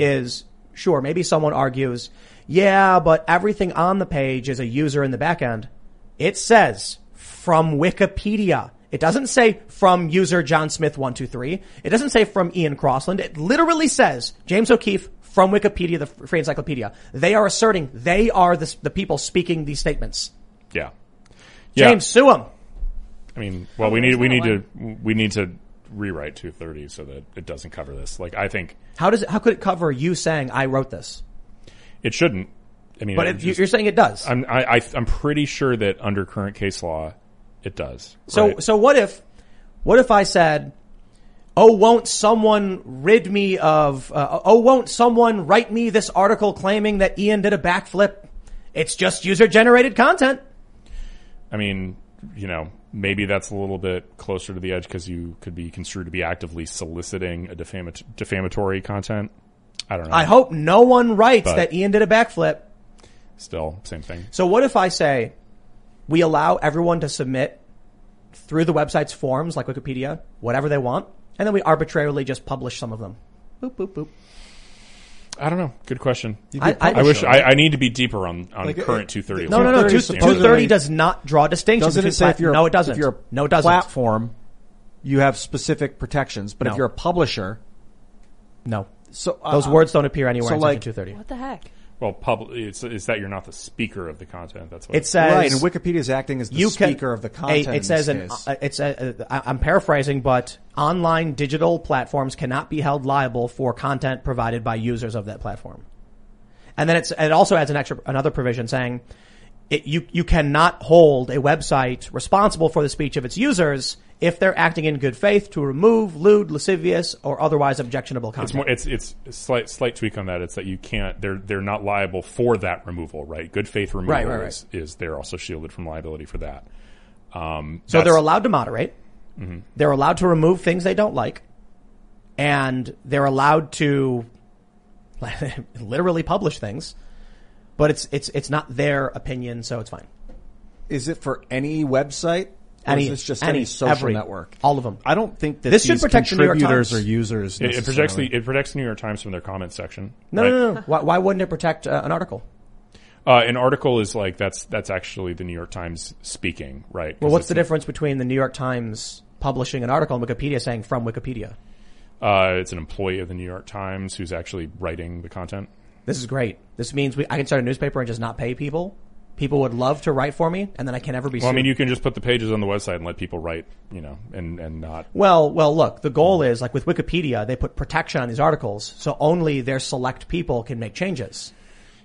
is sure maybe someone argues yeah, but everything on the page is a user in the back end. It says from Wikipedia. It doesn't say from user John Smith one two three. It doesn't say from Ian Crossland. It literally says James O'Keefe from Wikipedia, the Free Encyclopedia. They are asserting they are the, the people speaking these statements. Yeah. Yeah. James, sue them. I mean, well, we need we need to we need to rewrite two thirty so that it doesn't cover this. Like, I think how does it, how could it cover you saying I wrote this? It shouldn't. I mean, but it, just, you're saying it does. I'm I, I, I'm pretty sure that under current case law, it does. So right? so what if what if I said, oh, won't someone rid me of? Uh, oh, won't someone write me this article claiming that Ian did a backflip? It's just user generated content. I mean, you know. Maybe that's a little bit closer to the edge because you could be construed to be actively soliciting a defam- defamatory content. I don't know. I hope no one writes but that Ian did a backflip. Still, same thing. So what if I say we allow everyone to submit through the website's forms, like Wikipedia, whatever they want, and then we arbitrarily just publish some of them? Boop, boop, boop. I don't know. Good question. I, I, I wish I, I need to be deeper on, on like, current two thirty. No, no, no. two thirty does not draw distinctions. Doesn't it say if you're no, it doesn't. If you're a no, it doesn't. Platform, you have specific protections, but no. If you're a publisher, no. So uh, those words don't appear anywhere so in like, Section two thirty. What the heck? Well, pub- it's, it's that you're not the speaker of the content. That's what it, it says. Right, and Wikipedia is acting as the can, speaker of the content. A, it says, an, uh, it's a, uh, I'm paraphrasing, but online digital platforms cannot be held liable for content provided by users of that platform. And then it's, it also adds an extra, another provision saying it, you, you cannot hold a website responsible for the speech of its users if they're acting in good faith to remove lewd, lascivious, or otherwise objectionable content. It's more, it's, it's a slight, slight tweak on that. It's that you can't, they're, they're not liable for that removal, right? Good faith removal right, right, right. Is, is, they're also shielded from liability for that. Um, so they're allowed to moderate. Mm-hmm. They're allowed to remove things they don't like. And they're allowed to literally publish things. But it's, it's, it's not their opinion, so it's fine. Is it for any website? Any, is this just any, any social every, network? All of them. I don't think that this these should protect contributors the New York Times. Or users. It, it protects the it protects the New York Times from their comment section. No, right? no, no. no. why, why wouldn't it protect uh, an article? Uh, an article is like that's that's actually the New York Times speaking, right? Well, what's the difference between the New York Times publishing an article and Wikipedia saying from Wikipedia? Uh, it's an employee of the New York Times who's actually writing the content. This is great. This means we I can start a newspaper and just not pay people. People would love to write for me, and then I can never be sued. Well, I mean, you can just put the pages on the website and let people write, you know, and, and not. Well, well, look, the goal is, like with Wikipedia, they put protection on these articles, so only their select people can make changes.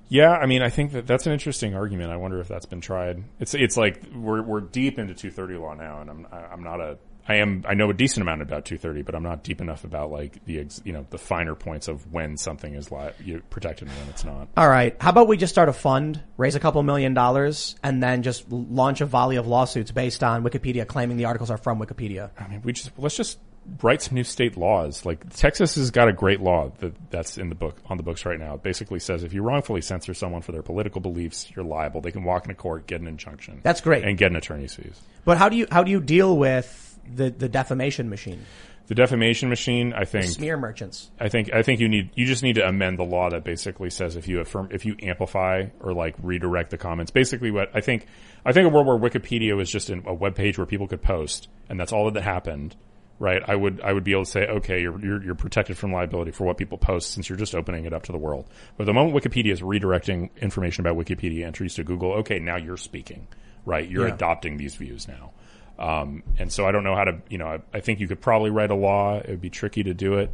Yeah, I mean, I think that that's an interesting argument. I wonder if that's been tried. It's it's like we're we're deep into two thirty law now, and I'm I'm not a I am I know a decent amount about two thirty, but I'm not deep enough about like the ex, you know the finer points of when something is li- you're protected and when it's not. All right, how about we just start a fund, raise a couple million dollars, and then just launch a volley of lawsuits based on Wikipedia claiming the articles are from Wikipedia. I mean, we just let's just write some new state laws. Like Texas has got a great law that that's in the book on the books right now. It basically says if you wrongfully censor someone for their political beliefs, you're liable. They can walk into court, get an injunction. That's great, and get an attorney's fees. But how do you how do you deal with The, the defamation machine. The defamation machine, I think. The smear merchants. I think, I think you need, you just need to amend the law that basically says if you affirm, if you amplify or like redirect the comments. Basically what I think, I think a world where Wikipedia was just an, a web page where people could post and that's all that happened, right? I would, I would be able to say, okay, you're, you're, you're protected from liability for what people post since you're just opening it up to the world. But the moment Wikipedia is redirecting information about Wikipedia entries to Google, okay, now you're speaking, right? You're yeah. adopting these views now. Um, and so I don't know how to, you know, I, I think you could probably write a law. It would be tricky to do it,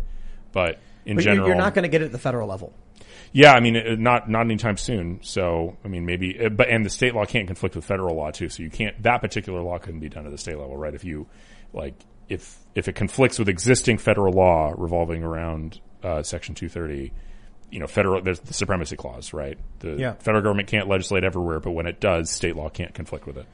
but in but general, you're not going to get it at the federal level. Yeah. I mean, it, not, not anytime soon. So, I mean, maybe, but, and the state law can't conflict with federal law too. So you can't, that particular law couldn't be done at the state level, right? If you like, if, if it conflicts with existing federal law revolving around, uh, Section two thirty, you know, federal, there's the supremacy clause, right? The yeah. federal government can't legislate everywhere, but when it does, state law can't conflict with it.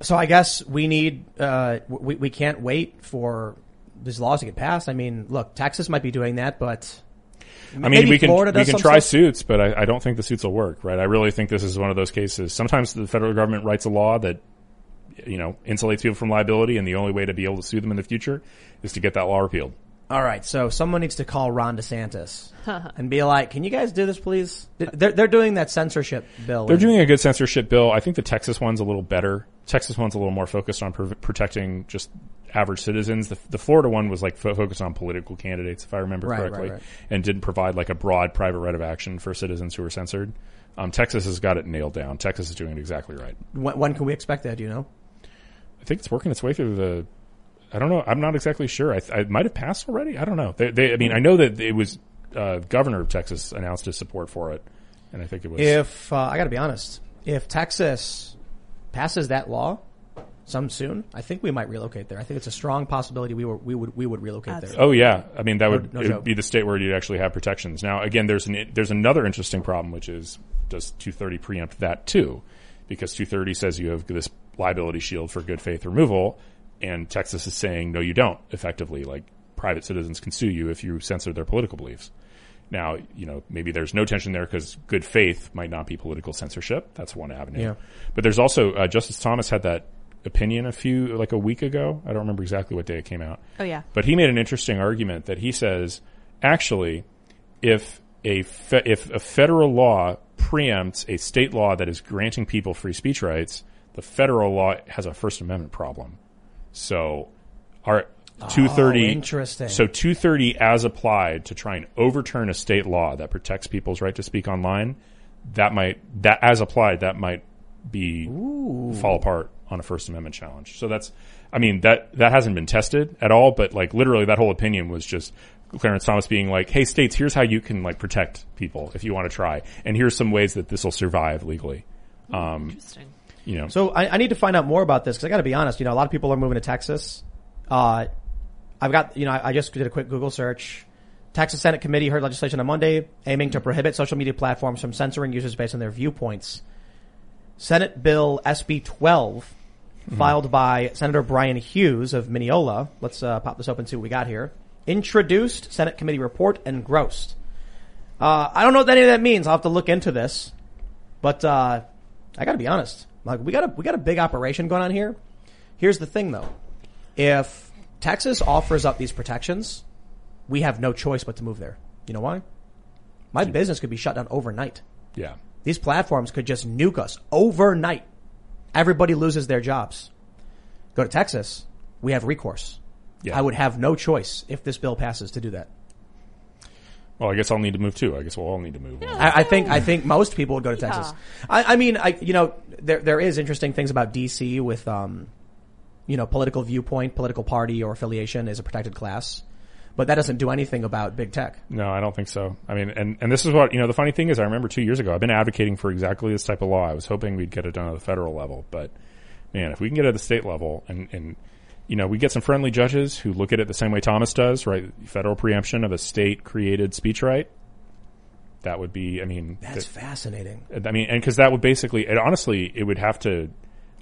So I guess we need uh, – we, we can't wait for these laws to get passed. I mean, look, Texas might be doing that, but maybe I mean, we can, Florida does we can try stuff. Suits, but I, I don't think the suits will work, right? I really think this is one of those cases. Sometimes the federal government writes a law that, you know, insulates people from liability, and the only way to be able to sue them in the future is to get that law repealed. All right, so someone needs to call Ron DeSantis and be like, can you guys do this, please? They're, they're doing that censorship bill. They're doing a good censorship bill. I think the Texas one's a little better. Texas one's a little more focused on pr- protecting just average citizens. The, the Florida one was like fo- focused on political candidates, if I remember right, correctly, right, right. and didn't provide like a broad private right of action for citizens who were censored. Um, Texas has got it nailed down. Texas is doing it exactly right. When, when can we expect that, do you know? I think it's working its way through the... I don't know. I'm not exactly sure. I, th- I might have passed already. I don't know. They, they, I mean, I know that it was uh, governor of Texas announced his support for it, and I think it was. If uh, I got to be honest, if Texas passes that law some soon, I think we might relocate there. I think it's a strong possibility we were we would we would relocate Absolutely. there. Oh yeah, I mean that would, no, no it would be the state where you'd actually have protections. Now again, there's an there's another interesting problem, which is does two thirty preempt that too, because two thirty says you have this liability shield for good faith removal. And Texas is saying, no, you don't, effectively. Like, private citizens can sue you if you censor their political beliefs. Now, you know, maybe there's no tension there because good faith might not be political censorship. That's one avenue. Yeah. But there's also, uh, Justice Thomas had that opinion a few, like a week ago. I don't remember exactly what day it came out. Oh, yeah. But he made an interesting argument that he says, actually, if a fe- if a federal law preempts a state law that is granting people free speech rights, the federal law has a First Amendment problem. So, our two thirty. Oh, interesting. So two thirty, as applied to try and overturn a state law that protects people's right to speak online, that might that as applied that might be Ooh. fall apart on a First Amendment challenge. So that's, I mean that that hasn't been tested at all. But like literally, that whole opinion was just Clarence Thomas being like, "Hey, states, here's how you can like protect people if you want to try, and here's some ways that this will survive legally." Um, interesting. You know. So I, I need to find out more about this because I got to be honest. You know, a lot of people are moving to Texas. Uh, I've got, you know, I, I just did a quick Google search. Texas Senate committee heard legislation on Monday aiming to prohibit social media platforms from censoring users based on their viewpoints. Senate Bill S B twelve, mm-hmm. filed by Senator Brian Hughes of Mineola. Let's uh, pop this open and see what we got here. Introduced Senate committee report and grossed. Uh, I don't know what any of that means. I'll have to look into this, but uh, I got to be honest. Like, we got a, we got a big operation going on here. Here's the thing though. If Texas offers up these protections, we have no choice but to move there. You know why? My business could be shut down overnight. Yeah. These platforms could just nuke us overnight. Everybody loses their jobs. Go to Texas. We have recourse. Yeah. I would have no choice if this bill passes to do that. Well, I guess I'll need to move too. I guess we'll all need to move. Yeah. I, I think I think most people would go to yeah. Texas. I, I mean, I you know there there is interesting things about D C with um, you know, political viewpoint, political party or affiliation is a protected class, but that doesn't do anything about big tech. No, I don't think so. I mean, and and this is what, you know, the funny thing is, I remember two years ago I've been advocating for exactly this type of law. I was hoping we'd get it done at the federal level, but man, if we can get it at the state level and and. You know, we get some friendly judges who look at it the same way Thomas does, right? Federal preemption of a state-created speech right. That would be, I mean... That's that, fascinating. I mean, and because that would basically... It, honestly, it would have to...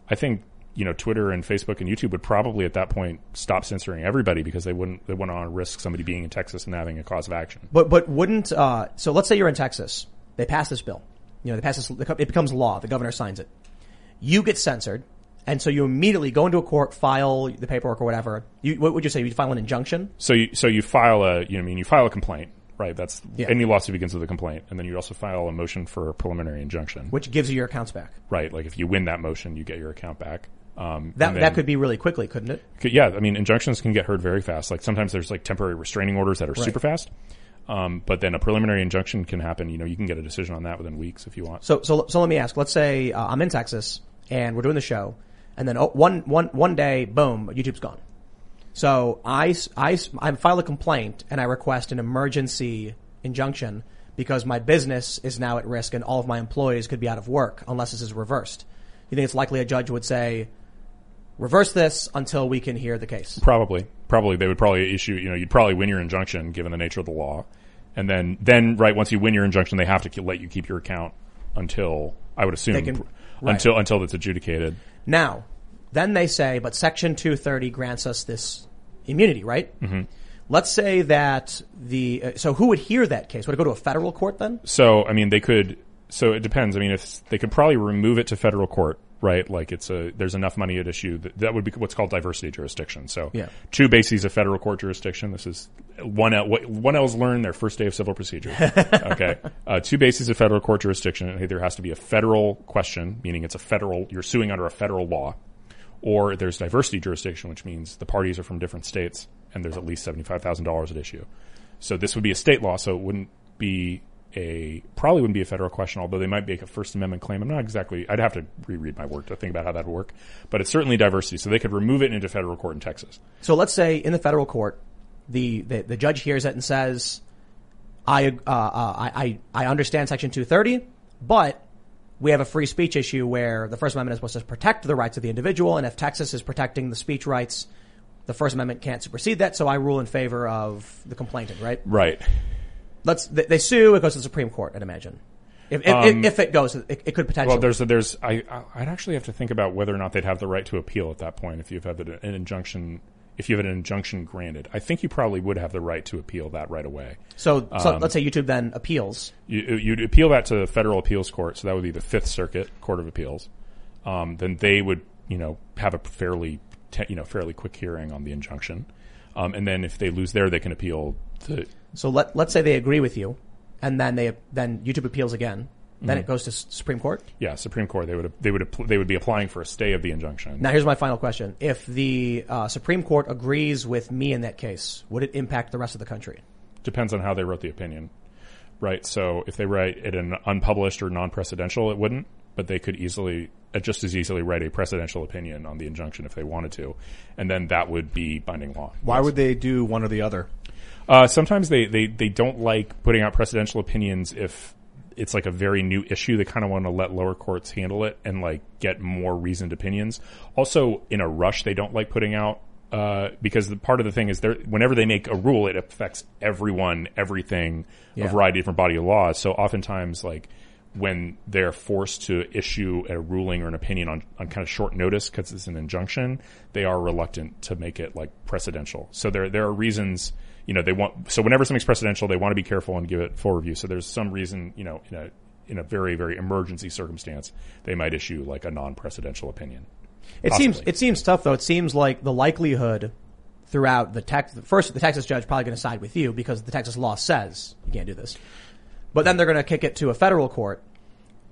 I think, you know, Twitter and Facebook and YouTube would probably at that point stop censoring everybody because they wouldn't they wouldn't want to risk somebody being in Texas and having a cause of action. But but wouldn't... Uh, so let's say you're in Texas. They pass this bill. You know, they pass this... It becomes law. The governor signs it. You get censored. And so you immediately go into a court, file the paperwork or whatever. You, what would you say? You file an injunction? So you, so you file a, you know, I mean, you file a complaint, right? That's yeah. any lawsuit begins with a complaint, and then you also file a motion for a preliminary injunction, which gives you your accounts back, right? Like if you win that motion, you get your account back. Um, that then, that could be really quickly, couldn't it? Could, yeah, I mean, injunctions can get heard very fast. Like sometimes there's like temporary restraining orders that are right. super fast, um, but then a preliminary injunction can happen. You know, you can get a decision on that within weeks if you want. So so so let me ask. Let's say uh, I'm in Texas and we're doing the show. And then oh, one, one, one day, boom, YouTube's gone. So I, I, I file a complaint and I request an emergency injunction because my business is now at risk and all of my employees could be out of work unless this is reversed. You think it's likely a judge would say, reverse this until we can hear the case? Probably. Probably. They would probably issue, you know, you'd probably win your injunction given the nature of the law. And then, then right, once you win your injunction, they have to let you keep your account until, I would assume, can, right. until until it's adjudicated. Now, then they say, but Section two thirty grants us this immunity, right? Mm-hmm. Let's say that the uh, – so who would hear that case? Would it go to a federal court then? So, I mean, they could – so it depends. I mean, if they could probably remove it to federal court right? Like it's a, there's enough money at issue that, that would be what's called diversity jurisdiction. So yeah. two bases of federal court jurisdiction. This is one, what one L's learned their first day of civil procedure. Okay. Uh, two bases of federal court jurisdiction. Hey, there has to be a federal question, meaning it's a federal, you're suing under a federal law, or there's diversity jurisdiction, which means the parties are from different states and there's at least seventy-five thousand dollars at issue. So this would be a state law. So it wouldn't be a, probably wouldn't be a federal question, although they might make a First Amendment claim. I'm not exactly, I'd have to reread my work to think about how that would work, but it's certainly diversity. So they could remove it into federal court in Texas. So let's say in the federal court, the, the, the judge hears it and says, I, uh, I, I, I understand Section two thirty, but we have a free speech issue where the First Amendment is supposed to protect the rights of the individual. And if Texas is protecting the speech rights, the First Amendment can't supersede that. So I rule in favor of the complainant, right? Right. Let's, they sue, it goes to the Supreme Court, I'd imagine. If, if, um, if it goes, it, it could potentially. Well, there's, a, there's, I, I'd actually have to think about whether or not they'd have the right to appeal at that point if you've had an injunction, if you have an injunction granted. I think you probably would have the right to appeal that right away. So, so um, let's say YouTube then appeals. You, you'd appeal that to the Federal Appeals Court, so that would be the Fifth Circuit Court of Appeals. Um, then they would, you know, have a fairly, te- you know, fairly quick hearing on the injunction. Um, and then if they lose there, they can appeal to. So let, let's say they agree with you, and then they then YouTube appeals again. Then mm-hmm. it goes to Supreme Court? Yeah, Supreme Court. They would they would they would be applying for a stay of the injunction. Now here's my final question: if the uh, Supreme Court agrees with me in that case, would it impact the rest of the country? Depends on how they wrote the opinion, right? So if they write it an unpublished or non-precedential, it wouldn't. But they could easily, just as easily, write a precedential opinion on the injunction if they wanted to, and then that would be binding law. Why yes. would they do one or the other? Uh, sometimes they, they, they don't like putting out precedential opinions if it's like a very new issue. They kind of want to let lower courts handle it and like get more reasoned opinions. Also, in a rush, they don't like putting out, uh, because the part of the thing is they're, whenever they make a rule, it affects everyone, everything, yeah. a variety of different body of laws. So oftentimes, like, when they're forced to issue a ruling or an opinion on, on kind of short notice because it's an injunction, they are reluctant to make it like precedential. So there, there are reasons, you know, they want, so whenever something's precedential, they want to be careful and give it full review. So there's some reason, you know, in a, in a very, very emergency circumstance, they might issue like a non-precedential opinion. It possibly. seems, it seems tough though. It seems like the likelihood throughout the Tex, first, the Texas judge probably going to side with you because the Texas law says you can't do this. But then they're going to kick it to a federal court,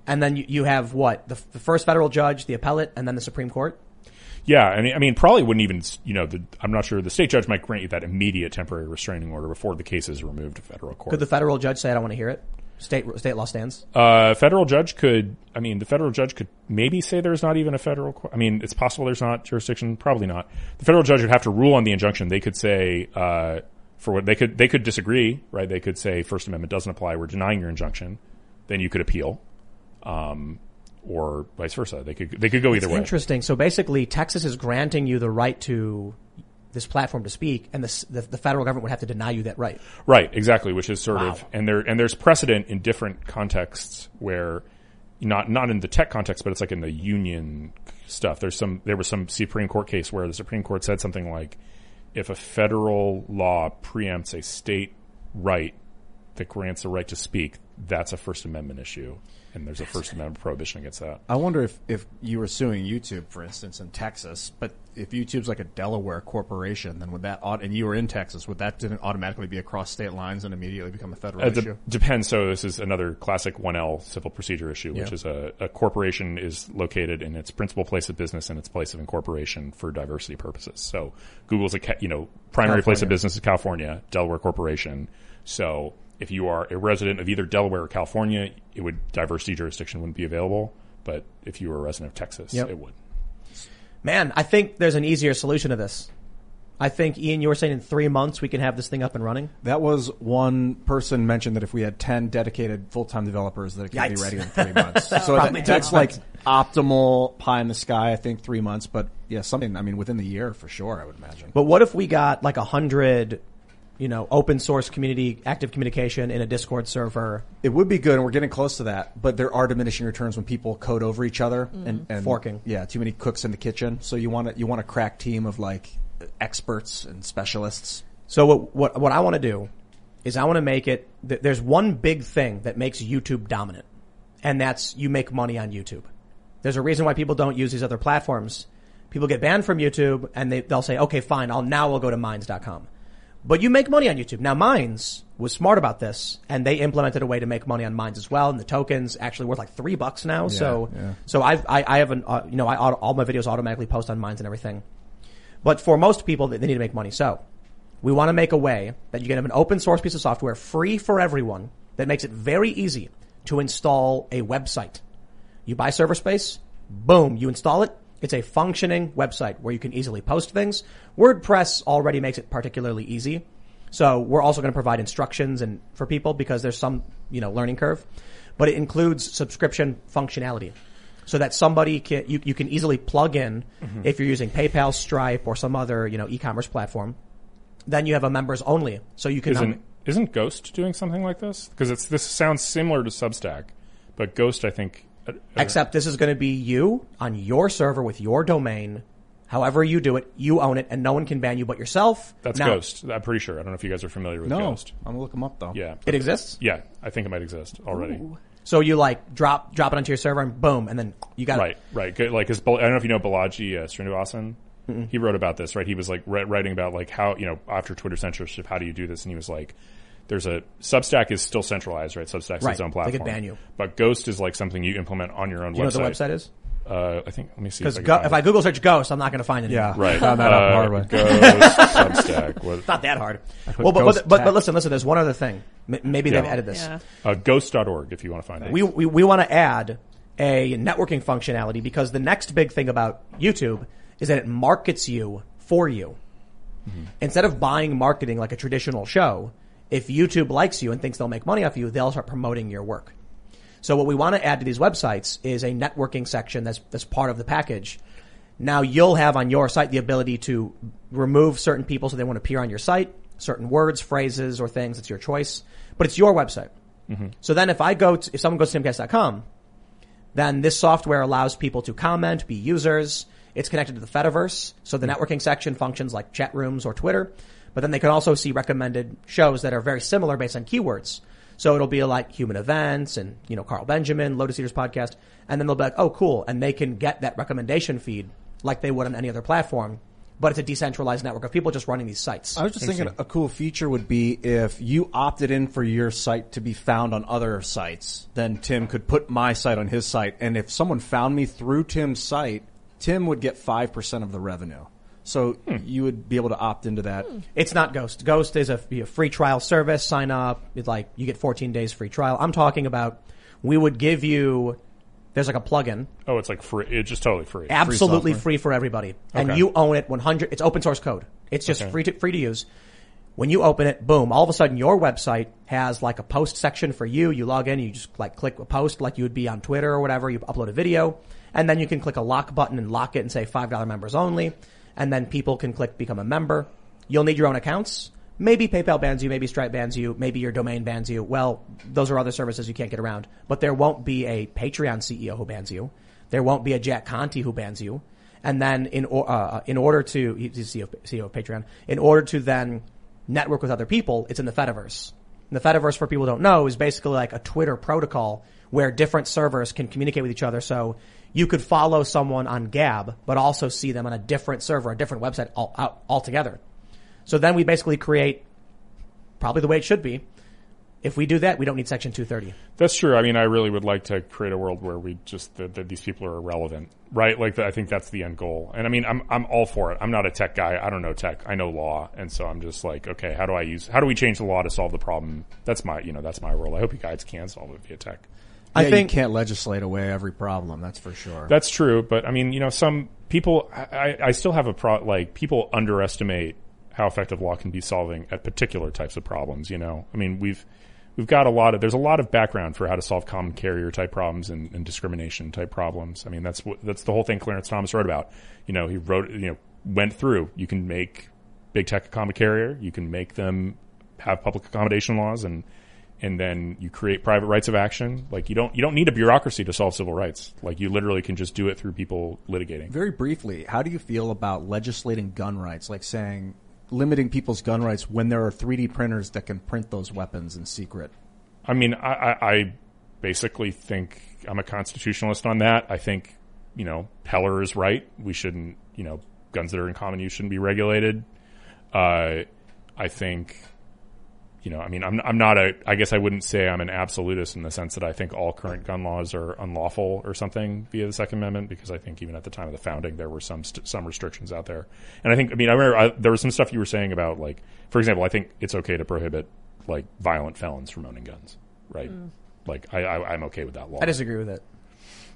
and then you, you have what? The, the first federal judge, the appellate, and then the Supreme Court? Yeah, I mean, I mean probably wouldn't even, you know, the, I'm not sure. The state judge might grant you that immediate temporary restraining order before the case is removed to federal court. Could the federal judge say, I don't want to hear it? State state law stands? Uh, federal judge could, I mean, the federal judge could maybe say there's not even a federal court. I mean, it's possible there's not jurisdiction. Probably not. The federal judge would have to rule on the injunction. They could say, uh, For what they could, they could disagree, right? They could say First Amendment doesn't apply. We're denying your injunction. Then you could appeal, um, or vice versa. They could, they could go either way. It's interesting. So basically, Texas is granting you the right to this platform to speak, and the, the, the federal government would have to deny you that right. Right, exactly. Which is sort wow. of, and there, and there's precedent in different contexts where, not, not in the tech context, but it's like in the union stuff. There's some, there was some Supreme Court case where the Supreme Court said something like, if a federal law preempts a state right that grants a right to speak, that's a First Amendment issue, and there's a First Amendment prohibition against that. I wonder if, if you were suing YouTube, for instance, in Texas, but if YouTube's like a Delaware corporation, then would that, and you were in Texas, would that didn't automatically be across state lines and immediately become a federal uh, issue? Depends. So this is another classic one L civil procedure issue, yeah. which is a, a corporation is located in its principal place of business and its place of incorporation for diversity purposes. So Google's a, you know, primary California. place of business is California, Delaware corporation. So if you are a resident of either Delaware or California, it would, diversity jurisdiction wouldn't be available. But if you were a resident of Texas, yep. it would. Man, I think there's an easier solution to this. I think, Ian, you were saying in three months we can have this thing up and running? That was one person mentioned that if we had ten dedicated full-time developers that it could Yikes. be ready in three months. So that, that's like optimal pie in the sky, I think, three months. But yeah, something, I mean, within the year for sure, I would imagine. But what if we got like a hundred... you know, open source community, active communication in a Discord server. It would be good, and we're getting close to that, but there are diminishing returns when people code over each other mm. and, and forking. Yeah, too many cooks in the kitchen. So you want to, you want a crack team of like experts and specialists. So what, what, what I want to do is I want to make it, th- there's one big thing that makes YouTube dominant, and that's you make money on YouTube. There's a reason why people don't use these other platforms. People get banned from YouTube and they, they'll say, okay, fine, I'll now I'll go to Minds dot com. But you make money on YouTube. Now, Minds was smart about this, and they implemented a way to make money on Minds as well. And the token's actually worth like three bucks now. Yeah, so, yeah. so I've, I, I have an, uh, you know, I, all my videos automatically post on Minds and everything. But for most people, they need to make money. So we want to make a way that you can have an open source piece of software free for everyone that makes it very easy to install a website. You buy server space, boom, you install it. It's a functioning website where you can easily post things. WordPress already makes it particularly easy. So we're also going to provide instructions and for people because there's some, you know, learning curve, but it includes subscription functionality so that somebody can, you, you can easily plug in mm-hmm. if you're using PayPal, Stripe or some other, you know, e-commerce platform. Then you have a members only. So you can, isn't, un- isn't Ghost doing something like this? Because it's, this sounds similar to Substack, but Ghost, I think, except this is going to be you on your server with your domain. However you do it, you own it, and no one can ban you but yourself. That's now, Ghost. I'm pretty sure. I don't know if you guys are familiar with no, Ghost. I'm going to look them up, though. Yeah. It exists? Yeah. I think it might exist already. Ooh. So you, like, drop drop it onto your server, and boom, and then you got right, it. Right, right. Like, his, I don't know if you know Balaji uh, Srinivasan. Mm-hmm. He wrote about this, right? He was, like, writing about, like, how, you know, after Twitter censorship, how do you do this? And he was like... There's a Substack is still centralized, right? Substack's right. its own platform. They could ban you. But Ghost is like something you implement on your own website. Do you website. know what the website is? Uh, I think, let me see. Because if, go, if I Google search Ghost, I'm not going to find it. Yeah. Right. Found that out the hard way. Ghost, Substack. What? It's not that hard. Well, but, but, but, but listen, listen, there's one other thing. M- maybe yeah. they've added this. Yeah. Uh, ghost dot org if you want to find it. We, we, we want to add a networking functionality because the next big thing about YouTube is that it markets you for you. Mm-hmm. Instead of buying marketing like a traditional show, if YouTube likes you and thinks they'll make money off you, they'll start promoting your work. So what we want to add to these websites is a networking section that's that's part of the package. Now you'll have on your site the ability to remove certain people so they won't appear on your site, certain words, phrases, or things. It's your choice, but it's your website. Mm-hmm. So then if I go to, if someone goes to timcast dot com, then this software allows people to comment, be users. It's connected to the Fediverse, so the mm-hmm. networking section functions like chat rooms or Twitter. But then they can also see recommended shows that are very similar based on keywords. So it'll be like Human Events and, you know, Carl Benjamin, Lotus Eaters podcast. And then they'll be like, oh, cool. And they can get that recommendation feed like they would on any other platform. But it's a decentralized network of people just running these sites. I was just thinking a cool feature would be if you opted in for your site to be found on other sites, then Tim could put my site on his site. And if someone found me through Tim's site, Tim would get five percent of the revenue. So hmm. you would be able to opt into that. It's not Ghost. Ghost is a, a free trial service. Sign up. It's like you get fourteen days free trial. I'm talking about we would give you – there's like a plugin. Oh, it's like free. It's just totally free. Absolutely free, free for everybody. Okay. And you own it one hundred percent. It's open source code. It's just okay. free to, free to use. When you open it, boom, all of a sudden your website has like a post section for you. You log in. You just like click a post like you would be on Twitter or whatever. You upload a video. And then you can click a lock button and lock it and say five dollars members only. And then people can click become a member. You'll need your own accounts. Maybe PayPal bans you. Maybe Stripe bans you. Maybe your domain bans you. Well, those are other services you can't get around. But there won't be a Patreon C E O who bans you. There won't be a Jack Conti who bans you. And then in uh, in order to – he's the C E O of Patreon. In order to then network with other people, it's in the Fediverse. And the Fediverse, for people who don't know, is basically like a Twitter protocol where different servers can communicate with each other. So you could follow someone on Gab, but also see them on a different server, a different website all, all, altogether. So then we basically create probably the way it should be. If we do that, we don't need Section two thirty. That's true. I mean, I really would like to create a world where we just that the, these people are irrelevant, right? Like, the, I think that's the end goal. And I mean, I'm I'm all for it. I'm not a tech guy. I don't know tech. I know law, and so I'm just like, okay, how do I use? How do we change the law to solve the problem? That's my you know that's my role. I hope you guys can solve it via tech. Yeah, I think you can't legislate away every problem. That's for sure. That's true. But I mean, you know, some people, I, I still have a pro, like people underestimate how effective law can be solving at particular types of problems. You know, I mean, we've, we've got a lot of, there's a lot of background for how to solve common carrier type problems and, and discrimination type problems. I mean, that's what, that's the whole thing Clarence Thomas wrote about. You know, he wrote, you know, went through, you can make big tech a common carrier. You can make them have public accommodation laws and, and then you create private rights of action. Like you don't, you don't need a bureaucracy to solve civil rights. Like you literally can just do it through people litigating. Very briefly, how do you feel about legislating gun rights? Like saying limiting people's gun rights when there are three D printers that can print those weapons in secret? I mean, I, I, I basically think I'm a constitutionalist on that. I think you know, Heller is right. We shouldn't, you know, guns that are in common use shouldn't be regulated. Uh, I think, you know, I mean, I'm, I'm not a, I guess I wouldn't say I'm an absolutist in the sense that I think all current gun laws are unlawful or something via the Second Amendment, because I think even at the time of the founding, there were some, st- some restrictions out there. And I think, I mean, I remember I, there was some stuff you were saying about, like, for example, I think it's okay to prohibit, like, violent felons from owning guns, right? Mm. Like, I, I, I'm okay with that law. I disagree with it.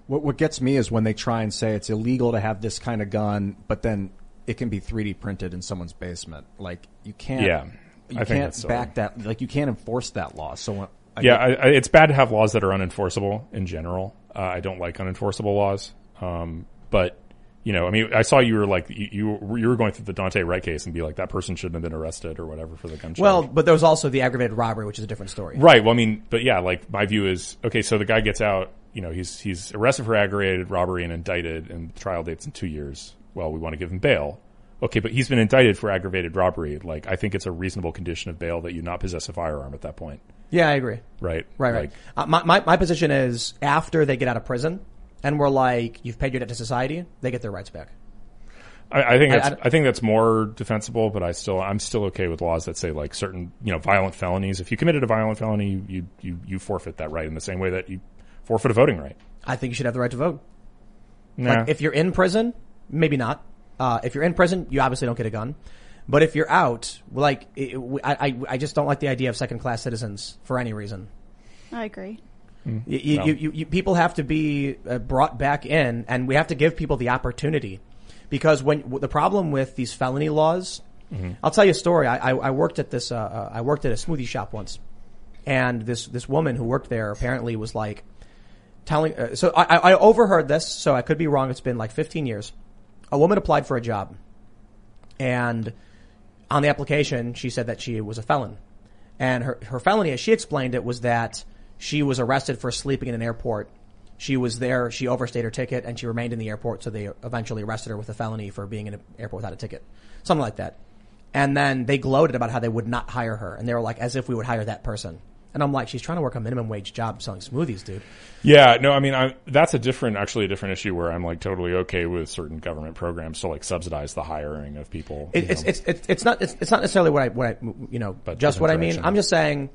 What what gets me is when they try and say it's illegal to have this kind of gun, but then it can be three D printed in someone's basement. Like, you can't, yeah, you I can't think back silly. that, like, you can't enforce that law. So I yeah, get, I, I, it's bad to have laws that are unenforceable in general. Uh, I don't like unenforceable laws. Um, but, you know, I mean, I saw you were like, you, you, you were going through the Daunte Wright case and be like, that person shouldn't have been arrested or whatever for the gun charge. Well, but there was also the aggravated robbery, which is a different story. Right. Well, I mean, but yeah, like, my view is, okay, so the guy gets out. You know, he's he's arrested for aggravated robbery and indicted, and the trial date's in two years. Well, we want to give him bail. Okay, but he's been indicted for aggravated robbery. Like, I think it's a reasonable condition of bail that you not possess a firearm at that point. Yeah, I agree. Right. Right, like, right. Uh, my, my, my position is after they get out of prison and we're like, you've paid your debt to society, they get their rights back. I, I think that's, I, I, I think that's more defensible, but I still, I'm still okay with laws that say, like, certain, you know, violent felonies. If you committed a violent felony, you, you, you, you forfeit that right in the same way that you forfeit a voting right. I think you should have the right to vote. Nah. Like, if you're in prison, maybe not. Uh, if you're in prison, you obviously don't get a gun. But if you're out, like, it, I, I, I just don't like the idea of second-class citizens for any reason. I agree. Mm, you, no. you, you, you, people have to be uh, brought back in, and we have to give people the opportunity. Because when w- the problem with these felony laws, mm-hmm. I'll tell you a story. I, I, I worked at this. Uh, uh, I worked at a smoothie shop once, and this this woman who worked there apparently was like. Telling, uh, so I, I overheard this, so I could be wrong. It's been like fifteen years. A woman applied for a job, and on the application, she said that she was a felon. And her, her felony, as she explained it, was that she was arrested for sleeping in an airport. She was there, she overstayed her ticket, and she remained in the airport, so they eventually arrested her with a felony for being in an airport without a ticket. Something like that. And then they gloated about how they would not hire her, and they were like, as if we would hire that person. And I'm like, she's trying to work a minimum wage job selling smoothies, dude. Yeah, no, I mean, I, that's a different, actually a different issue where I'm like totally okay with certain government programs to like subsidize the hiring of people. It, it's, it's, it's, it's not, it's, it's not necessarily what I, what I, you know, but just what I mean. I'm just saying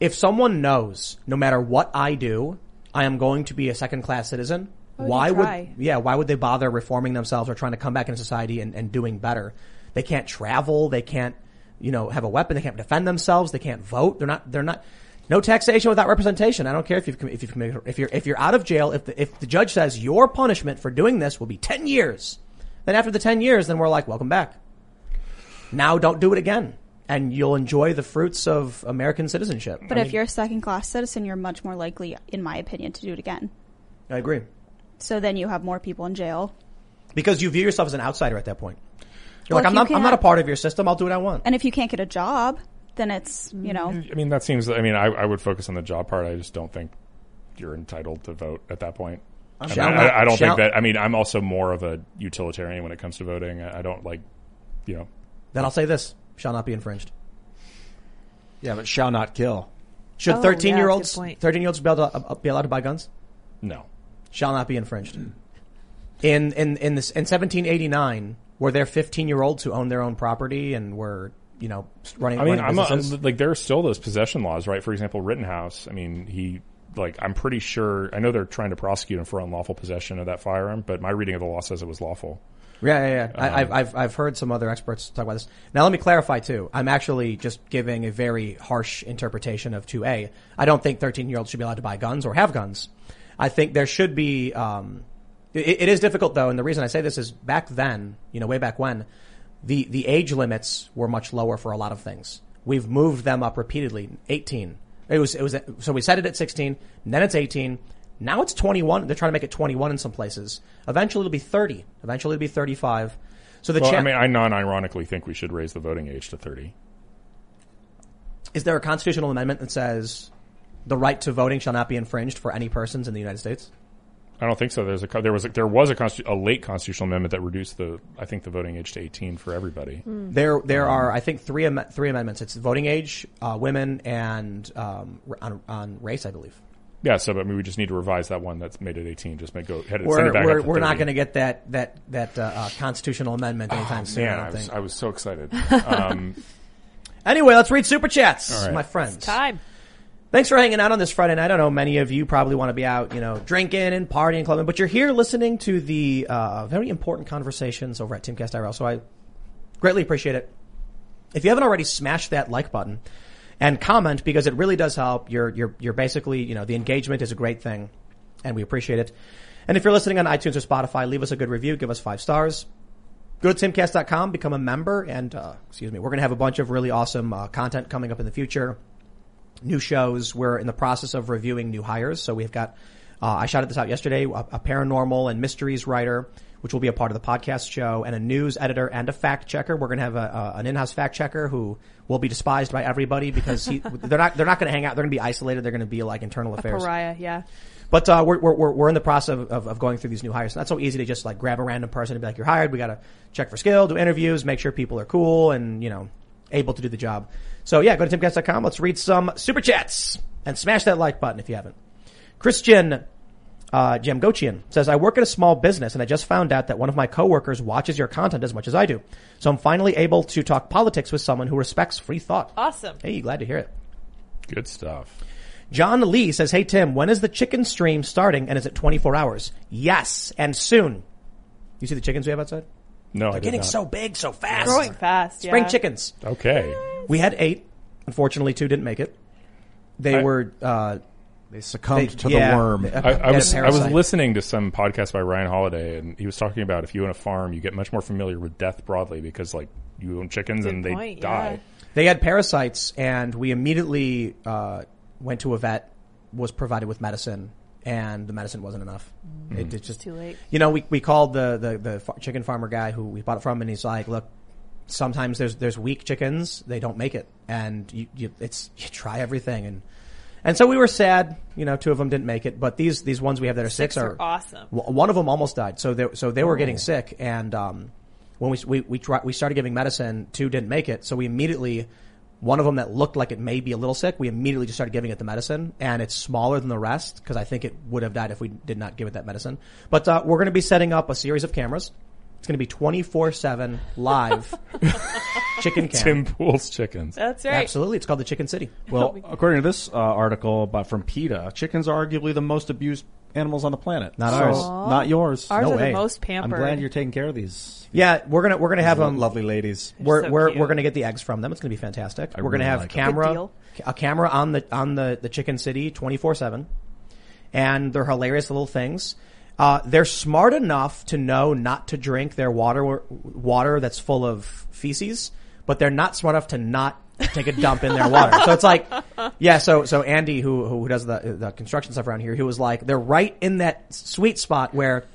if someone knows no matter what I do, I am going to be a second class citizen. Why would, why would, yeah, why would they bother reforming themselves or trying to come back into society and, and doing better? They can't travel. They can't, you know, have a weapon. They can't defend themselves. They can't vote. They're not, they're not. No taxation without representation. I don't care if you've if you've committed, if you're if you're out of jail. If the if the judge says your punishment for doing this will be ten years, then after the ten years, then we're like, welcome back. Now don't do it again, and you'll enjoy the fruits of American citizenship. But I if mean, you're a second class citizen, you're much more likely, in my opinion, to do it again. I agree. So then you have more people in jail because you view yourself as an outsider at that point. You're well, like, I'm you not I'm not a part of your system. I'll do what I want. And if you can't get a job. Then it's, you know. I mean, that seems, I mean, I, I would focus on the job part. I just don't think you're entitled to vote at that point. I, mean, I, I don't think that, I mean, I'm also more of a utilitarian when it comes to voting. I don't like, you know. Then I'll say this. Shall not be infringed. Yeah, but shall not kill. Should oh, thirteen-year-olds yeah, thirteen-year-olds be, uh, be allowed to buy guns? No. Shall not be infringed. Mm. In, in, in, this, in seventeen eighty-nine, were there fifteen-year-olds who owned their own property and were... You know, running. I mean, running I'm a, like there are still those possession laws, right? For example, Rittenhouse. I mean, he like I'm pretty sure. I know they're trying to prosecute him for unlawful possession of that firearm, but my reading of the law says it was lawful. Yeah, yeah, yeah. Um, I, I've I've I've heard some other experts talk about this. Now, let me clarify too. I'm actually just giving a very harsh interpretation of two A. I don't think thirteen-year-olds should be allowed to buy guns or have guns. I think there should be. Um, it, it is difficult though, and the reason I say this is back then, you know, way back when. The the age limits were much lower for a lot of things. We've moved them up repeatedly. eighteen. It was it was so we set it at sixteen. Then it's eighteen. Now it's twenty-one. They're trying to make it twenty-one in some places. Eventually it'll be thirty. Eventually it'll be thirty-five. So the well, cha- I mean, I non-ironically think we should raise the voting age to thirty. Is there a constitutional amendment that says the right to voting shall not be infringed for any persons in the United States? I don't think so. There's a there was a, there was a, constitu- a late constitutional amendment that reduced the I think the voting age to eighteen for everybody. Mm. There there um, are I think three am- three amendments. It's voting age, uh, women, and um, on, on race, I believe. Yeah, so I mean, we just need to revise that one that's made it eighteen. Just make go head it, send it back we're, up to we're not going to get that that that uh, uh, constitutional amendment anytime oh, soon. Man, I, I, was, think. I was so excited. Um, anyway, let's read super chats, right, my friends. It's time. Thanks for hanging out on this Friday night. I don't know, many of you probably want to be out, you know, drinking and partying, clubbing, but you're here listening to the uh, very important conversations over at Timcast I R L. So I greatly appreciate it. If you haven't already, smash that like button. And comment, because it really does help. You're, you're, you're basically, you know, the engagement is a great thing, and we appreciate it. And if you're listening on iTunes or Spotify, leave us a good review. Give us five stars. Go to timcast dot com, become a member, and, uh, excuse me, we're going to have a bunch of really awesome uh, content coming up in the future. New shows. We're in the process of reviewing new hires. So we've got, uh, I shouted this out yesterday, a, a paranormal and mysteries writer, which will be a part of the podcast show, and a news editor and a fact checker. We're going to have a, uh, an in-house fact checker who will be despised by everybody because he, they're not, they're not going to hang out. They're going to be isolated. They're going to be like internal affairs. A pariah, yeah. But, uh, we're, we're, we're in the process of, of, of going through these new hires. It's not so easy to just like grab a random person and be like, you're hired. We got to check for skill, do interviews, make sure people are cool and, you know, able to do the job. So yeah, go to timcast dot com. Let's read some super chats and smash that like button if you haven't. Christian Uh, Jim Gochian says, I work at a small business and I just found out that one of my coworkers watches your content as much as I do. So I'm finally able to talk politics with someone who respects free thought. Awesome. Hey, glad to hear it. Good stuff. John Lee says, hey, Tim, when is the chicken stream starting and is it twenty-four hours? Yes, and soon. You see the chickens we have outside? No, They're getting not. so big, so fast. They're growing fast, yeah. Spring chickens. Okay. Yes. We had eight. Unfortunately, two didn't make it. They I- were... uh They succumbed they, to yeah, the worm. A, I, I was I was listening to some podcast by Ryan Holiday, and he was talking about if you own a farm, you get much more familiar with death broadly because, like, you own chickens Good and point, they die. Yeah. They had parasites, and we immediately uh, went to a vet, was provided with medicine, and the medicine wasn't enough. Mm-hmm. It, it just, it's too late. You know, we we called the, the, the far, chicken farmer guy who we bought it from, and he's like, look, sometimes there's there's weak chickens. They don't make it. And you, you it's you try everything, and... And so we were sad, you know, two of them didn't make it, but these, these ones we have that are six, six are, are awesome. One of them almost died. So they, so they were oh. getting sick. And, um, when we, we, we tried, we started giving medicine, two didn't make it. So we immediately, one of them that looked like it may be a little sick, we immediately just started giving it the medicine, and it's smaller than the rest. Cause I think it would have died if we did not give it that medicine. But, uh, we're going to be setting up a series of cameras. It's going to be twenty-four seven live chicken cam. Tim Pool's chickens. That's right. Absolutely. It's called the Chicken City. Well, according to this uh, article by, from PETA, chickens are arguably the most abused animals on the planet. Not so, ours. Not yours. Ours no are way. the most pampered. I'm glad you're taking care of these. Yeah, we're going to we're gonna have them. Lovely ladies. We're so we're, we're going to get the eggs from them. It's going to be fantastic. I we're really going to have like camera, a camera on the on the, the Chicken City twenty-four seven. And they're hilarious little things. Uh, they're smart enough to know not to drink their water, water that's full of feces, but they're not smart enough to not take a dump in their water. So it's like, yeah, so, so Andy, who, who does the, the construction stuff around here, he was like, they're right in that sweet spot where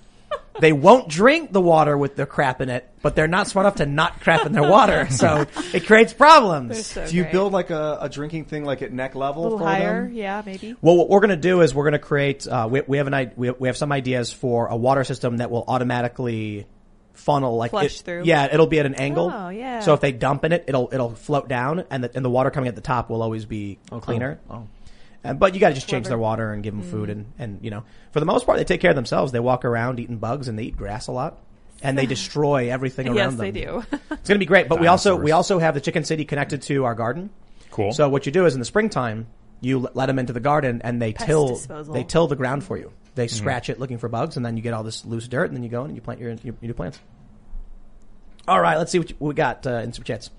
they won't drink the water with their crap in it, but they're not smart enough to not crap in their water. So it creates problems. So do you great. build like a, a drinking thing like at neck level? A little for higher, them? yeah, maybe. Well, what we're going to do is we're going to create, uh, we, we have an we have, we have some ideas for a water system that will automatically funnel like flush it, through. Yeah, it'll be at an angle. Oh, yeah. So if they dump in it, it'll it'll float down, and the, and the water coming at the top will always be oh, cleaner. Oh. And, but you got to just change their water and give them mm. food, and, and you know, for the most part, they take care of themselves. They walk around eating bugs, and they eat grass a lot, and they destroy everything around yes, them. Yes, they do. It's going to be great. But Dinosaurs. we also we also have the Chicken City connected to our garden. Cool. So what you do is in the springtime, you let them into the garden, and they Pest till disposal. they till the ground for you. They mm-hmm. scratch it looking for bugs, and then you get all this loose dirt, and then you go in and you plant your you do plants. All right, let's see what, you, what we got uh, in super chats.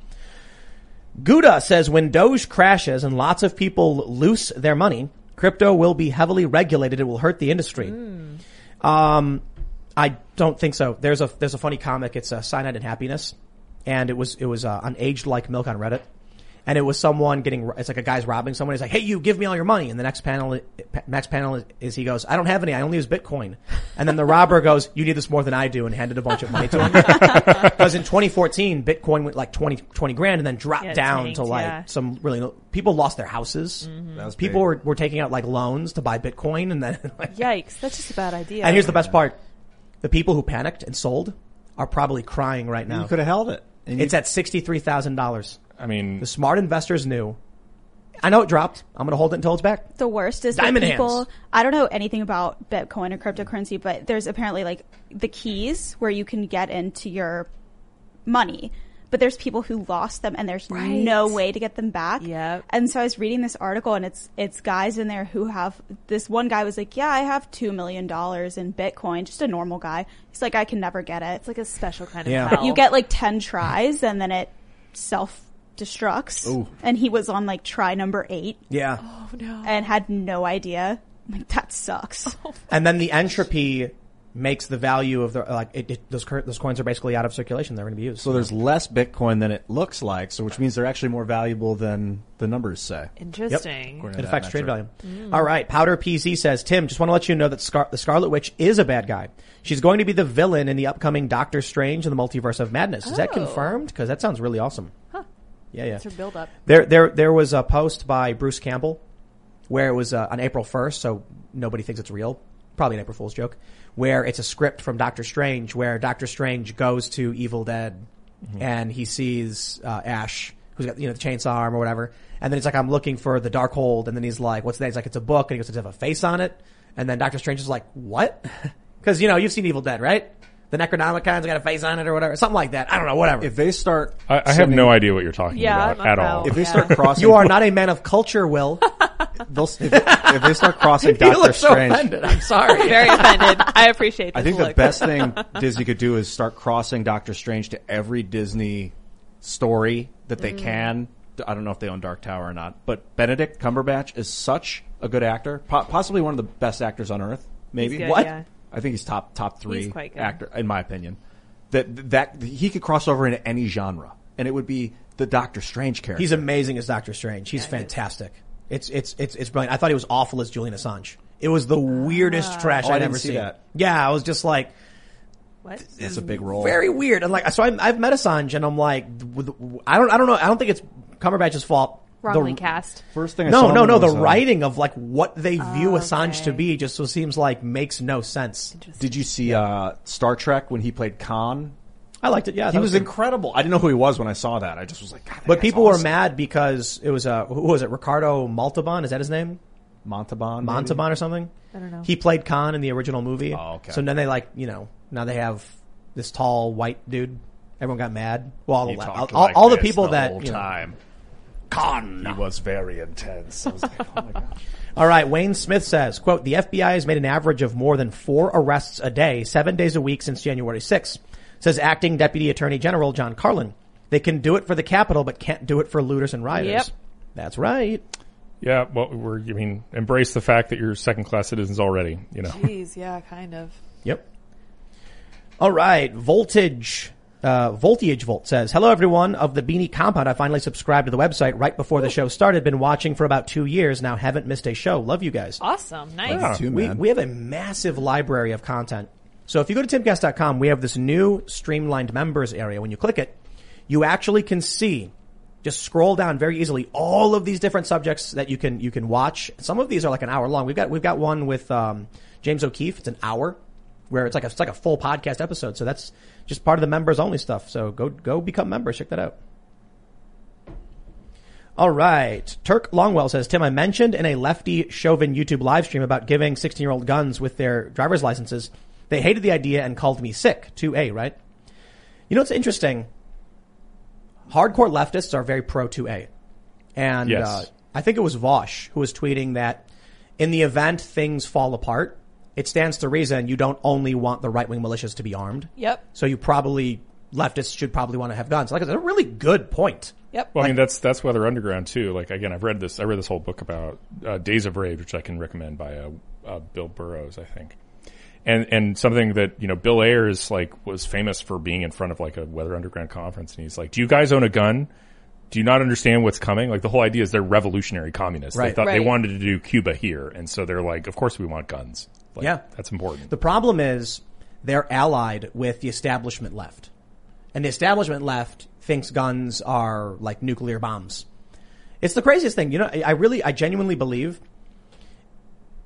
Gouda says, when Doge crashes and lots of people lose their money, crypto will be heavily regulated. It will hurt the industry. Mm. Um, I don't think so. There's a there's a funny comic. It's uh, Cyanide and Happiness, and it was it was uh, on Aged Like Milk on Reddit, and it was someone getting it's like a guy's robbing someone. He's like, "Hey, you, give me all your money." And the next panel, next panel is, is he goes, "I don't have any. I only use Bitcoin." And then the robber goes, "You need this more than I do," and handed a bunch of money to him. Because in twenty fourteen, Bitcoin went like twenty grand and then dropped yeah, down tanked, to like yeah. some really people lost their houses. Mm-hmm. That was people were, were taking out like loans to buy Bitcoin, and then like, yikes, that's just a bad idea. And here's the best part: the people who panicked and sold are probably crying right now. You could have held it. And it's you... at sixty-three thousand dollars. I mean, the smart investors knew I know it dropped. I'm going to hold it until it's back. The worst is Diamond that people, hands. I don't know anything about Bitcoin or cryptocurrency, but there's apparently like the keys where you can get into your money, but there's people who lost them and there's right. no way to get them back. Yep. And so I was reading this article and it's, it's guys in there who have, this one guy was like, yeah, I have two million dollars in Bitcoin, just a normal guy. He's like, I can never get it. It's like a special kind yeah. of hell. You get like ten tries and then it self destructs. Ooh. And he was on like try number eight. Yeah. Oh no. And had no idea. Like that sucks. Oh, and then the entropy makes the value of the like it, it, those those coins are basically out of circulation. They're going to be used. So there's less Bitcoin than it looks like. So which means they're actually more valuable than the numbers say. Interesting. Yep. It affects trade value. Mm. All right. Powder P C says, Tim, just want to let you know that Scar- the Scarlet Witch is a bad guy. She's going to be the villain in the upcoming Doctor Strange and the Multiverse of Madness. Is oh. that confirmed? Because that sounds really awesome. Huh. Yeah, yeah. That's her build up. There, there, there was a post by Bruce Campbell where it was uh, on April first, so nobody thinks it's real. Probably an April Fool's joke. Where it's a script from Doctor Strange where Doctor Strange goes to Evil Dead mm-hmm. and he sees uh, Ash, who's got, you know, the chainsaw arm or whatever. And then he's like, I'm looking for the Darkhold. And then he's like, what's that? He's like, it's a book. And he goes, does it have a face on it? And then Doctor Strange is like, what? Because, you know, you've seen Evil Dead, right? The Necronomicon's got a face on it or whatever. Something like that. I don't know, whatever. If they start... I, I have no idea what you're talking yeah, about at all. If they yeah. start crossing... You are not a man of culture, Will. They'll, if, if they start crossing Doctor Strange... So offended. I'm sorry. Very offended. I appreciate this I think look. The best thing Disney could do is start crossing Doctor Strange to every Disney story that they mm. can. I don't know if they own Dark Tower or not, but Benedict Cumberbatch is such a good actor. Po- possibly one of the best actors on Earth, maybe. Good, what? Yeah. I think he's top top three actor, in my opinion. That that he could cross over into any genre, and it would be the Doctor Strange character. He's amazing as Doctor Strange. He's yeah, fantastic. It's it's it's it's brilliant. I thought he was awful as Julian Assange. It was the weirdest uh, trash oh, I'd ever seen. That. Yeah, I was just like, what? That's a big role. Very weird. And like, so I'm, I've met Assange, and I'm like, I don't I don't know. I don't think it's Cumberbatch's fault. Wrongly the, cast. First thing I no, saw no, no. The writing of like what they view oh, Assange okay. to be just so seems like makes no sense. Did you see yeah. uh, Star Trek when he played Khan? I liked it. Yeah, he was, was incredible. I didn't know who he was when I saw that. I just was like, God, that but people awesome. Were mad because it was uh, who was it? Ricardo Montalban? Is that his name? Montalban. Montalban maybe? Or something. I don't know. He played Khan in the original movie. Oh, okay. So then they like you know now they have this tall white dude. Everyone got mad. Well, all, the, all, all, like all the people the that whole you know, time. Con. He was very intense. I was like, oh my gosh. All right. Wayne Smith says, quote, the F B I has made an average of more than four arrests a day, seven days a week since January sixth, says acting Deputy Attorney General John Carlin. They can do it for the Capitol, but can't do it for looters and rioters. Yep. That's right. Yeah. Well, we're, I mean, embrace the fact that you're second class citizens already, you know. Jeez. Yeah. Kind of. Yep. All right. Voltage. Uh, Voltage Volt says, hello everyone of the Beanie Compound. I finally subscribed to the website right before the show started. Been watching for about two years now. Haven't missed a show. Love you guys. Awesome. Nice. Wow. Too, we, we have a massive library of content. So if you go to timcast dot com, we have this new streamlined members area. When you click it, you actually can see, just scroll down very easily, all of these different subjects that you can, you can watch. Some of these are like an hour long. We've got, we've got one with, um, James O'Keefe. It's an hour. Where it's like a, it's like a full podcast episode, so that's just part of the members only stuff. So go go become members, check that out. All right, Turk Longwell says, Tim, I mentioned in a Lefty Chauvin YouTube live stream about giving sixteen-year-old guns with their driver's licenses. They hated the idea and called me sick. two A, right? You know what's interesting? Hardcore leftists are very pro two A, and yes. uh, I think it was Vosh who was tweeting that in the event things fall apart. It stands to reason you don't only want the right-wing militias to be armed. Yep. So you probably, leftists should probably want to have guns. Like, it's a really good point. Yep. Well, like, I mean, that's, that's Weather Underground too. Like, again, I've read this, I read this whole book about, uh, Days of Rage, which I can recommend by, uh, uh, Bill Burroughs, I think. And, and something that, you know, Bill Ayers, like, was famous for being in front of, like, a Weather Underground conference. And he's like, do you guys own a gun? Do you not understand what's coming? Like, the whole idea is they're revolutionary communists. Right, they thought right. they wanted to do Cuba here. And so they're like, of course we want guns. Like, yeah. That's important. The problem is they're allied with the establishment left. And the establishment left thinks guns are like nuclear bombs. It's the craziest thing. You know, I really, I genuinely believe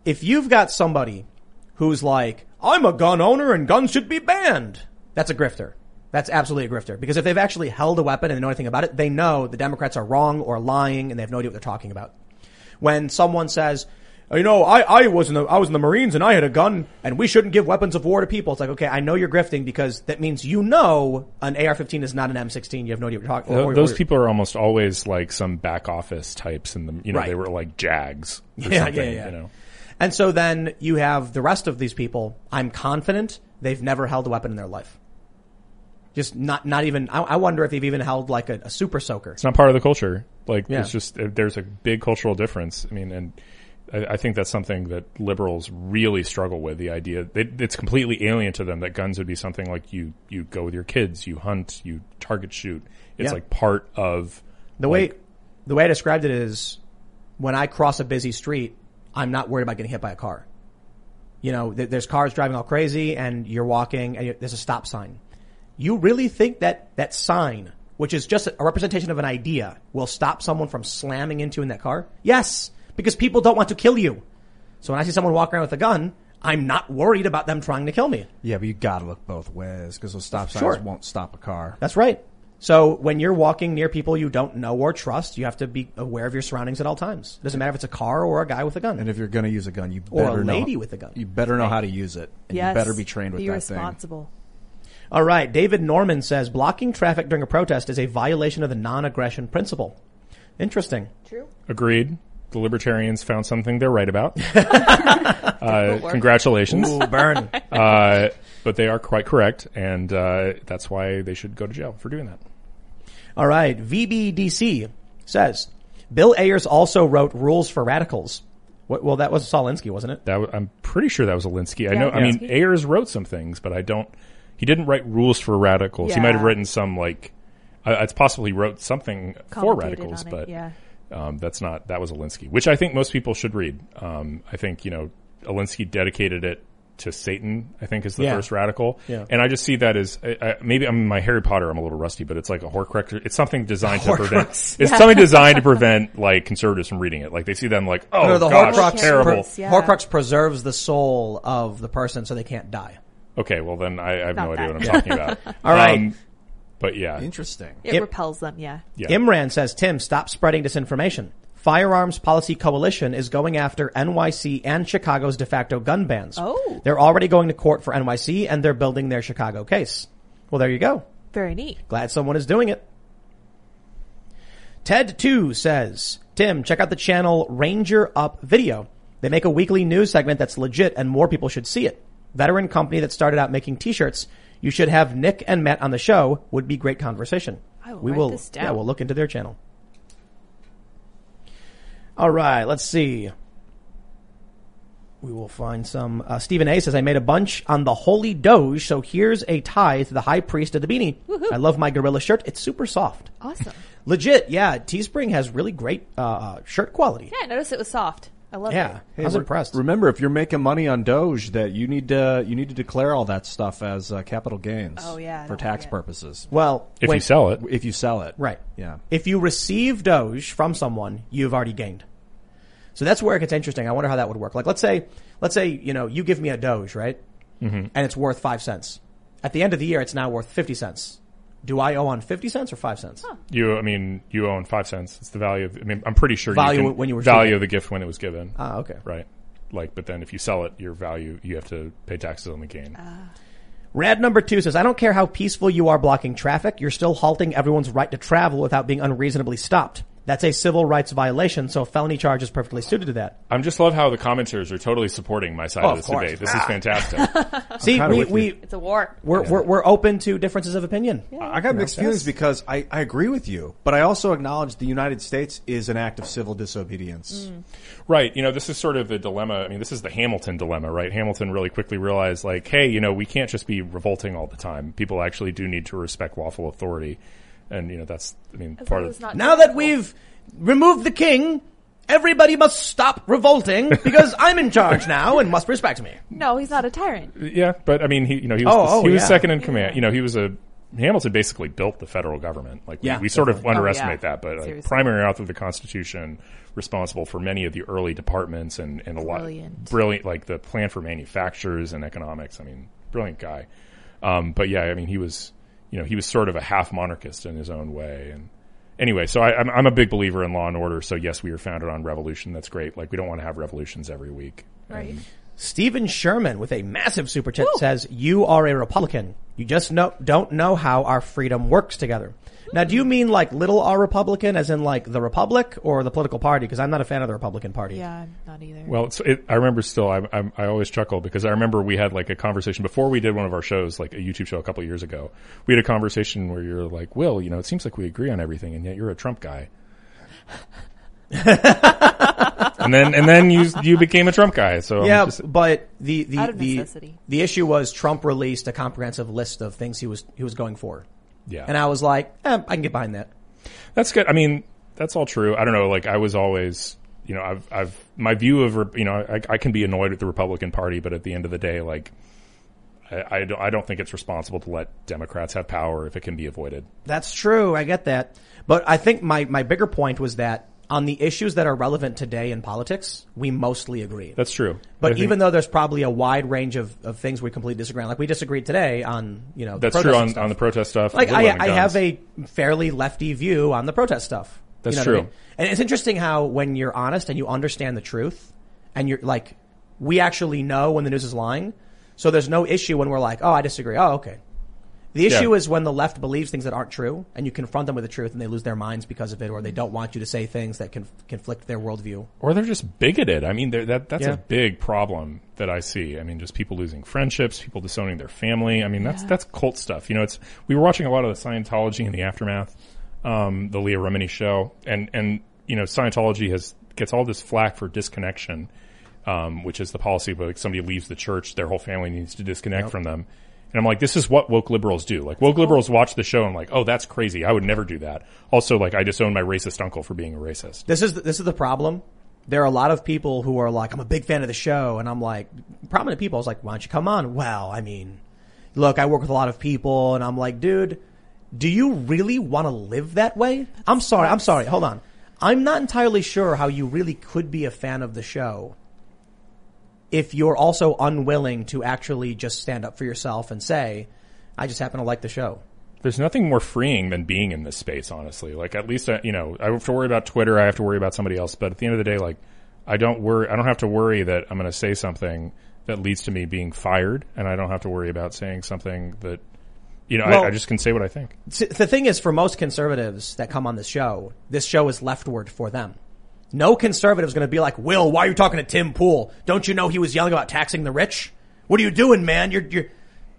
if you've got somebody who's like, I'm a gun owner and guns should be banned, that's a grifter. That's absolutely a grifter. Because if they've actually held a weapon and they know anything about it, they know the Democrats are wrong or lying and they have no idea what they're talking about. When someone says, you know, I, I was in the, I was in the Marines and I had a gun and we shouldn't give weapons of war to people. It's like, okay, I know you're grifting because that means you know an A R fifteen is not an M sixteen. You have no idea what you're talking about. Those people are almost always like some back office types and the, you know, right. They were like Jags or yeah, something, yeah, yeah. you know. And so then you have the rest of these people. I'm confident they've never held a weapon in their life. Just not, not even, I, I wonder if they've even held like a, a super soaker. It's not part of the culture. Like yeah. it's just, there's a big cultural difference. I mean, and I, I think that's something that liberals really struggle with, the idea that it's completely alien to them that guns would be something like you, you go with your kids, you hunt, you target shoot. It's yeah. like part of the like, way, the way I described it is when I cross a busy street, I'm not worried about getting hit by a car. You know, th- there's cars driving all crazy and you're walking and you're, there's a stop sign. You really think that that sign, which is just a representation of an idea, will stop someone from slamming into in that car? Yes, because people don't want to kill you. So when I see someone walk around with a gun, I'm not worried about them trying to kill me. Yeah, but you gotta look both ways because those stop signs sure. won't stop a car. That's right. So when you're walking near people you don't know or trust, you have to be aware of your surroundings at all times. It doesn't matter if it's a car or a guy with a gun. And if you're going to use a gun, you better or a lady know, with a gun. You better know how to use it. And yes, you better be trained with be that responsible. Thing. All right. David Norman says blocking traffic during a protest is a violation of the non-aggression principle. Interesting. True. Agreed. The libertarians found something they're right about. uh, congratulations. Ooh, burn. uh, but they are quite correct, and uh, that's why they should go to jail for doing that. All right. V B D C says, Bill Ayers also wrote Rules for Radicals. What, well, that was Solinsky, wasn't it? That w- I'm pretty sure that was Alinsky. Yeah, I know. Yeah. I mean, Ayers wrote some things, but I don't. He didn't write Rules for Radicals. Yeah. He might have written some, like, uh, it's possible he wrote something for radicals, it, but... Yeah. Um, that's not, that was Alinsky, which I think most people should read. Um, I think, you know, Alinsky dedicated it to Satan, I think is the yeah. first radical. Yeah. And I just see that as, I, I, maybe I'm my Harry Potter, I'm a little rusty, but it's like a horcrux. It's something designed to prevent, it's yeah. something designed to prevent like conservatives from reading it. Like they see them like, oh, no, the gosh, horcrux, terrible. Pre- yeah. Horcrux preserves the soul of the person so they can't die. Okay. Well then I, I have not no that. idea what I'm talking about. All right. Um, But yeah. Interesting. It Im- repels them, yeah. yeah. Imran says, Tim, stop spreading disinformation. Firearms Policy Coalition is going after N Y C and Chicago's de facto gun bans. Oh. They're already going to court for N Y C and they're building their Chicago case. Well, there you go. Very neat. Glad someone is doing it. Ted two says, Tim, check out the channel Ranger Up Video. They make a weekly news segment that's legit and more people should see it. Veteran company that started out making t-shirts. You should have Nick and Matt on the show. Would be great conversation. I will we write will, this down. Yeah, we'll look into their channel. All right, let's see. We will find some. Uh, Stephen A says, I made a bunch on the Holy Doge, so here's a tithe to the High Priest of the Beanie. Woo-hoo. I love my gorilla shirt. It's super soft. Awesome. Legit, yeah. Teespring has really great uh shirt quality. Yeah, I noticed it was soft. I love yeah, it. Hey, I was re- impressed. Remember, if you're making money on Doge, that you need to you need to declare all that stuff as uh, capital gains. Oh, yeah, for tax like purposes. Well, if wait, you sell it, if you sell it, right? Yeah. If you receive Doge from someone, you've already gained. So that's where it gets interesting. I wonder how that would work. Like, let's say, let's say you know, you give me a Doge, right? Mm-hmm. And it's worth five cents. At the end of the year, it's now worth fifty cents. Do I owe on fifty cents or five cents? Huh. You, I mean, you owe on five cents. It's the value of, I mean, I'm pretty sure value you can when you were value of the gift when it was given. Ah, okay. Right. Like, but then if you sell it, your value, you have to pay taxes on the gain. Uh. Rad number two says, I don't care how peaceful you are blocking traffic. You're still halting everyone's right to travel without being unreasonably stopped. That's a civil rights violation, so a felony charge is perfectly suited to that. I just love how the commenters are totally supporting my side oh, of this of debate. This ah. is fantastic. See, we, we it's a war. We're, yeah. we're we're open to differences of opinion. Yeah. I got mixed feelings because I, I agree with you, but I also acknowledge the United States is an act of civil disobedience. Mm. Right. You know, this is sort of the dilemma. I mean, this is the Hamilton dilemma, right? Hamilton really quickly realized, like, hey, you know, we can't just be revolting all the time. People actually do need to respect lawful authority. And, you know, that's, I mean, as part of... Now difficult. That we've removed the king, everybody must stop revolting because I'm in charge now and must respect me. No, he's not a tyrant. Yeah, but, I mean, he you know, he was, oh, the, oh, he was yeah. second in command. You know, he was a... Hamilton basically built the federal government. Like, we, yeah, we sort of underestimate oh, yeah. that, but a primary author of the Constitution, responsible for many of the early departments and, and a lot... Brilliant. Brilliant, like the plan for manufacturers and economics. I mean, brilliant guy. Um, but, yeah, I mean, he was... you know, he was sort of a half monarchist in his own way. And anyway, so I, I'm, I'm a big believer in law and order. So yes, we were founded on revolution. That's great. Like, we don't want to have revolutions every week. Right. And Stephen Sherman with a massive super chat says, you are a Republican. You just know, don't know how our freedom works together. Now, do you mean like little R Republican, as in like the Republic, or the political party? Because I'm not a fan of the Republican Party. Yeah, I'm not either. Well, it's, it, I remember still, I, I, I always chuckle because I remember we had like a conversation before we did one of our shows, like a YouTube show a couple of years ago. We had a conversation where you're like, Will, you know, it seems like we agree on everything, and yet you're a Trump guy. and then, and then you, you became a Trump guy. So yeah, just... but the, the, Out of the, necessity. The issue was Trump released a comprehensive list of things he was, he was going for. Yeah. And I was like, eh, I can get behind that. That's good. I mean, that's all true. I don't know. Like, I was always, you know, I've, I've, my view of, you know, I, I can be annoyed at the Republican Party, but at the end of the day, like, I, I don't, I don't think it's responsible to let Democrats have power if it can be avoided. That's true. I get that. But I think my, my bigger point was that on the issues that are relevant today in politics, we mostly agree. That's true. But I even think, though there's probably a wide range of, of things we completely disagree on, like we disagreed today on, you know, that's the protest true on, stuff. on the protest stuff. Like I, I have a fairly lefty view on the protest stuff. That's you know true. What I mean? And it's interesting how when you're honest and you understand the truth, and you're like, we actually know when the news is lying. So there's no issue when we're like, oh, I disagree. Oh, okay. The issue yeah. is when the left believes things that aren't true, and you confront them with the truth, and they lose their minds because of it, or they don't want you to say things that can conflict their worldview, or they're just bigoted. I mean, that that's yeah. a big problem that I see. I mean, just people losing friendships, people disowning their family. I mean, that's yeah. that's cult stuff. You know, it's we were watching a lot of the Scientology in the aftermath, um, the Leah Remini show, and and you know, Scientology has gets all this flack for disconnection, um, which is the policy where like, somebody leaves the church, their whole family needs to disconnect yep. from them. And I'm like, this is what woke liberals do. Like, woke liberals watch the show and like, oh, that's crazy. I would never do that. Also, like, I disown my racist uncle for being a racist. This is, the, this is the problem. There are a lot of people who are like, I'm a big fan of the show. And I'm like, prominent people. I was like, why don't you come on? Well, I mean, look, I work with a lot of people. And I'm like, dude, do you really want to live that way? I'm sorry. I'm sorry. Hold on. I'm not entirely sure how you really could be a fan of the show if you're also unwilling to actually just stand up for yourself and say, I just happen to like the show. There's nothing more freeing than being in this space, honestly. Like, at least, I, you know, I have to worry about Twitter. I have to worry about somebody else. But at the end of the day, like, I don't worry. I don't have to worry that I'm going to say something that leads to me being fired. And I don't have to worry about saying something that, you know, well, I, I just can say what I think. The thing is, for most conservatives that come on this show, this show is leftward for them. No conservative is going to be like, Will, why are you talking to Tim Pool? Don't you know he was yelling about taxing the rich? What are you doing, man? You're, you're,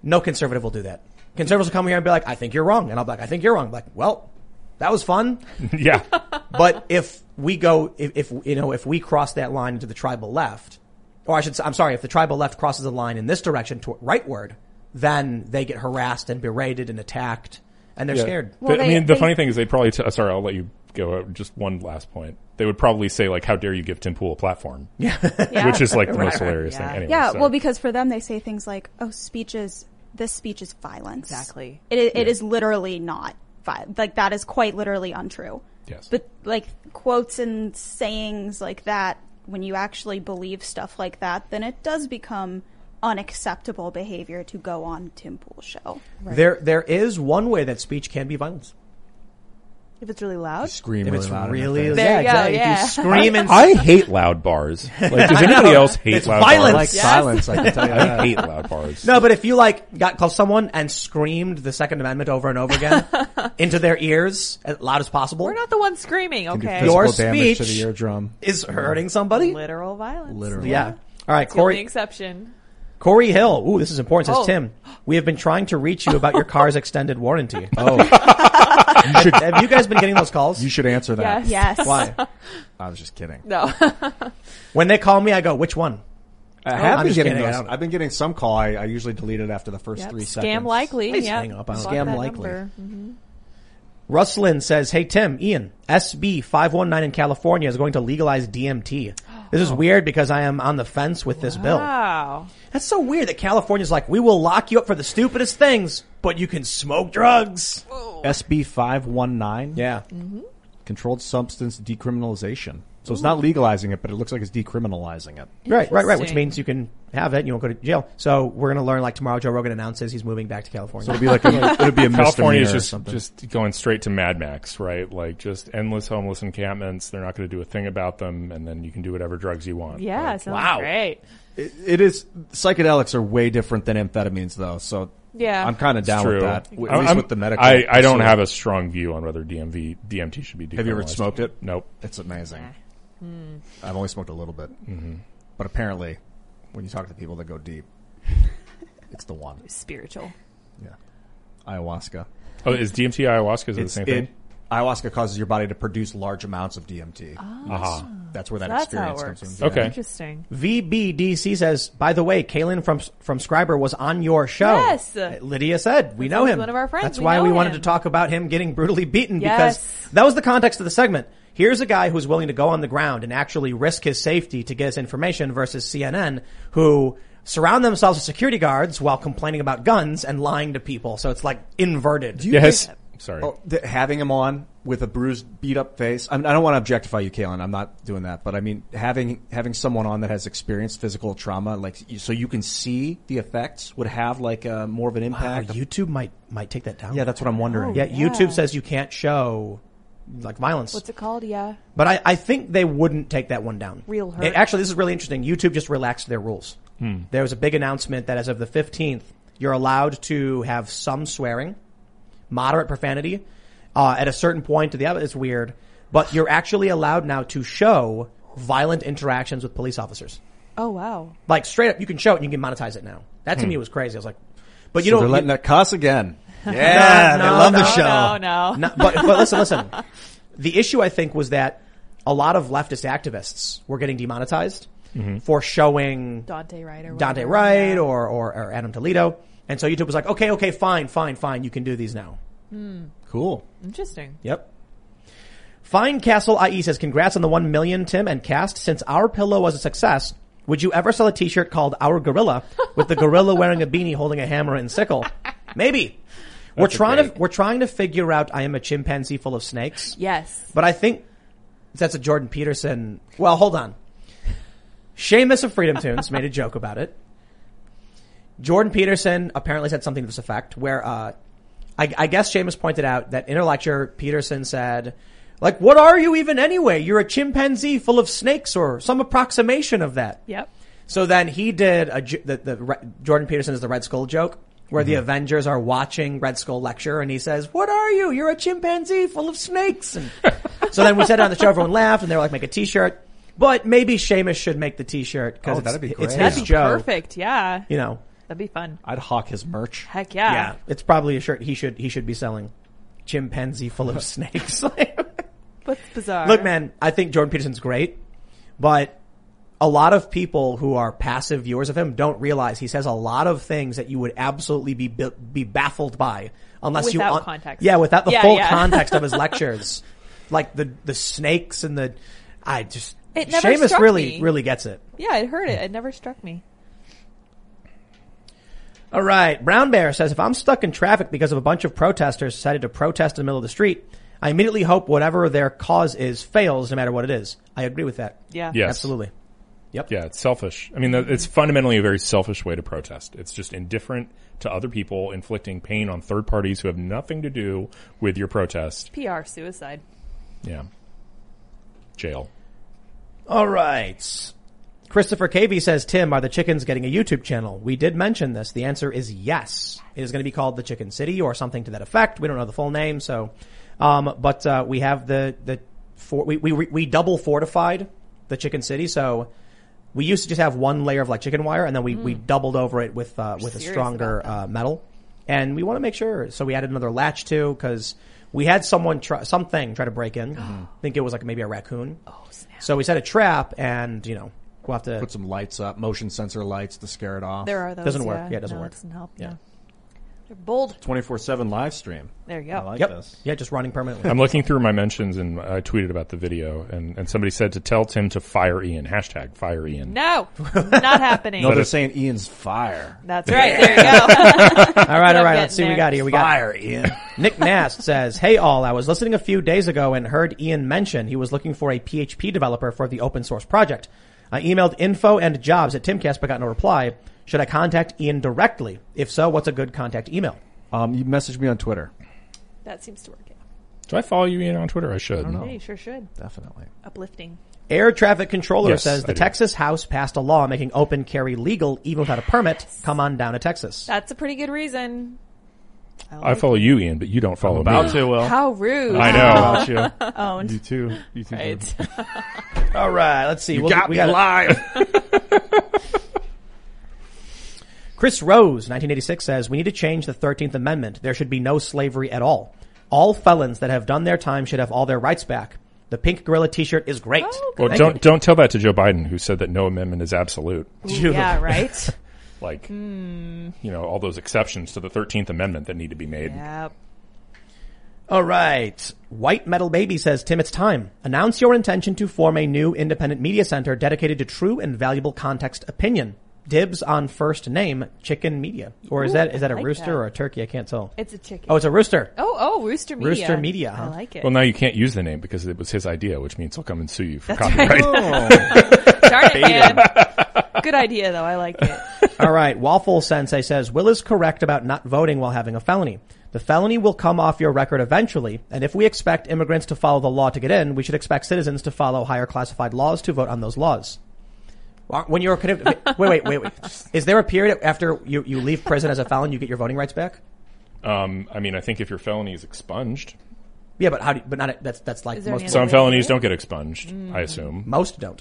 no conservative will do that. Conservatives will come here and be like, I think you're wrong. And I'll be like, I think you're wrong. I'm like, well, that was fun. Yeah. But if we go, if, if, you know, if we cross that line into the tribal left, or I should say, I'm sorry, if the tribal left crosses the line in this direction to rightward, then they get harassed and berated and attacked and they're yeah. scared. Well, they, I mean, the they, funny thing is they probably, t- sorry, I'll let you go. Just one last point. They would probably say, like, how dare you give Tim Pool a platform? Yeah. yeah. Which is, like, the most hilarious yeah. thing. Anyway, yeah, so. Well, because for them, they say things like, oh, speech is, this speech is violence. Exactly. It, it yeah. is literally not, vi- like, that is quite literally untrue. Yes. But, like, quotes and sayings like that, when you actually believe stuff like that, then it does become unacceptable behavior to go on Tim Pool's show. Right. There, there is one way that speech can be violence. If it's really loud? You scream if really it's loud. Really, yeah, exactly. Yeah. You scream and... I hate loud bars. Like, does anybody else hate it's loud violence. Bars? I like yes. silence, I can tell you that. I hate loud bars. No, but if you, like, got close to someone and screamed the Second Amendment over and over again into their ears as loud as possible... We're not the ones screaming, okay? Your speech to the eardrum. Is hurting somebody. Literal violence. Literal. Yeah. yeah. All right, Corey... the exception. Corey Hill. Ooh, this is important. Says, oh. Tim, we have been trying to reach you about your car's extended warranty. Oh. You should, have you guys been getting those calls? You should answer that. Yes. yes. Why? I was just kidding. No. When they call me, I go, which one? I have oh, been getting those. I've been getting some call. I, I usually delete it after the first yep. three Scam seconds. Scam likely. Yeah. Hang up. I Scam likely. Mm-hmm. Ruslan says, hey, Tim, Ian, S B five one nine in California is going to legalize D M T. This is weird because I am on the fence with this wow. bill. Wow. That's so weird that California's like, we will lock you up for the stupidest things, but you can smoke drugs. Whoa. S B five one nine? Yeah. Mm-hmm. Controlled substance decriminalization. So Ooh. It's not legalizing it, but it looks like it's decriminalizing it. Right, right, right, which means you can have it, you won't go to jail. So we're going to learn, like, tomorrow Joe Rogan announces he's moving back to California. So it'll be like a, it'll be a California is just, just going straight to Mad Max, right? Like, just endless homeless encampments. They're not going to do a thing about them, and then you can do whatever drugs you want. Yeah, like, sounds wow. great. It, it is psychedelics are way different than amphetamines, though. So yeah, I'm kind of down with that. At least I'm, with the medical. I, I don't have a strong view on whether D M V D M T should be decriminalized. Have you ever smoked it? Nope. It's amazing. Yeah. Mm. I've only smoked a little bit, mm-hmm. but apparently, when you talk to people that go deep, it's the one. Spiritual. Yeah. Ayahuasca. Oh, is D M T ayahuasca? Is it the same it, thing? Ayahuasca causes your body to produce large amounts of D M T. Oh. Uh-huh. That's where that That's experience comes from. Okay. Yeah. Interesting. V B D C says, by the way, Kaelyn from from Scriber was on your show. Yes. Lydia said, we That's know him. One of our friends. That's we why we him. wanted to talk about him getting brutally beaten yes. because that was the context of the segment. Here's a guy who's willing to go on the ground and actually risk his safety to get his information versus C N N, who surround themselves with security guards while complaining about guns and lying to people. So it's like inverted. Do you yes. think- Sorry. Oh, th- having him on with a bruised, beat up face. I, mean, I don't want to objectify you, Kaelyn. I'm not doing that. But I mean, having having someone on that has experienced physical trauma, like so you can see the effects, would have like a, more of an impact. Wow, YouTube might might take that down. Yeah, that's what I'm wondering. Oh, yeah, yeah, YouTube says you can't show like violence. What's it called? Yeah. But I, I think they wouldn't take that one down. Real hurt. It, actually, this is really interesting. YouTube just relaxed their rules. Hmm. There was a big announcement that as of the fifteenth, you're allowed to have some swearing. Moderate profanity, uh, at a certain point to the other, it's weird, but you're actually allowed now to show violent interactions with police officers. Oh wow. Like straight up, you can show it and you can monetize it now. That to hmm. me was crazy. I was like, but you so know, they're letting you, that cuss again. Yeah. no, they love no, the show. No, no, no. But, but listen, listen, the issue I think was that a lot of leftist activists were getting demonetized mm-hmm. for showing Daunte Wright or Daunte Wright or, or, or Adam Toledo. And so YouTube was like, okay, okay, fine, fine, fine. You can do these now. Mm. Cool. Interesting. Yep. Finecastle I E says, congrats on the one million, Tim and Cast. Since our pillow was a success, would you ever sell a t-shirt called Our Gorilla with the gorilla wearing a beanie holding a hammer and sickle? Maybe. That's we're trying great. to, we're trying to figure out I am a chimpanzee full of snakes. Yes. But I think that's a Jordan Peterson. Well, hold on. Seamus of Freedom Tunes made a joke about it. Jordan Peterson apparently said something to this effect where, uh, I, I guess Seamus pointed out that in a lecture, Peterson said, like, what are you even anyway? You're a chimpanzee full of snakes or some approximation of that. Yep. So then he did a, the, the, Jordan Peterson is the Red Skull joke where mm-hmm. the Avengers are watching Red Skull lecture and he says, what are you? You're a chimpanzee full of snakes. And so then we said it on the show, everyone laughed and they were like, make a t-shirt. But maybe Seamus should make the t-shirt because oh, it's, that'd be great. It's his that'd be joke. Perfect. Yeah. You know. That'd be fun. I'd hawk his merch. Heck yeah. Yeah. It's probably a shirt he should, he should be selling. Chimpanzee full of snakes. What's bizarre? Look, man, I think Jordan Peterson's great, but a lot of people who are passive viewers of him don't realize he says a lot of things that you would absolutely be, be baffled by unless without you. Without context. Yeah, without the yeah, full yeah. context of his lectures. Like the, the snakes and the, I just, it never Seamus struck really, me. really gets it. Yeah, I heard it. It never struck me. All right. Brown Bear says, if I'm stuck in traffic because of a bunch of protesters decided to protest in the middle of the street, I immediately hope whatever their cause is fails no matter what it is. I agree with that. Yeah. Yes. Absolutely. Yep. Yeah, it's selfish. I mean, it's fundamentally a very selfish way to protest. It's just indifferent to other people, inflicting pain on third parties who have nothing to do with your protest. P R suicide. Yeah. Jail. All right. Christopher K B says, Tim, are the chickens getting a YouTube channel? We did mention this. The answer is yes. It is going to be called The Chicken City or something to that effect. We don't know the full name, so, um, but, uh, we have the, the, for, we, we, we double fortified The Chicken City. So we used to just have one layer of like chicken wire and then we, mm. we doubled over it with, uh, We're with a stronger, uh, metal. And we want to make sure. So we added another latch too, cause we had someone try, something try to break in. Mm-hmm. I think it was like maybe a raccoon. Oh, snap. So we set a trap and, you know, we'll have to put some lights up, motion sensor lights to scare it off. There are those. Doesn't work. Yeah, yeah it doesn't no, work. It doesn't help. Yeah. No. They're bold. twenty-four seven live stream. There you go. I like yep. this. Yeah, just running permanently. I'm looking through my mentions and I tweeted about the video and, and somebody said to tell Tim to fire Ian. Hashtag fire Ian. No, not happening. No, they're saying Ian's fire. That's right. There you go. all right, all right. Let's see what we got here. We got fire Ian. Nick Nast says, hey all, I was listening a few days ago and heard Ian mention he was looking for a P H P developer for the open source project. I emailed info and jobs at Timcast but got no reply. Should I contact Ian directly? If so, what's a good contact email? Um, you message me on Twitter. That seems to work. Yeah. Do I follow you, Ian, on Twitter? I should. I don't know. Yeah, you sure should. Definitely. Uplifting. Air traffic controller yes, says the Texas House passed a law making open carry legal even without a permit. Yes. Come on down to Texas. That's a pretty good reason. I, like I follow it. You, Ian, but you don't follow I'm about me. To, Will. How rude. I know. About you. Owned. You too. You too. Right. All right. Let's see. You we'll, got we, me we live. Chris Rose, nineteen eighty-six, says, we need to change the thirteenth Amendment. There should be no slavery at all. All felons that have done their time should have all their rights back. The pink gorilla T-shirt is great. Oh, well, don't you. Don't tell that to Joe Biden, who said that no amendment is absolute. Ooh, yeah, right. Like, mm. you know, all those exceptions to the thirteenth Amendment that need to be made. Yep. All right. White Metal Baby says, Tim, it's time. Announce your intention to form a new independent media center dedicated to true and valuable context opinion. Dibs on first name, Chicken Media. Or is Ooh, that is that a like rooster that. Or a turkey? I can't tell. It's a chicken. Oh, it's a rooster. Oh, oh, Rooster Media. Rooster Media, huh? I like it. Well, now you can't use the name because it was his idea, which means he'll come and sue you for That's copyright. Right. Darn it, man. Good idea, though. I like it. All right. Waffle Sensei says, Will is correct about not voting while having a felony. The felony will come off your record eventually, and if we expect immigrants to follow the law to get in, we should expect citizens to follow higher classified laws to vote on those laws. When you're kind of, wait, wait, wait, wait. Is there a period after you, you leave prison as a felon, you get your voting rights back? Um, I mean, I think if your felony is expunged. Yeah, but how do you, but not, that's, that's like most. Some felonies don't get expunged, mm. I assume. Most don't.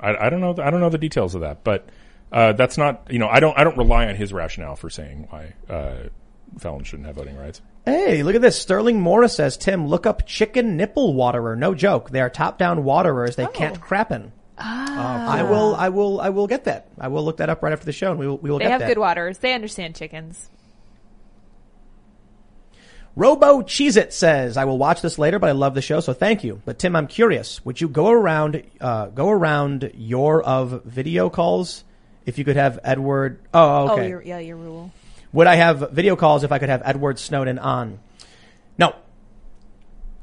I, I don't know, I don't know the details of that, but, uh, that's not, you know, I don't, I don't rely on his rationale for saying why, uh, felons shouldn't have voting rights. Hey, look at this. Sterling Morris says, Tim, look up chicken nipple waterer. No joke. They are top down waterers. They oh. can't crap in. Ah. I will, I will, I will get that. I will look that up right after the show, and we will, we will. They get have that. Good waters. They understand chickens. Robo Cheez-It says, "I will watch this later, but I love the show, so thank you." But Tim, I'm curious. Would you go around, uh, go around your of video calls if you could have Edward? Oh, okay. Oh, your, yeah, your rule. Would I have video calls if I could have Edward Snowden on? No,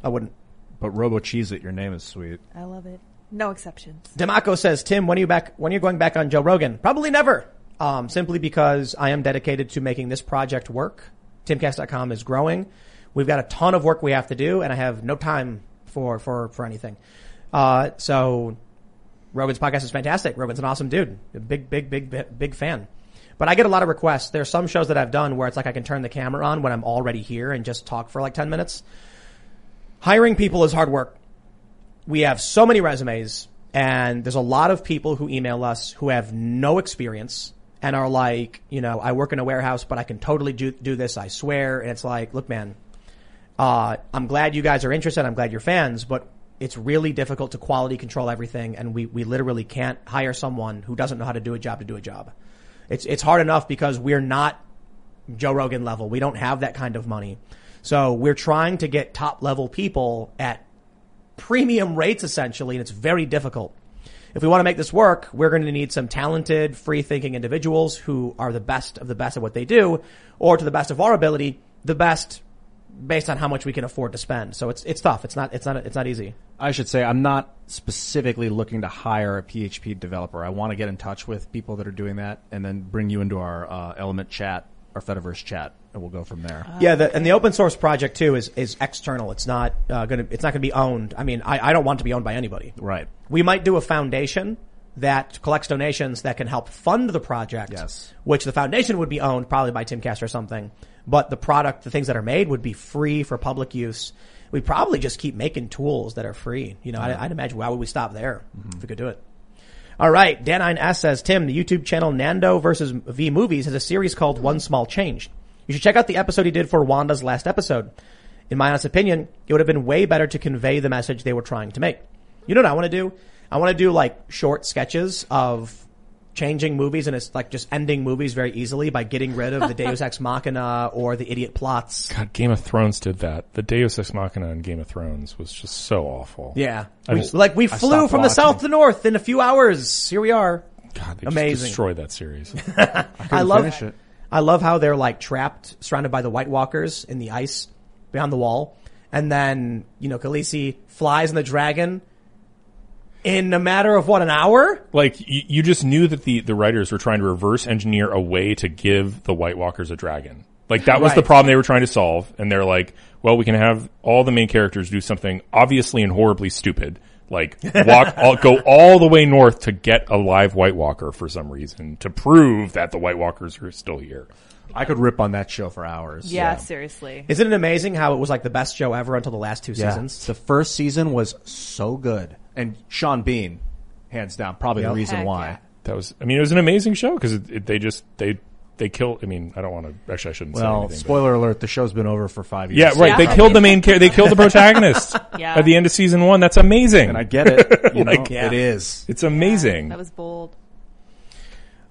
I wouldn't. But Robo Cheez-It, your name is sweet. I love it. No exceptions. Demaco says, Tim, when are you back? When are you going back on Joe Rogan? Probably never. Um, simply because I am dedicated to making this project work. Timcast dot com is growing. We've got a ton of work we have to do, and I have no time for for for anything. Uh, so Rogan's podcast is fantastic. Rogan's an awesome dude. A big, big, big, big fan. But I get a lot of requests. There's some shows that I've done where it's like I can turn the camera on when I'm already here and just talk for like ten minutes. Hiring people is hard work. We have so many resumes, and there's a lot of people who email us who have no experience and are like, you know, I work in a warehouse, but I can totally do, do this, I swear. And it's like, look, man, uh, I'm glad you guys are interested. I'm glad you're fans, but it's really difficult to quality control everything. And we, we literally can't hire someone who doesn't know how to do a job to do a job. It's, it's hard enough because we're not Joe Rogan level. We don't have that kind of money. So we're trying to get top level people at premium rates, essentially, and it's very difficult. If we want to make this work, we're going to need some talented, free-thinking individuals who are the best of the best at what they do, or to the best of our ability, the best based on how much we can afford to spend. So it's it's tough. It's not it's not it's not easy. I should say I'm not specifically looking to hire a P H P developer. I want to get in touch with people that are doing that, and then bring you into our uh, Element chat, our Fediverse chat. And we'll go from there. Oh, yeah, the, okay. And the open source project too is is external. It's not uh, gonna it's not gonna be owned. I mean, I, I don't want to be owned by anybody. Right. We might do a foundation that collects donations that can help fund the project. Yes. Which the foundation would be owned probably by Timcast or something. But the product, the things that are made, would be free for public use. We probably just keep making tools that are free. You know, yeah. I, I'd imagine why would we stop there mm-hmm. if we could do it. All right. Danine S says, Tim, the YouTube channel Nando versus V Movies has a series called One Small Change. You should check out the episode he did for Wanda's last episode. In my honest opinion, it would have been way better to convey the message they were trying to make. You know what I want to do? I want to do like short sketches of changing movies, and it's like just ending movies very easily by getting rid of the Deus Ex Machina or the idiot plots. God, Game of Thrones did that. The Deus Ex Machina in Game of Thrones was just so awful. Yeah. We, just, like we flew from watching. The south to the north in a few hours. Here we are. God, they Amazing. Just destroyed that series. I, I love finish it. I love how they're like trapped, surrounded by the White Walkers in the ice behind the wall. And then, you know, Khaleesi flies in the dragon in a matter of, what, an hour? Like, you, you just knew that the, the writers were trying to reverse engineer a way to give the White Walkers a dragon. Like, that was right. the problem they were trying to solve. And they're like, well, we can have all the main characters do something obviously and horribly stupid. Like, walk, all, go all the way north to get a live White Walker for some reason to prove that the White Walkers are still here. I could rip on that show for hours. Yeah, yeah. Seriously. Isn't it amazing how it was like the best show ever until the last two yeah. seasons? The first season was so good. And Sean Bean, hands down, probably yep. the reason Heck why. Yeah. That was, I mean, it was an amazing show because they just, they, they killed, I mean, I don't want to, actually I shouldn't well, say anything. Well, spoiler but. alert, the show's been over for five years. Yeah, right. Yeah. They probably. killed the main character, they killed the protagonist yeah. at the end of season one. That's amazing. And I get it. You know, like, yeah. it is. It's amazing. Yeah, that was bold.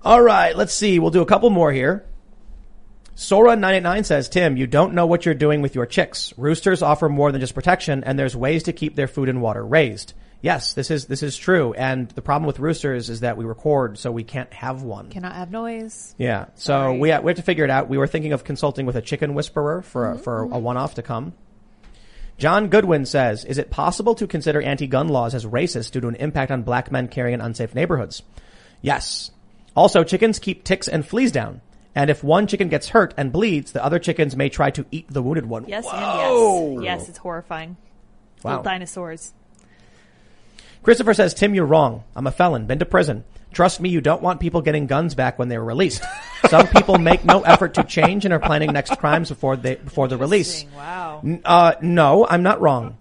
All right, let's see. We'll do a couple more here. Sora nine eight nine says, Tim, you don't know what you're doing with your chicks. Roosters offer more than just protection, and there's ways to keep their food and water raised. Yes, this is this is true. And the problem with roosters is that we record, so we can't have one. Cannot have noise. Yeah. So we, we have to figure it out. We were thinking of consulting with a chicken whisperer for a, mm-hmm. for a one-off to come. John Goodwin says, is it possible to consider anti-gun laws as racist due to an impact on black men carrying in unsafe neighborhoods? Yes. Also, chickens keep ticks and fleas down. And if one chicken gets hurt and bleeds, the other chickens may try to eat the wounded one. Yes, Whoa. and yes. Yes, it's horrifying. Wow. Little dinosaurs. Christopher says, Tim, you're wrong. I'm a felon. Been to prison. Trust me, you don't want people getting guns back when they were released. Some people make no effort to change and are planning next crimes before they before the release. Wow. N- uh, no, I'm not wrong.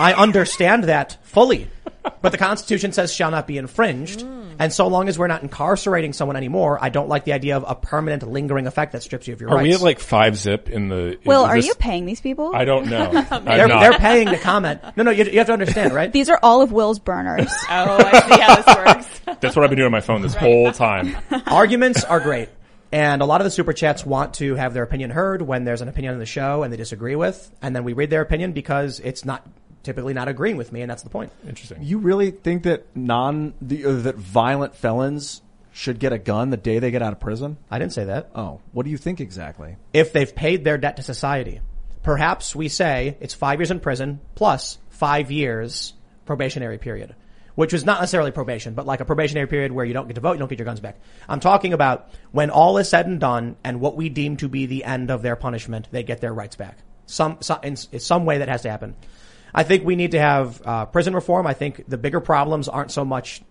I understand that fully. But the Constitution says shall not be infringed. Mm. And so long as we're not incarcerating someone anymore, I don't like the idea of a permanent lingering effect that strips you of your are rights. Are we at like five zip in the... Will, are this... you paying these people? I don't know. they're, they're paying to comment. No, no, you, you have to understand, right? These are all of Will's burners. Oh, I see how this works. That's what I've been doing on my phone this right. whole time. Arguments are great. And a lot of the super chats want to have their opinion heard when there's an opinion on the show and they disagree with. And then we read their opinion because it's not... typically not agreeing with me, and that's the point. Interesting. You really think that non the, uh, that violent felons should get a gun the day they get out of prison? I didn't say that. Oh, what do you think exactly? If they've paid their debt to society, perhaps we say it's five years in prison plus five years probationary period, which was not necessarily probation, but like a probationary period where you don't get to vote, you don't get your guns back. I'm talking about when all is said and done and what we deem to be the end of their punishment, they get their rights back. Some, some in, in some way that has to happen. I think we need to have uh prison reform. I think the bigger problems aren't so much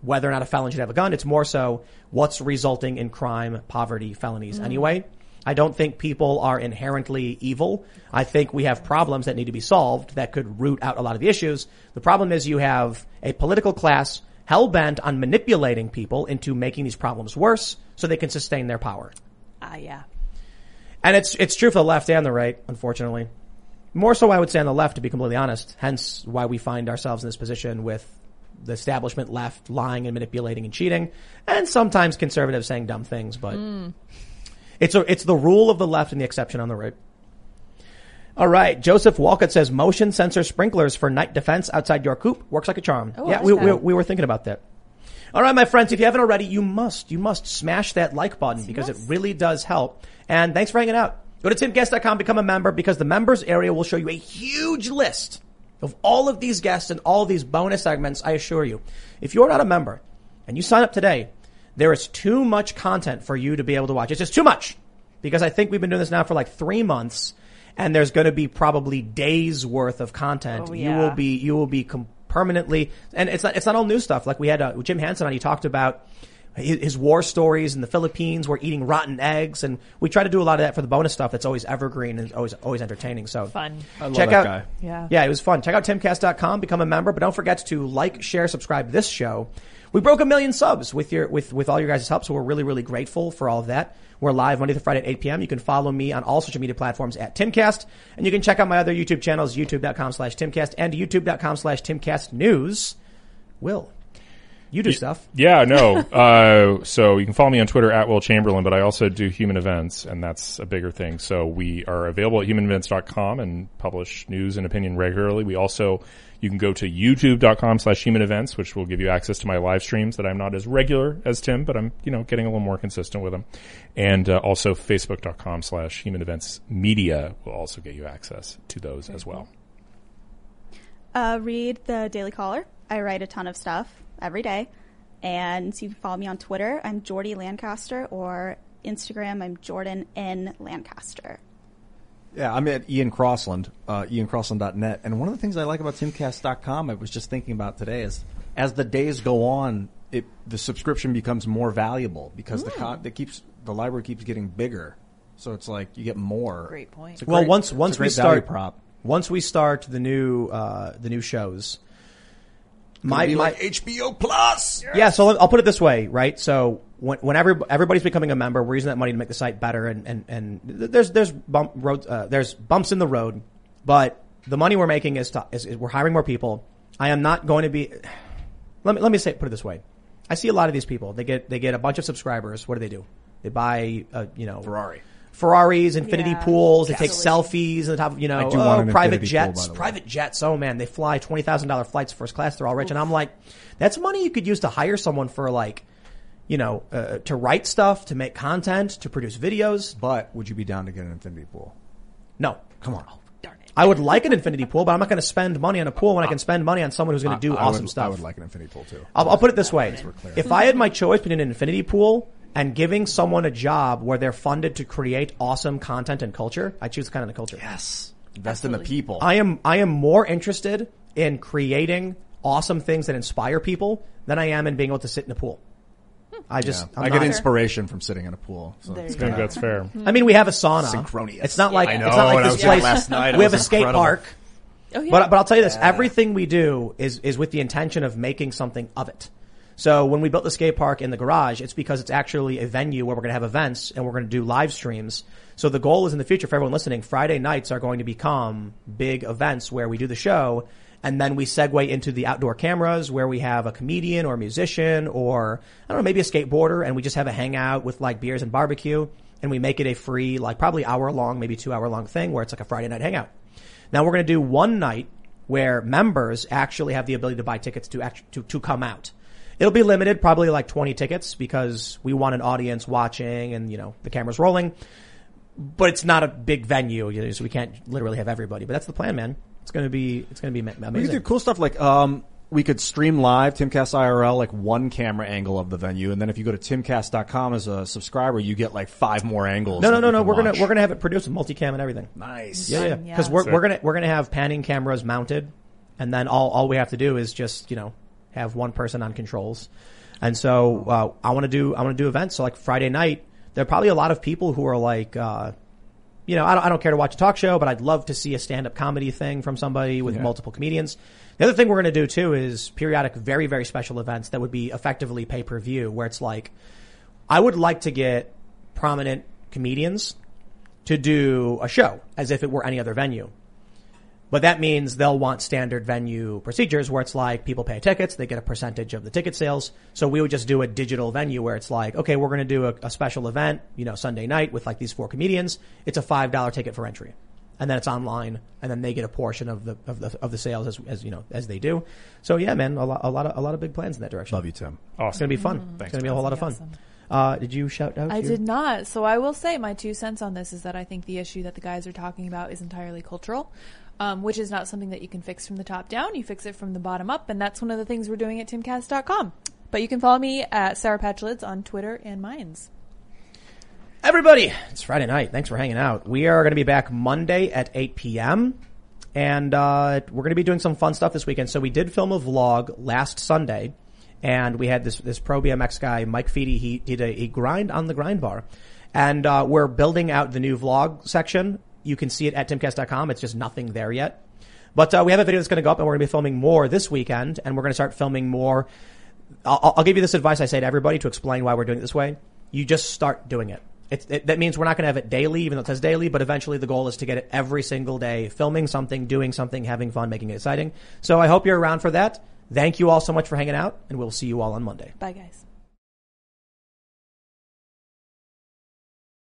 whether or not a felon should have a gun. It's more so what's resulting in crime, poverty, felonies mm. anyway. I don't think people are inherently evil. I think we have problems that need to be solved that could root out a lot of the issues. The problem is you have a political class hell-bent on manipulating people into making these problems worse so they can sustain their power. Ah, uh, yeah. And it's it's true for the left and the right, unfortunately. More so, I would say, on the left, to be completely honest, hence why we find ourselves in this position with the establishment left lying and manipulating and cheating, and sometimes conservatives saying dumb things, but mm. it's a, it's the rule of the left and the exception on the right. All right. Joseph Walcott says, motion sensor sprinklers for night defense outside your coop works like a charm. Oh, yeah, we, we, we were thinking about that. All right, my friends, if you haven't already, you must, you must smash that like button yes, because it really does help. And thanks for hanging out. Go to Timcast dot com, become a member, because the members area will show you a huge list of all of these guests and all of these bonus segments, I assure you. If you're not a member and you sign up today, there is too much content for you to be able to watch. It's just too much, because I think we've been doing this now for like three months, and there's going to be probably days worth of content. Oh, yeah. You will be, you will be com- permanently, and it's not, it's not all new stuff. Like we had uh, Jim Hansen on, he talked about his war stories in the Philippines, we're eating rotten eggs, and we try to do a lot of that for the bonus stuff that's always evergreen and always always entertaining. So fun. I love Check that out, guy. Yeah. Yeah, it was fun. Check out Timcast dot com, become a member, but don't forget to like, share, subscribe this show. We broke a million subs with your with with all your guys' help, so we're really, really grateful for all of that. We're live Monday through Friday at eight p.m. You can follow me on all social media platforms at Timcast, and you can check out my other YouTube channels, youtube.com slash Timcast and youtube.com slash Timcast News. Will. You do stuff. Yeah, no. Uh, so you can follow me on Twitter at Will Chamberlain, but I also do Human Events, and that's a bigger thing. So we are available at human events dot com and publish news and opinion regularly. We also, you can go to youtube.com slash human events, which will give you access to my live streams that I'm not as regular as Tim, but I'm, you know, getting a little more consistent with them. And uh, also facebook.com slash human events media will also get you access to those as well. Uh, read The Daily Caller. I write a ton of stuff every day. And you can follow me on Twitter. I'm Jordy Lancaster, or Instagram, I'm Jordan N. Lancaster. Yeah, I'm at Ian Crossland, uh, ian crossland dot net. And one of the things I like about timcast dot com, I was just thinking about today, is as the days go on, it, the subscription becomes more valuable because mm. the con- that keeps the library keeps getting bigger. So it's like you get more. Great point. Well, great, once once we start prop. once we start the new uh, the new shows, my, my like H B O Plus. Yes. Yeah, so I'll put it this way, right? So when, when every, everybody's becoming a member, we're using that money to make the site better, and and and there's there's bump road uh, there's bumps in the road, but the money we're making is, to, is, is we're hiring more people. I am not going to be. Let me let me say put it this way. I see a lot of these people. They get they get a bunch of subscribers. What do they do? They buy, uh, you know, Ferrari, Ferraris, infinity yeah, pools. They absolutely. take selfies on the top of, you know, oh, private jets, pool, private jets. Oh man, they fly twenty thousand dollar flights, first class. They're all rich, Oof. and I'm like, that's money you could use to hire someone for, like, you know, uh, to write stuff, to make content, to produce videos. But would you be down to get an infinity pool? No, come on. Oh, darn it. I would like an infinity pool, but I'm not going to spend money on a pool when I can spend money on someone who's going to do I, I awesome would, stuff. I would like an infinity pool too. I'll, I'll put it this way: if I had my choice between an infinity pool and giving someone a job where they're funded to create awesome content and culture, I choose the kind of the culture. Yes. Invest in the people. I am, I am more interested in creating awesome things that inspire people than I am in being able to sit in a pool. I just, yeah. I get inspiration from sitting in a pool. So I think that's fair. I mean, we have a sauna. Synchronous. It's not like, I know, it's not like this place. Last night, we have a skate park. Oh, yeah. But, but I'll tell you this, yeah. everything we do is, is with the intention of making something of it. So when we built the skate park in the garage, it's because it's actually a venue where we're going to have events and we're going to do live streams. So the goal is in the future for everyone listening, Friday nights are going to become big events where we do the show and then we segue into the outdoor cameras where we have a comedian or a musician or, I don't know, maybe a skateboarder, and we just have a hangout with like beers and barbecue, and we make it a free, like probably hour long, maybe two hour long thing where it's like a Friday night hangout. Now we're going to do one night where members actually have the ability to buy tickets to act- to, to come out. It'll be limited, probably like twenty tickets, because we want an audience watching and, you know, the camera's rolling. But it's not a big venue, you know, so we can't literally have everybody. But that's the plan, man. It's going to be, it's going to be amazing. We could do cool stuff like, um, we could stream live, Timcast I R L, like one camera angle of the venue. And then if you go to timcast dot com as a subscriber, you get like five more angles. No, no, no, no. We're going to, we're going to have it produced with multicam and everything. Nice. Yeah, yeah. yeah. Cause we're, Sick. we're going to, we're going to have panning cameras mounted. And then all, all we have to do is just, you know, have one person on controls. And so, uh, I want to do, I want to do events. So like Friday night, there are probably a lot of people who are like, uh, you know, I don't, I don't care to watch a talk show, but I'd love to see a stand-up comedy thing from somebody with yeah. multiple comedians. The other thing we're going to do too is periodic, very, very special events that would be effectively pay-per-view, where it's like, I would like to get prominent comedians to do a show as if it were any other venue. But that means they'll want standard venue procedures where it's like people pay tickets, they get a percentage of the ticket sales. So we would just do a digital venue where it's like, okay, we're going to do a, a special event, you know, Sunday night with like these four comedians. It's a five dollar ticket for entry. And then it's online, and then they get a portion of the, of the, of the sales as, as, you know, as they do. So yeah, man, a lot, a lot of, a lot of big plans in that direction. Love you, Tim. Awesome. It's going to be fun. Mm-hmm. Thanks. It's going to be a whole lot of fun. Awesome. Uh, did you shout out? I your... did not. So I will say my two cents on this is that I think the issue that the guys are talking about is entirely cultural. Um, which is not something that you can fix from the top down. You fix it from the bottom up, and that's one of the things we're doing at timcast dot com. But you can follow me at Sour Patch Lids on Twitter and Minds. Everybody, it's Friday night. Thanks for hanging out. We are going to be back Monday at eight p.m., and uh, we're going to be doing some fun stuff this weekend. So we did film a vlog last Sunday, and we had this, this pro B M X guy, Mike Feedy. He did a, a grind on the grind bar, and uh, we're building out the new vlog section. You can see it at timcast dot com. It's just nothing there yet. But uh, we have a video that's going to go up, and we're going to be filming more this weekend, and we're going to start filming more. I'll, I'll give you this advice I say to everybody to explain why we're doing it this way. You just start doing it. It, it that means we're not going to have it daily, even though it says daily, but eventually the goal is to get it every single day, filming something, doing something, having fun, making it exciting. So I hope you're around for that. Thank you all so much for hanging out, and we'll see you all on Monday. Bye, guys.